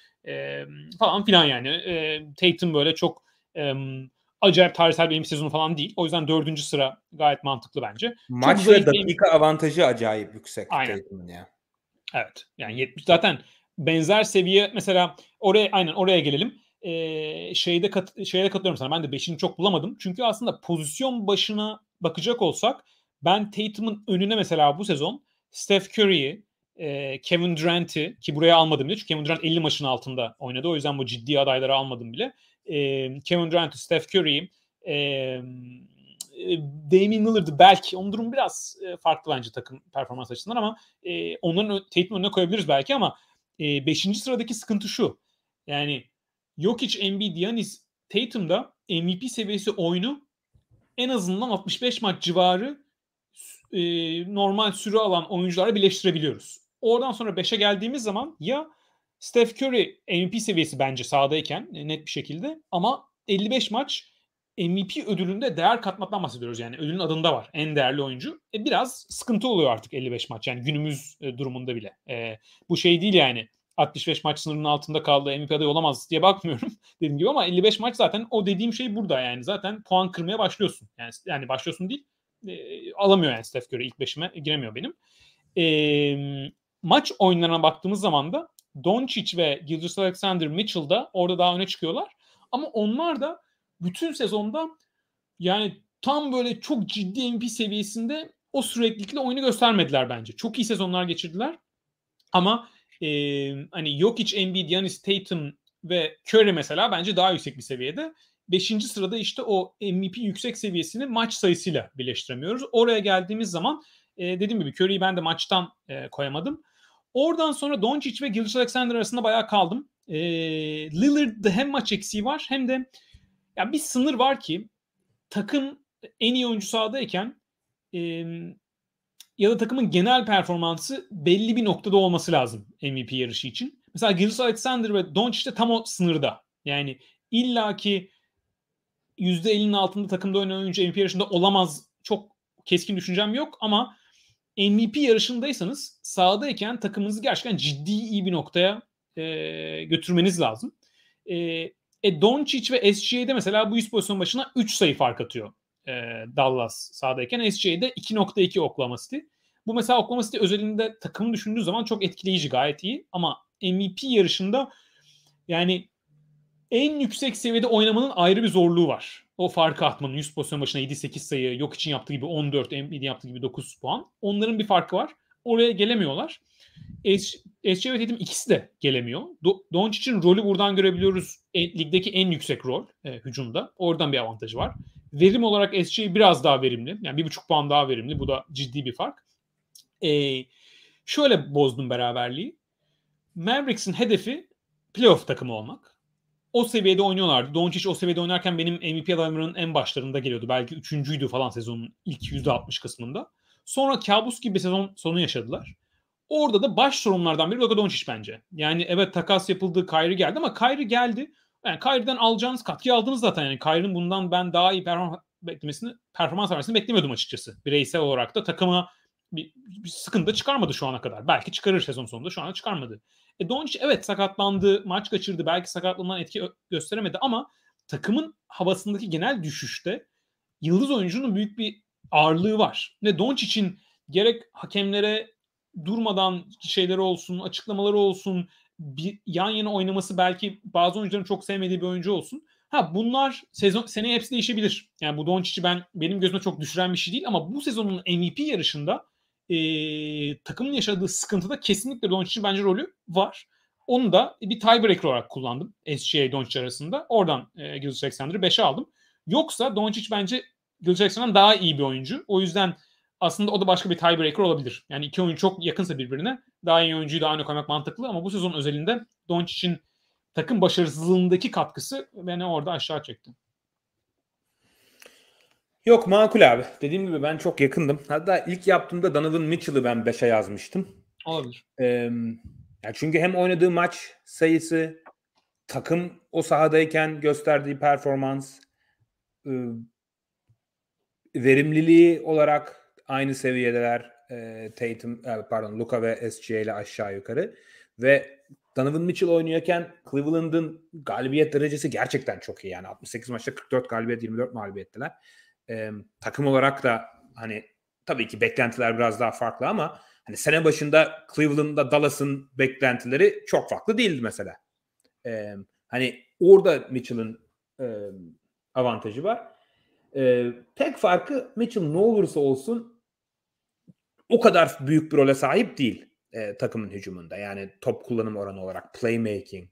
falan filan yani. Tatum böyle çok acayip tarihsel benim sezonu falan değil. O yüzden 4. sıra gayet mantıklı bence. Maç ve dakika avantajı acayip yüksek. Aynen. Ya. Evet. Yani 70 zaten benzer seviye mesela oraya gelelim. Şeyde katılıyorum sana. Ben de 5'ini çok bulamadım. Çünkü aslında pozisyon başına bakacak olsak ben Tatum'un önüne mesela bu sezon Steph Curry'i, Kevin Durant'i ki buraya almadım bile. Çünkü Kevin Durant 50 maçın altında oynadı. O yüzden bu ciddi adayları almadım bile. Kevin Durant'i, Steph Curry'i, Damian Lillard'ı belki. Onun durumu biraz farklı bence takım performans açısından ama onların Tatum'un önüne koyabiliriz belki ama 5. sıradaki sıkıntı şu. Yani Jokic, Embiid, Giannis, Tatum'da MVP seviyesi oyunu en azından 65 maç civarı normal süre alan oyunculara birleştirebiliyoruz. Oradan sonra 5'e geldiğimiz zaman ya Steph Curry MVP seviyesi bence sahadayken net bir şekilde ama 55 maç MVP ödülünde değer katmaktan bahsediyoruz. Yani ödülün adında var. En değerli oyuncu. Biraz sıkıntı oluyor artık 55 maç. Yani günümüz durumunda bile. Bu şey değil yani 65 maç sınırının altında kaldı MVP adayı olamaz diye bakmıyorum dediğim gibi ama 55 maç zaten o dediğim şey burada yani. Zaten puan kırmaya başlıyorsun. Yani başlıyorsun değil. Alamıyor yani Steph Curry. İlk 5'ime giremiyor benim. Maç oyunlarına baktığımız zaman da Doncic ve Gilgeous-Alexander, Mitchell da orada daha öne çıkıyorlar. Ama onlar da bütün sezonda yani tam böyle çok ciddi MVP seviyesinde o süreklilikle oyunu göstermediler bence. Çok iyi sezonlar geçirdiler. Ama hani Jokic, Embiid, Giannis, Tatum ve Curry mesela bence daha yüksek bir seviyede. 5. sırada işte o MVP yüksek seviyesini maç sayısıyla birleştiremiyoruz. Oraya geldiğimiz zaman dediğim gibi Curry'yi ben de maçtan koyamadım. Oradan sonra Doncic ve Gilgeous-Alexander arasında bayağı kaldım. Lillard'da hem maç eksiği var hem de ya bir sınır var ki takım en iyi oyuncu sahadayken ya da takımın genel performansı belli bir noktada olması lazım MVP yarışı için. Mesela Gilgeous-Alexander ve Doncic de tam o sınırda. Yani illaki %50'nin altında takımda oynayan oyuncu MVP yarışında olamaz. Çok keskin düşüncem yok ama MVP yarışındaysanız sahadayken takımınızı gerçekten ciddi iyi bir noktaya götürmeniz lazım. Doncic ve SGA'de mesela bu 100 pozisyon başına 3 sayı fark atıyor Dallas sahadayken. SGA'de 2.2 Oklahoma City. Bu mesela Oklahoma City özelinde takımı düşündüğü zaman çok etkileyici, gayet iyi. Ama MVP yarışında yani en yüksek seviyede oynamanın ayrı bir zorluğu var. O farkı atmanın 100 pozisyon başına 7-8 sayı, yok için yaptığı gibi 14, Embiid'in yaptığı gibi 9 puan. Onların bir farkı var. Oraya gelemiyorlar. SC ve Tatum ikisi de gelemiyor. Doncic'in rolü buradan görebiliyoruz. Ligdeki en yüksek rol hücumda. Oradan bir avantajı var. Verim olarak SC biraz daha verimli. Yani 1.5 puan daha verimli. Bu da ciddi bir fark. Şöyle bozdum beraberliği. Mavericks'in hedefi playoff takımı olmak. O seviyede oynuyorlardı. Doncic o seviyede oynarken benim MVP adaylarımın en başlarında geliyordu. Belki 3.'üydü falan sezonun ilk %60 kısmında. Sonra kabus gibi bir sezon sonu yaşadılar. Orada da baş sorunlardan biri Luka Doncic bence. Yani evet takas yapıldı, Kyrie geldi ama Kyrie geldi. Yani Kyrie'den alacağınız katkıyı aldınız zaten. Yani Kyrie'nin bundan ben daha iyi performans vermesini beklemiyordum açıkçası. Bireysel olarak da takıma bir sıkıntı çıkarmadı şu ana kadar. Belki çıkarır sezon sonunda, şu ana çıkarmadı. Doncic evet sakatlandı, maç kaçırdı. Belki sakatlığından etki gösteremedi ama takımın havasındaki genel düşüşte yıldız oyuncunun büyük bir ağırlığı var. Ve Doncic'in gerek hakemlere durmadan şeyleri olsun, açıklamaları olsun, bir yan yana oynaması belki bazı oyuncuların çok sevmediği bir oyuncu olsun. Bunlar seneye hepsi değişebilir. Yani bu Doncic'i benim gözüme çok düşüren bir şey değil ama bu sezonun MVP yarışında takımın yaşadığı sıkıntıda kesinlikle Doncic'in bence rolü var. Onu da bir tiebreaker olarak kullandım. SGA Doncic arasında. Oradan Gilgeous-Alexander'ı 5'e aldım. Yoksa Doncic bence Gilgeous-Alexander'dan daha iyi bir oyuncu. O yüzden aslında o da başka bir tiebreaker olabilir. Yani iki oyuncu çok yakınsa birbirine daha iyi oyuncuyu daha öne koymak mantıklı ama bu sezon özelinde Doncic'in takım başarısızlığındaki katkısı beni orada aşağı çekti. Yok makul abi. Dediğim gibi ben çok yakındım. Hatta ilk yaptığımda Donovan Mitchell'ı ben 5'e yazmıştım. Olabilir. Çünkü hem oynadığı maç sayısı, takım o sahadayken gösterdiği performans, verimliliği olarak aynı seviyedeler Luka ve SGA ile aşağı yukarı. Ve Donovan Mitchell oynuyorken Cleveland'ın galibiyet derecesi gerçekten çok iyi. Yani 68 maçta 44 galibiyet, 24 mağlubiyettiler. Takım olarak da hani tabii ki beklentiler biraz daha farklı ama hani sene başında Cleveland'da Dallas'ın beklentileri çok farklı değildi mesela. Hani orada Mitchell'ın avantajı var. Tek farkı Mitchell ne olursa olsun o kadar büyük bir role sahip değil takımın hücumunda. Yani top kullanım oranı olarak, playmaking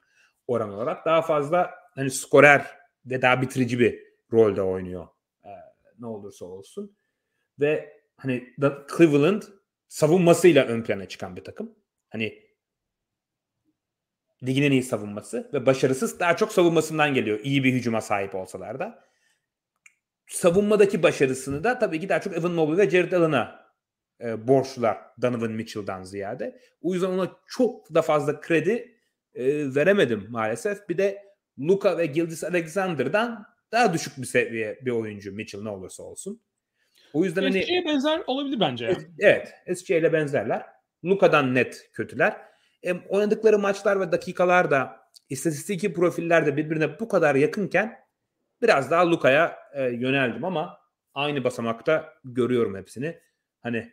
oranı olarak daha fazla hani skorer ve daha bitirici bir rolde oynuyor ne olursa olsun. Ve hani Cleveland savunmasıyla ön plana çıkan bir takım. Hani ligin en iyi savunması ve başarısız daha çok savunmasından geliyor. İyi bir hücuma sahip olsalar da. Savunmadaki başarısını da tabii ki daha çok Evan Mobley ve Jared Allen'a borçlular Donovan Mitchell'dan ziyade. O yüzden ona çok da fazla kredi veremedim maalesef. Bir de Luka ve Gilgeous-Alexander'dan daha düşük bir seviye bir oyuncu Mitchell ne olursa olsun. O yüzden SG'ye hani benzer olabilir bence. Yani. Evet. SG'yle benzerler. Luka'dan net kötüler. Oynadıkları maçlar ve dakikalar da istatistik profiller de birbirine bu kadar yakınken biraz daha Luka'ya yöneldim ama aynı basamakta görüyorum hepsini. Hani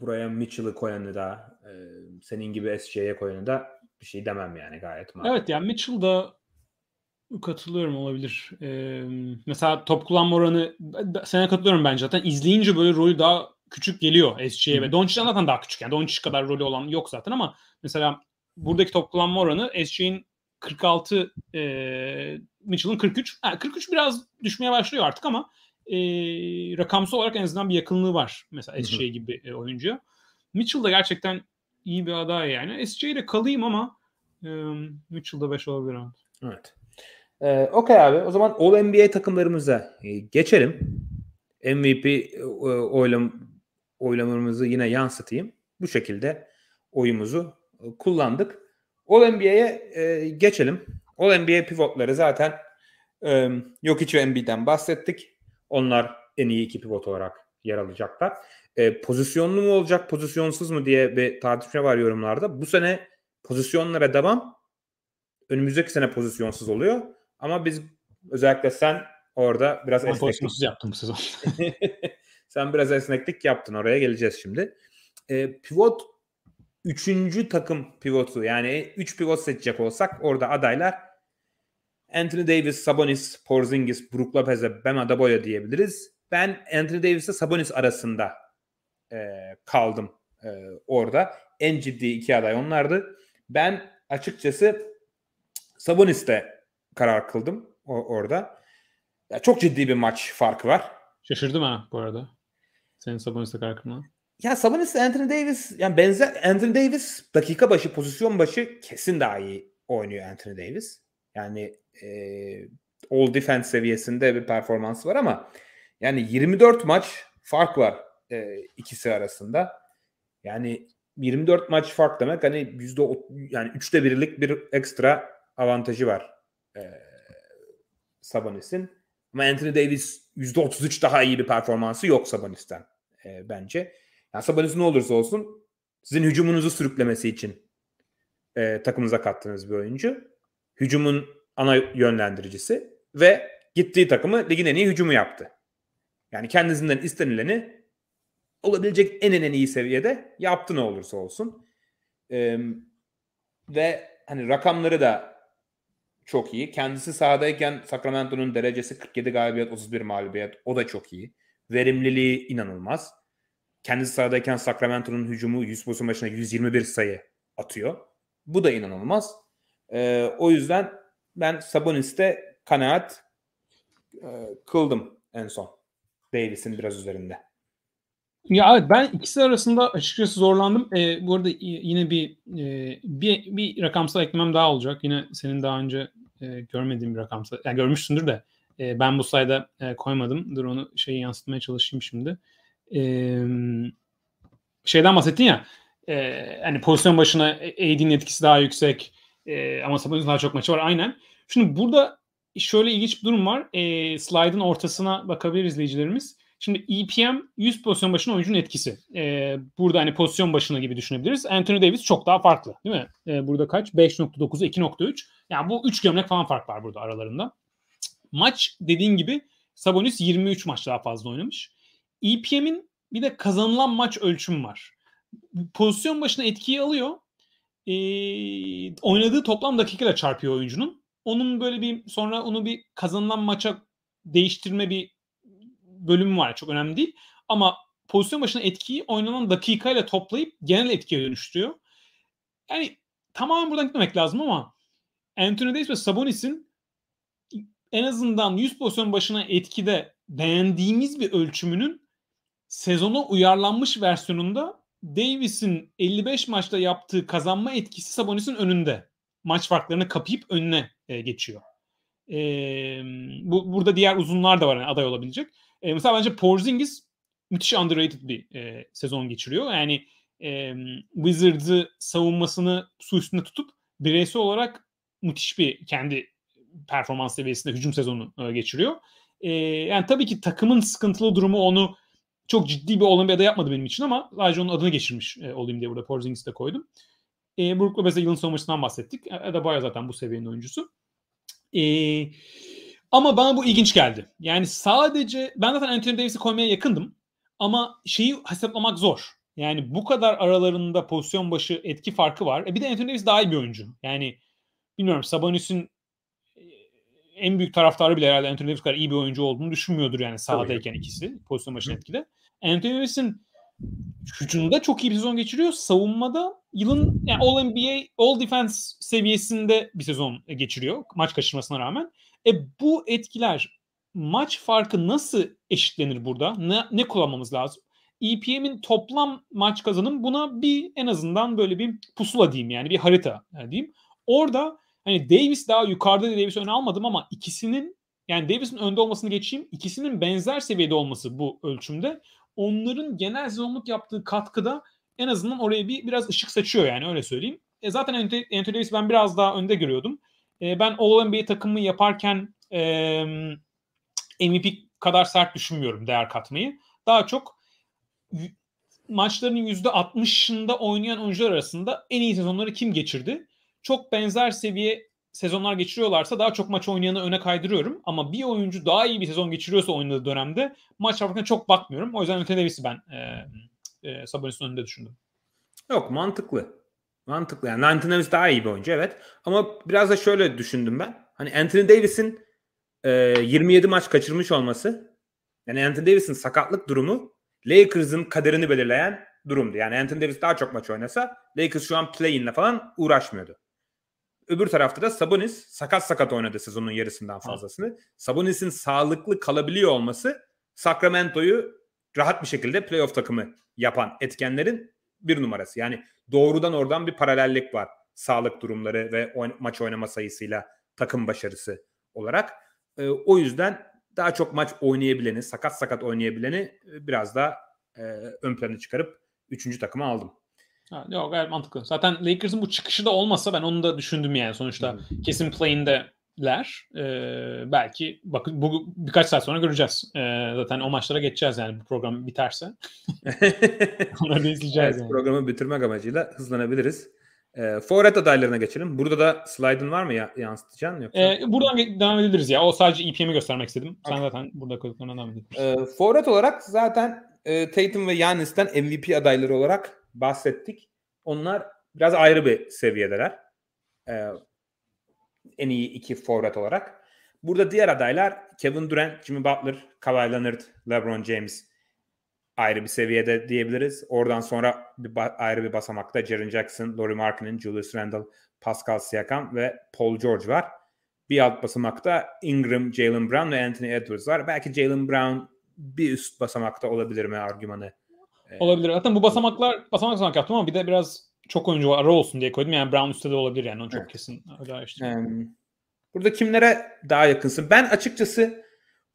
buraya Mitchell'ı koyanı da senin gibi SG'ye koyanı da bir şey demem yani gayet. Evet yani Mitchell'da katılıyorum olabilir. Mesela top kullanma oranı sana katılıyorum bence zaten. İzleyince böyle rolü daha küçük geliyor SG'ye ve Doncic'den zaten daha küçük. Yani Doncic kadar rolü olan yok zaten ama mesela buradaki top kullanma oranı SG'nin 46, Mitchell'ın 43. 43 biraz düşmeye başlıyor artık ama rakamsal olarak en azından bir yakınlığı var. Mesela SJ gibi oyuncuya. Mitchell da gerçekten iyi bir aday yani. SJ'de kalayım ama Mitchell'da 5 olabilir. Evet. Okey abi. O zaman All NBA takımlarımıza geçelim. MVP oylamamızı yine yansıtayım. Bu şekilde oyumuzu kullandık. All NBA'ye geçelim. All NBA pivotları zaten Jokic ve Embiid'den bahsettik. Onlar en iyi iki pivot olarak yer alacaklar. Pozisyonlu mu olacak, pozisyonsuz mu diye bir tartışma var yorumlarda. Bu sene pozisyonlara devam. Önümüzdeki sene pozisyonsuz oluyor. Ama biz özellikle sen orada biraz esneklik. Pozisyonsuz yaptın bu sezon. Sen biraz esneklik yaptın. Oraya geleceğiz şimdi. Pivot 3. takım pivotu yani 3 pivot seçecek olsak orada adaylar Anthony Davis, Sabonis, Porzingis, Brook Lopez ve Bam Adebayo diyebiliriz. Ben Anthony Davis ile Sabonis arasında kaldım orada. En ciddi iki aday onlardı. Ben açıkçası Sabonis'te karar kıldım orada. Ya çok ciddi bir maç farkı var. Şaşırdım ha bu arada. Senin Sabonis'te karar kılman. Ya Sabonis, Anthony Davis yani benzer. Anthony Davis dakika başı, pozisyon başı kesin daha iyi oynuyor Anthony Davis. Yani all defense seviyesinde bir performans var ama yani 24 maç fark var ikisi arasında. Yani 24 maç fark demek hani yani 3'te 1'lik bir ekstra avantajı var Sabonis'in. Ama Anthony Davis %33 daha iyi bir performansı yok Sabonis'ten bence. Yani Sabonis ne olursa olsun sizin hücumunuzu sürüklemesi için takımınıza kattığınız bir oyuncu. Hücumun ana yönlendiricisi ve gittiği takımı ligin en iyi hücumu yaptı. Yani kendisinden istenileni olabilecek en iyi seviyede yaptı ne olursa olsun. Ve hani rakamları da çok iyi. Kendisi sahadayken Sacramento'nun derecesi 47 galibiyet, 31 mağlubiyet. O da çok iyi. Verimliliği inanılmaz. Kendisi sahadayken Sacramento'nun hücumu 100 pozisyon başına 121 sayı atıyor. Bu da inanılmaz. O yüzden ben Sabonis'te kanaat kıldım en son. Davis'in biraz üzerinde. Ya evet ben ikisi arasında açıkçası zorlandım. Bu arada yine bir rakamsal eklemem daha olacak. Yine senin daha önce görmediğin bir rakamsal. Yani görmüşsündür de ben bu sayıda koymadım. Dur onu yansıtmaya çalışayım şimdi. Şeyden bahsettin ya hani pozisyon başına AD'nin etkisi daha yüksek ama Sabonis'in daha çok maçı var aynen. Şimdi burada şöyle ilginç bir durum var. Slide'ın ortasına bakabilir izleyicilerimiz. Şimdi EPM 100 pozisyon başına oyuncunun etkisi. Burada hani pozisyon başına gibi düşünebiliriz. Anthony Davis çok daha farklı değil mi? Burada kaç? 5.9'a 2.3. Yani bu 3 gömlek falan fark var burada aralarında. Maç dediğin gibi Sabonis 23 maç daha fazla oynamış. EPM'in bir de kazanılan maç ölçümü var. Pozisyon başına etkiyi alıyor. Oynadığı toplam dakikayla çarpıyor oyuncunun. Onun böyle bir sonra onu bir kazanılan maça değiştirme bir bölümü var. Çok önemli değil. Ama pozisyon başına etkiyi oynanan dakikayla toplayıp genel etkiye dönüştürüyor. Yani tamamen buradan gitmemek lazım ama Anthony Davis ve Sabonis'in en azından 100 pozisyon başına etkide beğendiğimiz bir ölçümünün sezona uyarlanmış versiyonunda Davis'in 55 maçta yaptığı kazanma etkisi Sabonis'in önünde. Maç farklarını kapayıp önüne geçiyor. Burada diğer uzunlar da var yani aday olabilecek. Mesela bence Porzingis müthiş underrated bir sezon geçiriyor. Yani Wizards'ı savunmasını su üstünde tutup bireysel olarak müthiş bir kendi performans seviyesinde hücum sezonu geçiriyor. Yani tabii ki takımın sıkıntılı durumu onu çok ciddi bir olan bir aday yapmadı benim için ama sadece onun adını geçirmiş olayım diye burada Porzingis'i de koydum. Brook Lopez'e yılın savunmasından bahsettik. Adebayo zaten bu seviyenin oyuncusu. Ama bana bu ilginç geldi. Yani sadece ben zaten Anthony Davis'i koymaya yakındım ama şeyi hesaplamak zor. Yani bu kadar aralarında pozisyon başı etki farkı var. Bir de Anthony Davis daha iyi bir oyuncu. Yani bilmiyorum Sabonis'in en büyük taraftarı bile herhalde Anthony Davis kadar iyi bir oyuncu olduğunu düşünmüyordur yani sahadayken ikisi pozisyon başına etkide. Anthony Davis'in hücumda çok iyi bir sezon geçiriyor. Savunmada yılın yani All NBA, All Defense seviyesinde bir sezon geçiriyor maç kaçırmasına rağmen. Bu etkiler maç farkı nasıl eşitlenir burada? Ne kullanmamız lazım? EPM'in toplam maç kazanım buna bir en azından böyle bir pusula diyeyim yani bir harita diyeyim. Orada hani Davis daha yukarıda diye Davis'i öne almadım ama ikisinin yani Davis'in önde olmasını geçeyim. İkisinin benzer seviyede olması bu ölçümde onların genel sezonluk yaptığı katkıda en azından oraya biraz ışık saçıyor yani öyle söyleyeyim. Zaten Anthony Davis'i ben biraz daha önde görüyordum. Ben All-NBA takımı yaparken MVP kadar sert düşünmüyorum değer katmayı. Daha çok maçların %60'ında oynayan oyuncular arasında en iyi sezonları kim geçirdi? Çok benzer seviye sezonlar geçiriyorlarsa daha çok maç oynayanı öne kaydırıyorum. Ama bir oyuncu daha iyi bir sezon geçiriyorsa oynadığı dönemde maç farkına çok bakmıyorum. O yüzden Anthony Davis'i ben Sabonis'in önünde düşündüm. Yok mantıklı. Yani Anthony Davis daha iyi bir oyuncu evet. Ama biraz da şöyle düşündüm ben. Hani Anthony Davis'in 27 maç kaçırmış olması yani Anthony Davis'in sakatlık durumu Lakers'ın kaderini belirleyen durumdu. Yani Anthony Davis daha çok maç oynasa Lakers şu an play-in'le falan uğraşmıyordu. Öbür tarafta da Sabonis sakat oynadı sezonun yarısından fazlasını. Evet. Sabonis'in sağlıklı kalabiliyor olması Sacramento'yu rahat bir şekilde playoff takımı yapan etkenlerin bir numarası. Yani doğrudan oradan bir paralellik var. Sağlık durumları ve maç oynama sayısıyla takım başarısı olarak. O yüzden daha çok maç oynayabileni, sakat oynayabileni biraz daha ön plana çıkarıp 3. takıma aldım. Ha, yok gayet mantıklı. Zaten Lakers'ın bu çıkışı da olmasa ben onu da düşündüm yani sonuçta. Kesin play-in'deler. Belki bakın birkaç saat sonra göreceğiz. Zaten o maçlara geçeceğiz yani bu program biterse. Onları da izleyeceğiz. Evet, yani. Programı bitirmek amacıyla hızlanabiliriz. Forvet adaylarına geçelim. Burada da slide'ın var mı yansıtacaksın? Yoksa... buradan devam ediliriz ya. O sadece EPM'i göstermek istedim. Sen zaten burada koyduklarına devam ediliriz. Forvet olarak zaten Tatum ve Giannis'ten MVP adayları olarak bahsettik. Onlar biraz ayrı bir seviyedeler. En iyi iki forvet olarak. Burada diğer adaylar Kevin Durant, Jimmy Butler, Kawhi Leonard, LeBron James ayrı bir seviyede diyebiliriz. Oradan sonra ayrı bir basamakta Jaren Jackson, Lauri Markkanen, Julius Randle, Pascal Siakam ve Paul George var. Bir alt basamakta Ingram, Jaylen Brown ve Anthony Edwards var. Belki Jaylen Brown bir üst basamakta olabilir mi argümanı? Olabilir. Zaten bu basamak yaptım ama bir de biraz çok oyuncu var. Ara olsun diye koydum. Yani Brown üstte de olabilir yani. Onu çok kesin. Burada kimlere daha yakınsın? Ben açıkçası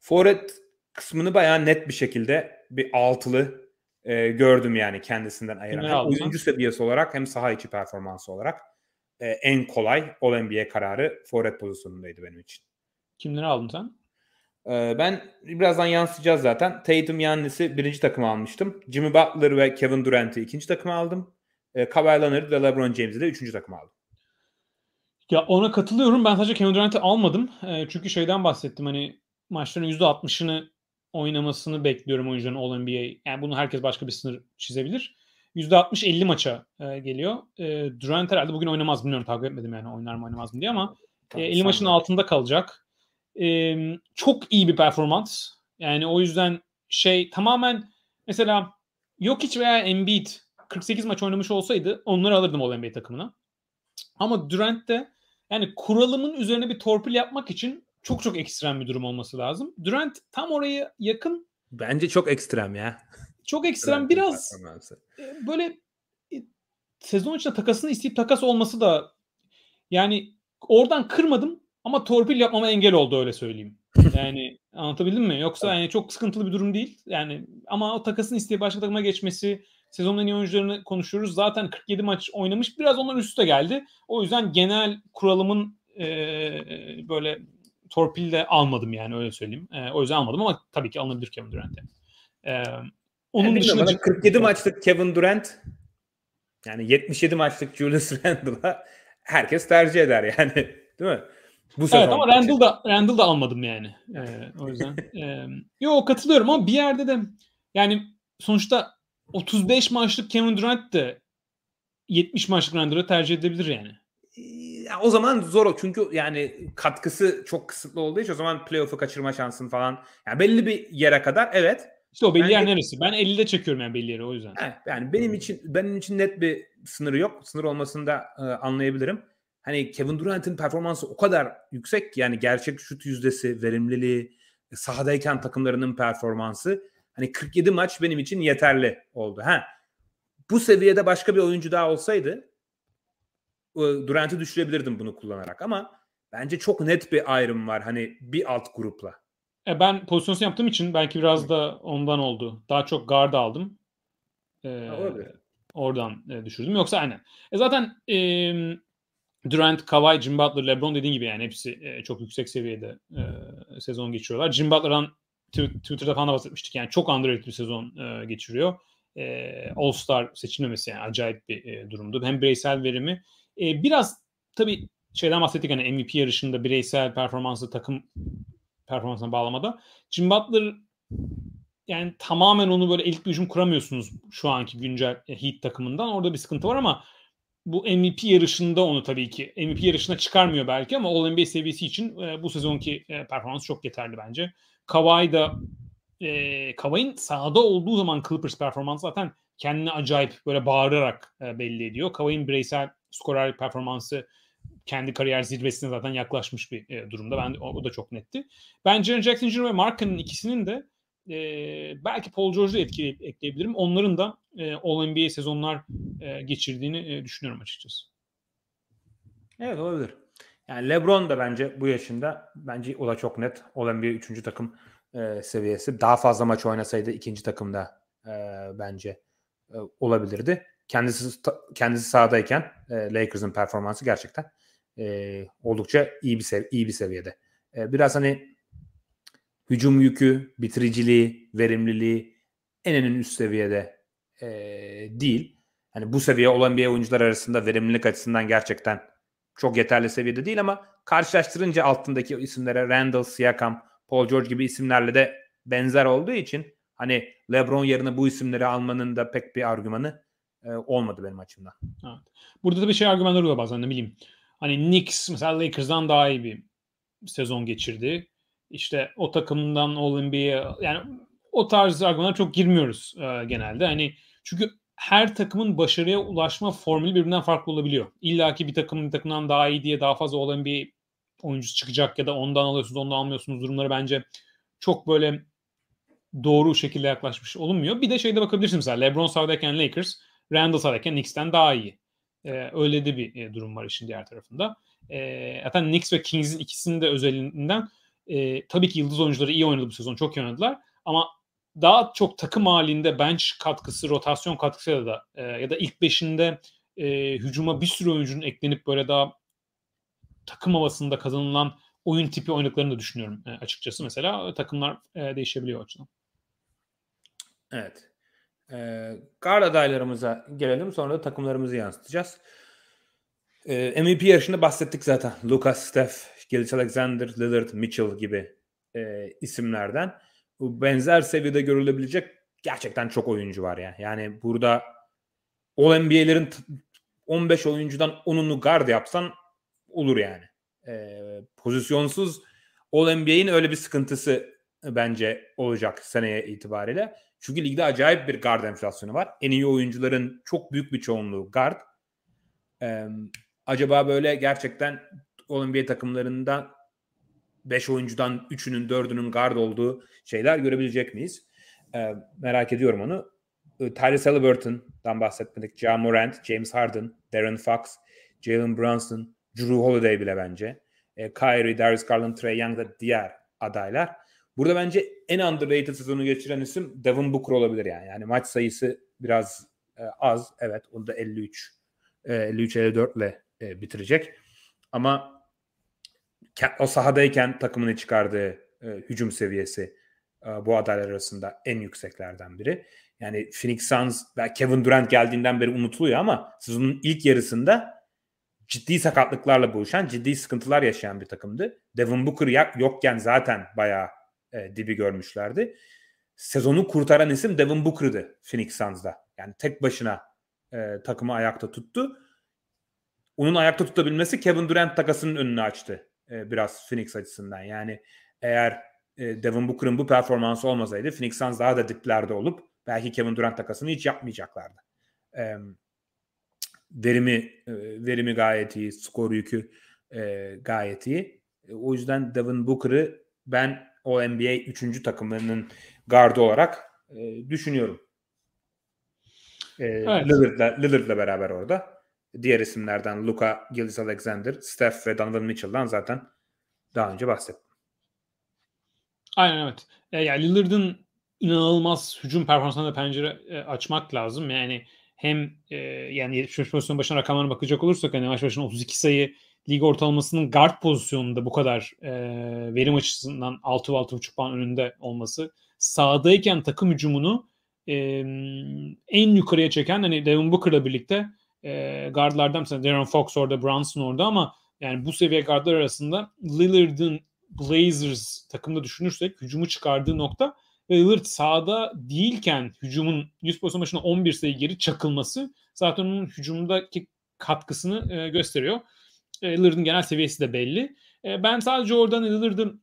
forvet kısmını bayağı net bir şekilde bir altılı gördüm yani kendisinden ayıran. Hem oyuncu seviyesi olarak hem saha içi performansı olarak en kolay All NBA kararı forvet pozisyonundaydı benim için. Kimleri aldın sen? Ben birazdan yansıyacağız zaten. Tatum Giannis'i birinci takıma almıştım. Jimmy Butler ve Kevin Durant'i ikinci takıma aldım. Kawhi Leonard ve LeBron James'i de üçüncü takıma aldım. Ya ona katılıyorum. Ben sadece Kevin Durant'i almadım. Çünkü şeyden bahsettim. Hani maçların %60'ını oynamasını bekliyorum oyuncuların All-NBA. Yani bunu herkes başka bir sınır çizebilir. %60-50 maça geliyor. Durant herhalde bugün oynamaz. Bilmiyorum, takip etmedim yani oynar mı oynamaz mı diye ama tamam, 50 maçın altında kalacak. Çok iyi bir performans. Yani o yüzden şey tamamen mesela Jokic veya Embiid 48 maç oynamış olsaydı onları alırdım All-NBA takımına. Ama Durant de yani kuralımın üzerine bir torpil yapmak için çok çok ekstrem bir durum olması lazım. Durant tam oraya yakın. Bence çok ekstrem ya. Çok ekstrem biraz böyle sezon içinde takasını isteyip takas olması da yani oradan kırmadım ama torpil yapmama engel oldu, öyle söyleyeyim. Yani anlatabildim mi? Yoksa yani çok sıkıntılı bir durum değil. Yani ama o takasını isteyip başka takıma geçmesi, sezonun en iyi oyuncularını konuşuyoruz. Zaten 47 maç oynamış. Biraz onların üstüne geldi. O yüzden genel kuralımın böyle torpille almadım yani, öyle söyleyeyim. O yüzden almadım ama tabii ki alınabilir Kevin Durant'e. Onun yani dışında 47 maçlık Kevin Durant yani 77 maçlık Julius Randle'a herkes tercih eder yani. Değil mi? Bu evet ama Randle'da almadım yani. O yüzden. Yok katılıyorum ama bir yerde de yani sonuçta 35 maçlık Kevin Durant de 70 maçlık Randle'ı tercih edebilir yani. O zaman zor o. Çünkü yani katkısı çok kısıtlı olduğu için o zaman playoff'u kaçırma şansın falan. Yani belli bir yere kadar evet. İşte o belli yer neresi? Ben 50'de çekiyorum yani belli yeri, o yüzden. Yani benim için net bir sınırı yok. Sınır olmasını da anlayabilirim. Hani Kevin Durant'in performansı o kadar yüksek ki yani gerçek şut yüzdesi, verimliliği, sahadayken takımlarının performansı. Hani 47 maç benim için yeterli oldu. Bu seviyede başka bir oyuncu daha olsaydı Durant'ı düşürebilirdim bunu kullanarak ama bence çok net bir ayrım var hani bir alt grupla. Ben pozisyonsuz yaptığım için belki biraz da ondan oldu. Daha çok guard aldım. Oradan düşürdüm. Yoksa aynen. Zaten Durant, Kawhi, Jimmy Butler, LeBron dediğin gibi yani hepsi çok yüksek seviyede sezon geçiriyorlar. Jimmy Butler'dan Twitter'da falan da bahsetmiştik. Yani çok underrated bir sezon geçiriyor. All-Star seçilmemesi yani acayip bir durumdu. Hem bireysel verimi. Biraz tabii şeyden bahsettik hani MVP yarışında bireysel performansla takım performansına bağlamada. Jimmy Butler yani tamamen onu böyle elit bir hücum kuramıyorsunuz şu anki güncel Heat takımından. Orada bir sıkıntı var ama bu MVP yarışında onu tabii ki MVP yarışına çıkarmıyor belki ama All-NBA seviyesi için bu sezonki performans çok yeterli bence. Kawhi da Kawhi'nin sahada olduğu zaman Clippers performansı zaten kendini acayip böyle bağırarak belli ediyor. Kawhi'nin bireysel skorer performansı kendi kariyer zirvesine zaten yaklaşmış bir durumda. O da çok netti. Ben Jaren Jackson Jr. ve Markkanen'ın ikisinin de belki Paul George'u ekleyebilirim. Onların da All-NBA sezonlar geçirdiğini düşünüyorum açıkçası. Evet olabilir. Yani LeBron da bence bu yaşında bence o da çok net. All-NBA 3. takım seviyesi. Daha fazla maç oynasaydı 2. takımda bence olabilirdi. Kendisi sahadayken Lakers'ın performansı gerçekten oldukça iyi bir seviyede. Biraz hani hücum yükü, bitiriciliği, verimliliği en üst seviyede değil. Hani bu seviye olan NBA oyuncular arasında verimlilik açısından gerçekten çok yeterli seviyede değil ama karşılaştırınca altındaki isimlere Randall, Siakam, Paul George gibi isimlerle de benzer olduğu için hani LeBron yerine bu isimleri almanın da pek bir argümanı olmadı benim açımdan. Evet. Burada da bir şey argümanları oluyor bazen, ne bileyim. Hani Knicks mesela Lakers'dan daha iyi bir sezon geçirdi. İşte o takımdan All-NBA'ye yani o tarz argümanlara çok girmiyoruz genelde. Hani çünkü her takımın başarıya ulaşma formülü birbirinden farklı olabiliyor. İlla ki bir takımdan daha iyi diye daha fazla All-NBA oyuncusu çıkacak ya da ondan alıyorsunuz, ondan almıyorsunuz durumları bence çok böyle doğru şekilde yaklaşmış olunmuyor. Bir de şeyde bakabilirsiniz mesela LeBron sahadayken Lakers, Randall sahadayken Knicks'ten daha iyi. Öyle de bir durum var işin diğer tarafında. Zaten Knicks ve Kings'in ikisinin de özelinden tabii ki yıldız oyuncuları iyi oynadı bu sezon. Çok iyi oynadılar. Ama daha çok takım halinde bench katkısı, rotasyon katkısı ya da ilk beşinde hücuma bir sürü oyuncunun eklenip böyle daha takım havasında kazanılan oyun tipi oynadıklarını da düşünüyorum açıkçası. Mesela takımlar değişebiliyor o açıdan. Evet. Guard adaylarımıza gelelim. Sonra da takımlarımızı yansıtacağız. MVP yarışında bahsettik zaten. Luka, Steph, Gilgeous-Alexander, Lillard, Mitchell gibi isimlerden. Benzer seviyede görülebilecek gerçekten çok oyuncu var ya. Yani burada All NBA'lerin 15 oyuncudan 10'unu guard yapsan olur yani. Pozisyonsuz All NBA'in öyle bir sıkıntısı bence olacak seneye itibariyle. Çünkü ligde acayip bir guard enflasyonu var. En iyi oyuncuların çok büyük bir çoğunluğu guard. Acaba böyle gerçekten All NBA takımlarından 5 oyuncudan 3'ünün 4'ünün guard olduğu şeyler görebilecek miyiz? Merak ediyorum onu. Tyrese Haliburton'dan bahsetmedik. Ja Morant, James Harden, Darren Fox, Jalen Brunson, Jrue Holiday bile bence. Kyrie, Darius Garland, Trae Young da diğer adaylar. Burada bence en underrated sezonu geçiren isim Devin Booker olabilir yani. Yani maç sayısı biraz az. Evet, onu da 53-54 ile bitirecek. Ama o sahadayken takımını çıkardığı hücum seviyesi bu adaylar arasında en yükseklerden biri. Yani Phoenix Suns ve Kevin Durant geldiğinden beri unutuluyor ama sezonun ilk yarısında ciddi sakatlıklarla boğuşan, ciddi sıkıntılar yaşayan bir takımdı. Devin Booker yokken zaten bayağı dibi görmüşlerdi. Sezonu kurtaran isim Devin Booker'dı Phoenix Suns'da. Yani tek başına takımı ayakta tuttu. Onun ayakta tutabilmesi Kevin Durant takasının önünü açtı biraz Phoenix açısından. Yani eğer Devin Booker'ın bu performansı olmasaydı Phoenix Suns daha da diplerde olup belki Kevin Durant takasını hiç yapmayacaklardı. Verimi gayet iyi, skor yükü gayet iyi. O yüzden Devin Booker'ı ben o NBA 3. takımlarının gardı olarak düşünüyorum. Evet. Lillard'la beraber orada. Diğer isimlerden Luka, Gilgeous-Alexander, Steph ve Donovan Mitchell'dan zaten daha önce bahsettim. Aynen evet. Yani Lillard'ın inanılmaz hücum performansına da pencere açmak lazım. Yani hem yani 70 pozisyon başına rakamlarına bakacak olursak hani maç başına 32 sayı lig ortalamasının guard pozisyonunda bu kadar verim açısından 6-6.5 puan önünde olması sahadayken takım hücumunu en yukarıya çeken hani Devin Booker'la birlikte guardlardan mesela Darren Fox orada, Brunson orada ama yani bu seviye guardlar arasında Lillard'ın Blazers takımda düşünürsek hücumu çıkardığı nokta ve Lillard sahada değilken hücumun 100 pozisyon başına 11 sayı geri çakılması zaten onun hücumdaki katkısını gösteriyor. Lillard'ın genel seviyesi de belli. Ben sadece oradan Lillard'ı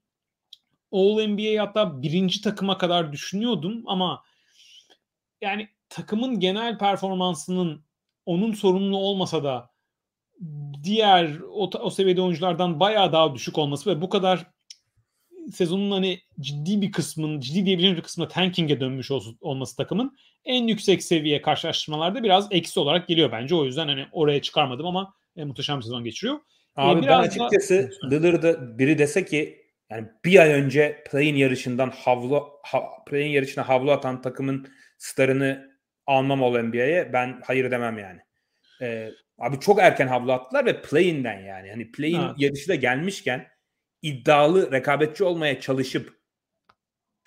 All-NBA hatta 1. takıma kadar düşünüyordum ama yani takımın genel performansının onun sorumlu olmasa da diğer o seviyede oyunculardan bayağı daha düşük olması ve bu kadar sezonun hani ciddi diyebileceğimiz bir kısmında tanking'e dönmüş olması takımın en yüksek seviye karşılaştırmalarda biraz eksi olarak geliyor bence. O yüzden hani oraya çıkarmadım ama muhteşem bir sezon geçiriyor. Abi ben açıkçası Lillard'da biri dese ki yani bir ay önce play-in yarışına havlu atan takımın starını almam ol NBA'ye ben hayır demem yani. Abi çok erken havlu attılar ve play-in'den yani. Hani play-in yarışı da gelmişken iddialı rekabetçi olmaya çalışıp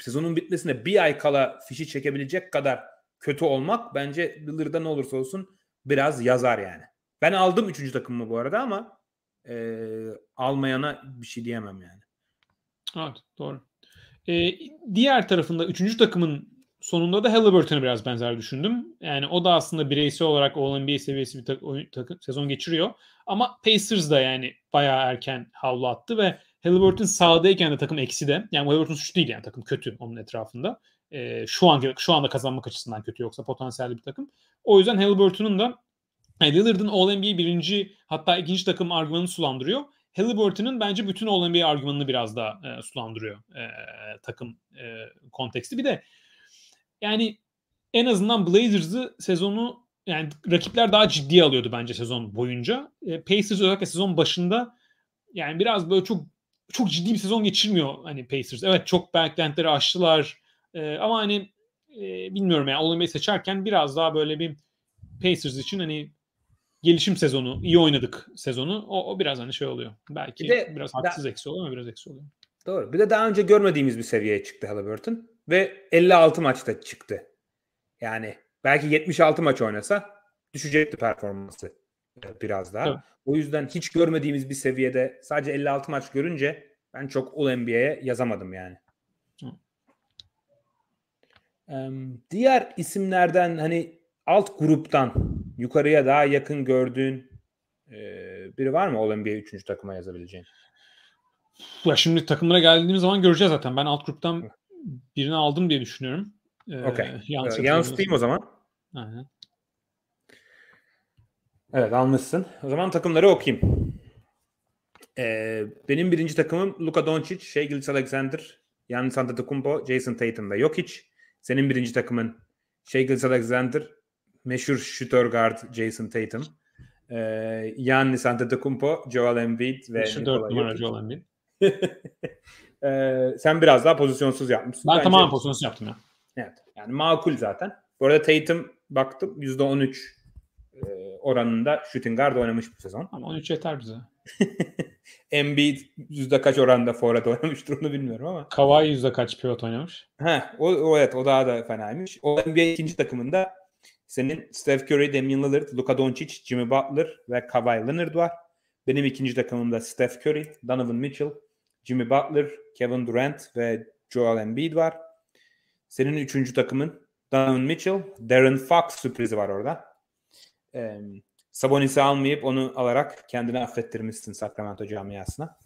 sezonun bitmesine bir ay kala fişi çekebilecek kadar kötü olmak bence Lillard'a ne olursa olsun biraz yazar yani. Ben aldım 3. takımımı bu arada ama almayana bir şey diyemem yani. Evet doğru. Diğer tarafında 3. takımın sonunda da Haliburton'u biraz benzer düşündüm. Yani o da aslında bireysel olarak All-NBA seviyesi bir sezon geçiriyor. Ama Pacers da yani bayağı erken havlu attı ve Haliburton sahadayken de takım eksi de. Yani Haliburton suçu değil yani takım kötü onun etrafında. Şu anda kazanmak açısından kötü yoksa potansiyelli bir takım. O yüzden Haliburton'un da yani Lillard'ın All-NBA 1. hatta 2. takım argümanını sulandırıyor. Haliburton'un bence bütün All-NBA argümanını biraz daha sulandırıyor takım konteksti. Bir de yani en azından Blazers'ı sezonu yani rakipler daha ciddiye alıyordu bence sezon boyunca. Pacers özellikle sezon başında yani biraz böyle çok çok ciddi bir sezon geçirmiyor hani Pacers. Evet çok beklentileri aştılar ama hani bilmiyorum yani All-NBA seçerken biraz daha böyle bir Pacers için hani gelişim sezonu, iyi oynadık sezonu. O biraz hani şey oluyor. Belki de, biraz haksız eksi oluyor ama biraz eksi oluyor. Doğru. Bir de daha önce görmediğimiz bir seviyeye çıktı Haliburton. Ve 56 maçta çıktı. Yani belki 76 maç oynasa düşecekti performansı biraz daha. Evet. O yüzden hiç görmediğimiz bir seviyede sadece 56 maç görünce ben çok All NBA'ye yazamadım yani. Diğer isimlerden hani alt gruptan yukarıya daha yakın gördüğün biri var mı All NBA 3. takıma yazabileceğin? Ya şimdi takımlara geldiğimiz zaman göreceğiz zaten. Ben alt gruptan birini aldım diye düşünüyorum. Okay. Yansıtayım o zaman. Aynen. Evet, almışsın. O zaman takımları okuyayım. Benim birinci takımım Luka Doncic, Shea Gilgeous-Alexander, Giannis Antetokounmpo, Jason Tatum ve Jokic. Senin birinci takımın Shea Gilgeous-Alexander, meşhur şütör guard Jason Tatum, Giannis Antetokounmpo, Joel Embiid ve Nikola Jokic. Sen biraz daha pozisyonsuz yapmışsın. Ben tamamen pozisyonsuz yaptım ya. Evet. Yani makul zaten. Bu arada Tatum baktım %13 oranında shooting guard oynamış bu sezon. Ama 13 yeter bize. Embiid yüzde kaç oranda forward oynamıştır onu bilmiyorum ama. Kawhi yüzde kaç pivot oynamış? Evet, o daha da fenaymış. O NBA ikinci takımında senin Steph Curry, Damian Lillard, Luka Doncic, Jimmy Butler ve Kawhi Leonard var. Benim ikinci takımımda Steph Curry, Donovan Mitchell, Jimmy Butler, Kevin Durant ve Joel Embiid var. Senin üçüncü takımın Donovan Mitchell, Darren Fox sürprizi var orada. Sabonis'i almayıp onu alarak kendini affettirmişsin Sacramento camiasına.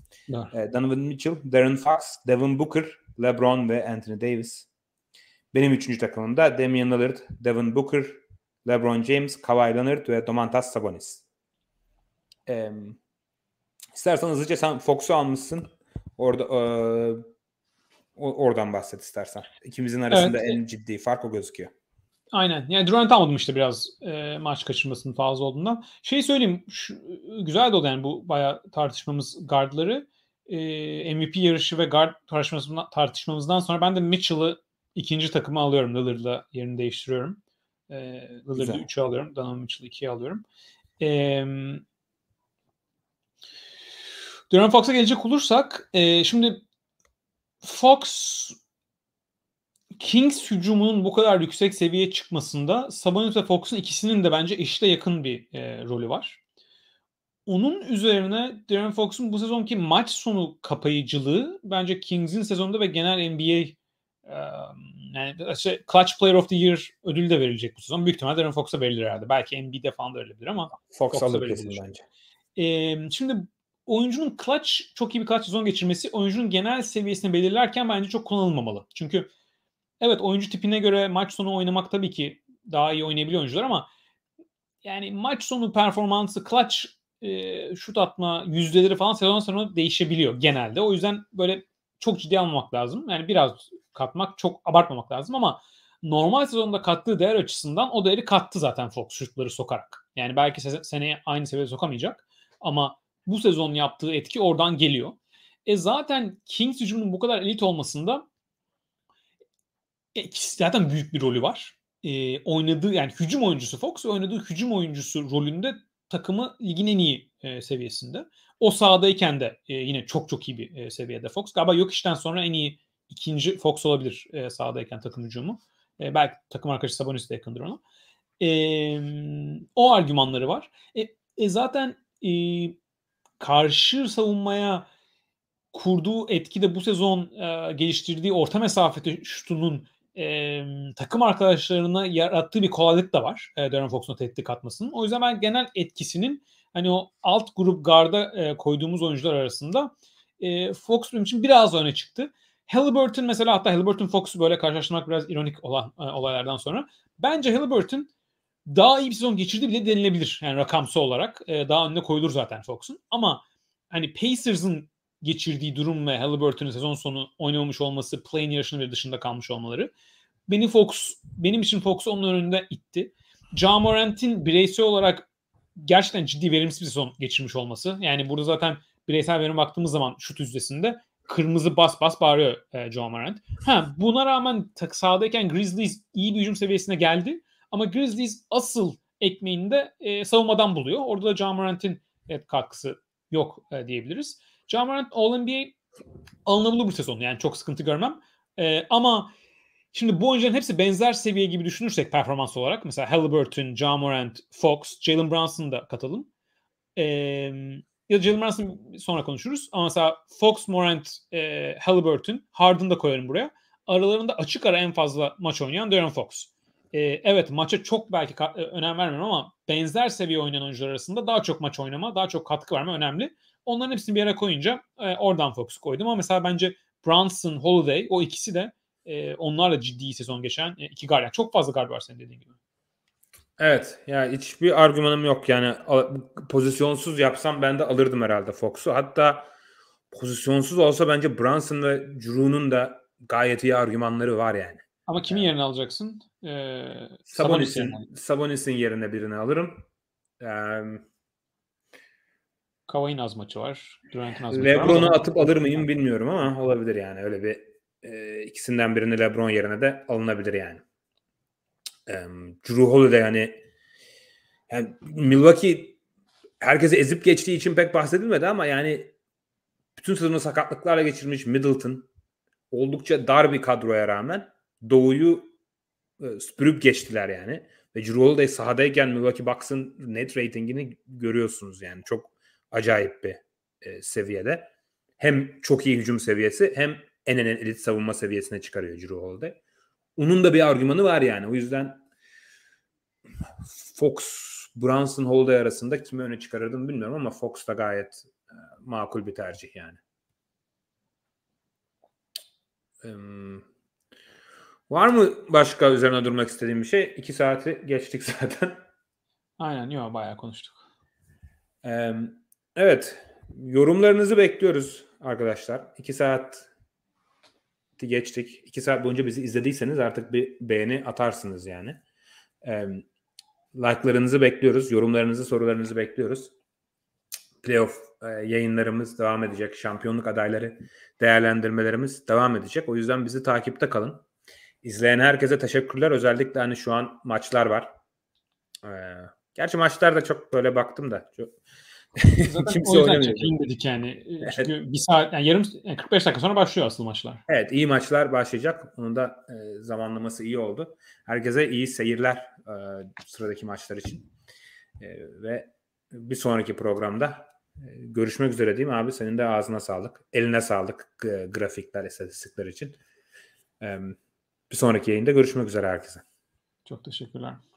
Donovan Mitchell, Darren Fox, Devin Booker, LeBron ve Anthony Davis. Benim üçüncü takımımda Damian Lillard, Devin Booker, LeBron James, Kawhi Leonard ve Domantas Sabonis. İstersen hızlıca sen Fox'u almışsın. Oradan bahset istersen. İkimizin arasında evet, en ciddi fark o gözüküyor. Aynen. Yani Durant almadım işte biraz maç kaçırmasının fazla olduğundan. Şey söyleyeyim. Güzel de oldu yani bu bayağı tartışmamız guardları. MVP yarışı ve guard tartışmamızdan sonra ben de Mitchell'ı ikinci takıma alıyorum. Lillard'la yerini değiştiriyorum. Lillard'ı 3'e alıyorum. Donovan Mitchell'ı 2'ye alıyorum. Darren Fox'a gelecek olursak şimdi Fox Kings hücumunun bu kadar yüksek seviyeye çıkmasında Sabonis ve Fox'un ikisinin de bence eşite yakın bir rolü var. Onun üzerine Darren Fox'un bu sezonki maç sonu kapayıcılığı bence Kings'in sezonunda ve genel NBA yani şey, Clutch Player of the Year ödülü de verilecek bu sezon. Büyük ihtimalle Darren Fox'a verilir herhalde. Belki NBA'de falan da verilebilir ama Fox'a alır kesin bence. Şimdi oyuncunun clutch, çok iyi bir clutch sezon geçirmesi oyuncunun genel seviyesini belirlerken bence çok kullanılmamalı. Çünkü evet oyuncu tipine göre maç sonu oynamak tabii ki daha iyi oynayabiliyor oyuncular ama yani maç sonu performansı, clutch, şut atma yüzdeleri falan sezon sonu değişebiliyor genelde. O yüzden böyle çok ciddi almamak lazım. Yani biraz katmak, çok abartmamak lazım ama normal sezonda kattığı değer açısından o değeri kattı zaten Fox şutları sokarak. Yani belki seneye aynı seviyede sokamayacak ama bu sezon yaptığı etki oradan geliyor. Zaten Kings hücumunun bu kadar elit olmasında zaten büyük bir rolü var. Oynadığı yani hücum oyuncusu Fox, oynadığı hücum oyuncusu rolünde takımı ligin en iyi seviyesinde. O sahadayken de yine çok çok iyi bir seviyede Fox. Galiba Jokic'ten sonra en iyi ikinci Fox olabilir sahadayken takım hücumu. Belki takım arkadaşı Sabonis de yakındır ona. O argümanları var. Zaten karşı savunmaya kurduğu etki de bu sezon geliştirdiği orta mesafe şutunun takım arkadaşlarına yarattığı bir kolaylık da var. Darren Fox'un tehdit atmasının. O yüzden ben genel etkisinin hani o alt grup garda koyduğumuz oyuncular arasında Fox benim için biraz öne çıktı. Haliburton mesela, hatta Haliburton Fox'u böyle karşılaştırmak biraz ironik olan olaylardan sonra. Bence Haliburton daha iyi bir sezon geçirdi bile denilebilir. Yani rakamsı olarak daha önüne koyulur zaten Fox'un. Ama hani Pacers'ın geçirdiği durum ve Haliburton'un sezon sonu oynamamış olması, play-in yarışının bir dışında kalmış olmaları benim için Fox'u onun önünde itti. Ja Morant'in bireysel olarak gerçekten ciddi verimsiz bir sezon geçirmiş olması. Yani burada zaten bireysel verim baktığımız zaman şut yüzdesinde kırmızı bas bas bağırıyor Ja Morant. Buna rağmen sahadayken Grizzlies iyi bir hücum seviyesine geldi. Ama Grizzlies asıl ekmeğini de savunmadan buluyor. Orada da Ja Morant'in katkısı yok diyebiliriz. Ja Morant All-NBA alınabilir bu sezonu. Yani çok sıkıntı görmem. Ama şimdi bu oyuncuların hepsi benzer seviye gibi düşünürsek performans olarak. Mesela Haliburton, Ja Morant, Fox, Jalen Brunson'u da katalım. Ya da Jalen Brunson'u sonra konuşuruz. Ama mesela Fox, Morant, Haliburton, Harden'ı da koyarım buraya. Aralarında açık ara en fazla maç oynayan Darren Fox. Evet, maça çok belki önem vermiyorum ama benzer seviye oynayan oyuncular arasında daha çok maç oynama, daha çok katkı verme önemli. Onların hepsini bir yere koyunca oradan Fox'u koydum. Ama mesela bence Brunson, Holiday, o ikisi de onlarla ciddi sezon geçen iki guard. Yani çok fazla guard var senin dediğin gibi. Evet, yani hiçbir argümanım yok. Yani pozisyonsuz yapsam ben de alırdım herhalde Fox'u. Hatta pozisyonsuz olsa bence Brunson ve Jrue'nun da gayet iyi argümanları var yani. Ama kimin yerine alacaksın? Sabonis'in yerine birini alırım. Kawhi'nin az maçı var. Durant'in az maçı var. LeBron'u atıp alır mıyım bilmiyorum ama olabilir yani. Öyle bir ikisinden birini LeBron yerine de alınabilir yani. Jrue Holiday yani Milwaukee herkesi ezip geçtiği için pek bahsedilmedi ama yani bütün sezonu sakatlıklarla geçirmiş Middleton oldukça dar bir kadroya rağmen Doğu'yu süpürüp geçtiler yani. Ve Jrue Holiday sahadayken Milwaukee Bucks'ın net ratingini görüyorsunuz yani. Çok acayip bir seviyede. Hem çok iyi hücum seviyesi hem en elit savunma seviyesine çıkarıyor Jrue Holiday. Onun da bir argümanı var yani. O yüzden Fox, Brunson, Holiday arasında kimi öne çıkarırdım bilmiyorum ama Fox da gayet makul bir tercih yani. Var mı başka üzerine durmak istediğim bir şey? 2 saati geçtik zaten. Aynen, yok, bayağı konuştuk. Evet, yorumlarınızı bekliyoruz arkadaşlar. 2 saat geçtik. 2 saat boyunca bizi izlediyseniz artık bir beğeni atarsınız yani. Like'larınızı bekliyoruz. Yorumlarınızı, sorularınızı bekliyoruz. Playoff yayınlarımız devam edecek. Şampiyonluk adayları değerlendirmelerimiz devam edecek. O yüzden bizi takipte kalın. İzleyen herkese teşekkürler. Özellikle hani şu an maçlar var. Gerçi maçlar da çok böyle baktım da. Çok... Zaten o yüzden çekeyim dedik yani. Evet. Çünkü bir saat, yani yarım, 45 dakika sonra başlıyor asıl maçlar. Evet, iyi maçlar başlayacak. Onun da zamanlaması iyi oldu. Herkese iyi seyirler sıradaki maçlar için. Ve bir sonraki programda görüşmek üzere diyeyim abi. Senin de ağzına sağlık. Eline sağlık grafikler, istatistikler için. Bir sonraki yayında görüşmek üzere herkese. Çok teşekkürler.